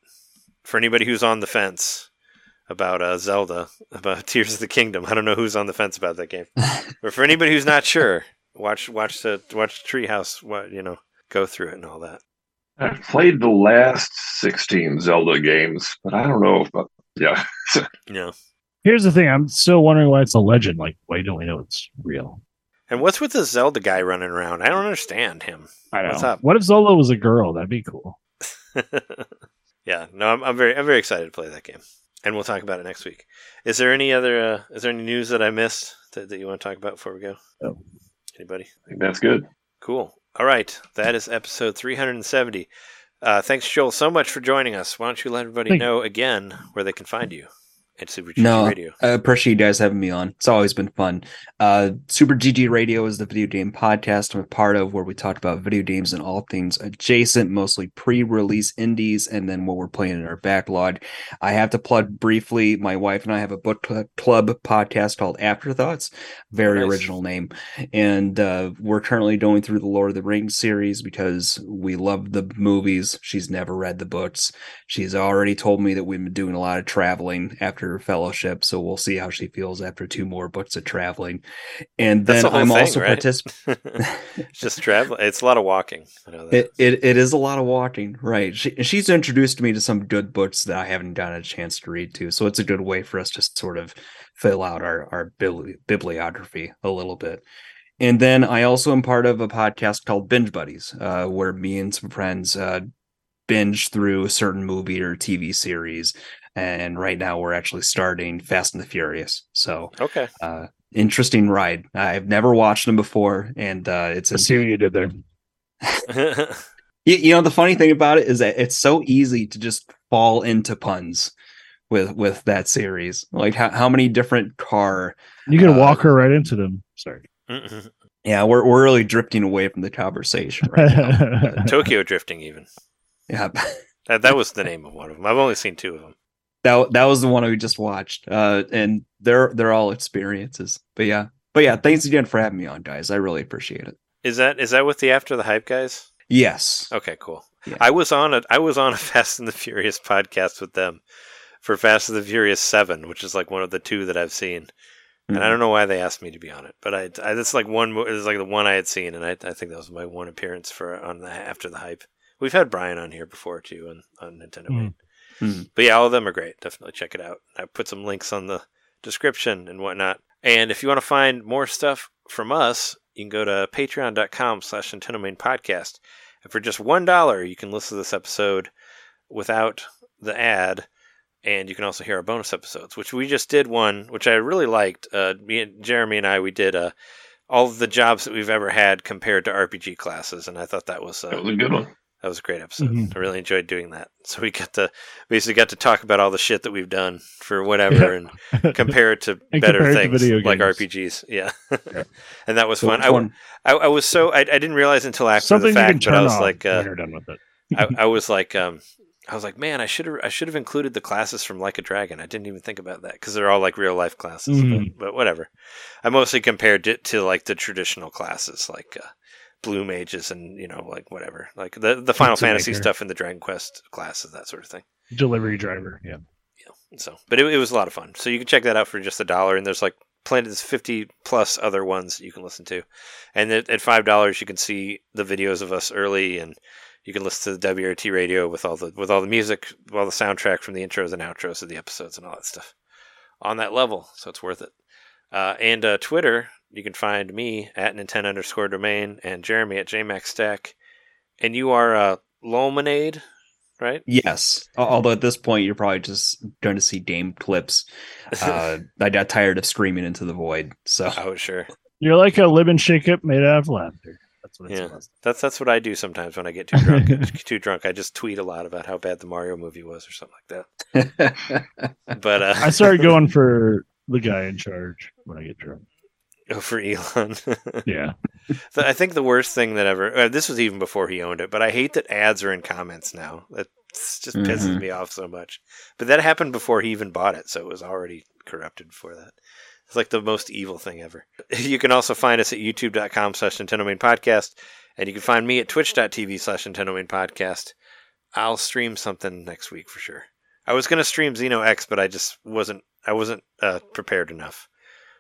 for anybody who's on the fence about Zelda, about Tears of the Kingdom, I don't know who's on the fence about that game. But for anybody who's not sure, watch Treehouse, go through it and all that. I've played the last 16 Zelda games, but I don't know. But yeah. Yeah. Here's the thing. I'm still wondering why it's a legend. Like, why don't we know it's real? And what's with the Zelda guy running around? I don't understand him. I know. What's up? What if Zelda was a girl? That'd be cool. Yeah. No, I'm very excited to play that game. And we'll talk about it next week. Is there any other, any news that I missed that you want to talk about before we go? No. Anybody? I think that's good. Cool. All right, that is episode 370. Thanks, Joel, so much for joining us. Why don't you let everybody know again where they can find you at Super GG Radio? I appreciate you guys having me on. It's always been fun. Super GG Radio is the video game podcast I'm a part of, where we talk about video games and all things adjacent, mostly pre-release indies, and then what we're playing in our backlog. I have to plug briefly, my wife and I have a book club podcast called Afterthoughts. Very nice. Original name. And we're currently going through the Lord of the Rings series because we love the movies. She's never read the books. She's already told me that we've been doing a lot of traveling after fellowship, so we'll see how she feels after 2 more books of traveling. And then I'm also participating. It's just traveling. It's a lot of walking. I know that. It is a lot of walking, right? She's introduced me to some good books that I haven't gotten a chance to read to, so it's a good way for us to sort of fill out our bibliography a little bit. And then I also am part of a podcast called Binge Buddies, where me and some friends binge through a certain movie or TV series. And right now we're actually starting Fast and the Furious. So, okay. Interesting ride. I've never watched them before. And I see what you did there. You know, the funny thing about it is that it's so easy to just fall into puns with that series. Like, how many different car... You can walk her right into them. Sorry. Yeah, we're really drifting away from the conversation right now. Tokyo Drifting, even. Yeah. That was the name of one of them. I've only seen 2 of them. That was the one we just watched, and they're all experiences. But yeah, thanks again for having me on, guys. I really appreciate it. Is that with the After the Hype guys? Yes. Okay, cool. Yeah. I was on a Fast and the Furious podcast with them for Fast and the Furious 7, which is like one of the 2 that I've seen. And I don't know why they asked me to be on it, but I that's like one. It was like the one I had seen, and I think that was my one appearance for on the After the Hype. We've had Brian on here before too, on Nintendo Main. Mm-hmm. But yeah, all of them are great. Definitely check it out. I put some links on the description and whatnot. And if you want to find more stuff from us, you can go to patreon.com/Nintendo Main Podcast. And for just $1, you can listen to this episode without the ad. And you can also hear our bonus episodes, which we just did one, which I really liked. Me and Jeremy and I, we did all of the jobs that we've ever had compared to RPG classes. And I thought that was a good one. That was a great episode. Mm-hmm. I really enjoyed doing that. So we basically got to talk about all the shit that we've done for whatever and compare it to better things to like RPGs. Yeah. Yeah. And that was fun. I didn't realize until after the fact, but I was like, done with it. I was like, man, I should have included the classes from Like a Dragon. I didn't even think about that because they're all like real life classes, but whatever. I mostly compared it to like the traditional classes, like blue mages and like whatever, like the Final Fantasy stuff and the Dragon Quest classes, that sort of thing. Delivery driver, yeah. So, but it was a lot of fun. So you can check that out for just $1, and there's like plenty of 50+ other ones that you can listen to, and at $5 you can see the videos of us early and. You can listen to the WRT radio with all the music, all the soundtrack from the intros and outros of the episodes and all that stuff on that level. So it's worth it. And Twitter, you can find me at Nintendo_domain and Jeremy at JMaxStack. And you are Lomanade, right? Yes. Although at this point, you're probably just going to see Dame clips. I got tired of screaming into the void. So. Oh, sure. You're like a lemon shake-up made out of laughter. That's what I do sometimes when I get too drunk. I just tweet a lot about how bad the Mario movie was or something like that. But I started going for the guy in charge when I get drunk. Oh, for Elon. Yeah. So I think the worst thing that ever. This was even before he owned it, but I hate that ads are in comments now. That just pisses me off so much. But that happened before he even bought it, so it was already corrupted before that. It's like the most evil thing ever. You can also find us at youtube.com/Nintendo Main Podcast. And you can find me at twitch.tv/Nintendo Main Podcast. I'll stream something next week for sure. I was going to stream Xeno X, but I just wasn't prepared enough.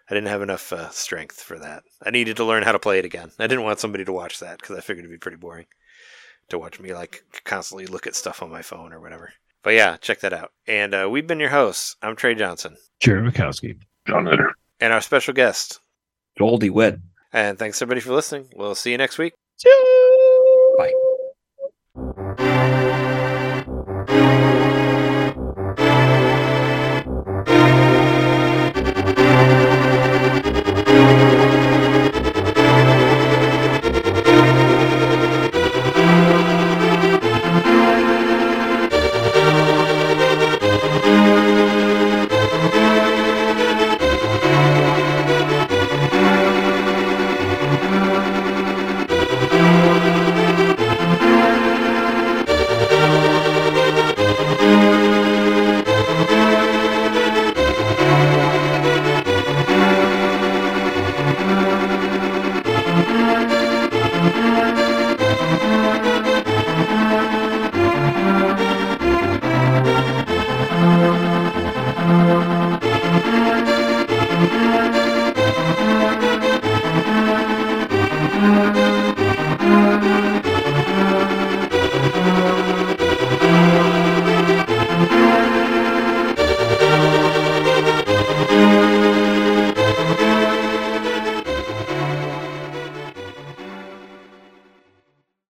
I didn't have enough strength for that. I needed to learn how to play it again. I didn't want somebody to watch that because I figured it'd be pretty boring to watch me like constantly look at stuff on my phone or whatever. But yeah, check that out. And we've been your hosts. I'm Trey Johnson. Jeremy Mikowski. John Ritter. And our special guest, Joel DeWitt. And thanks everybody for listening. We'll see you next week. Cheers. Bye. We'll be right back.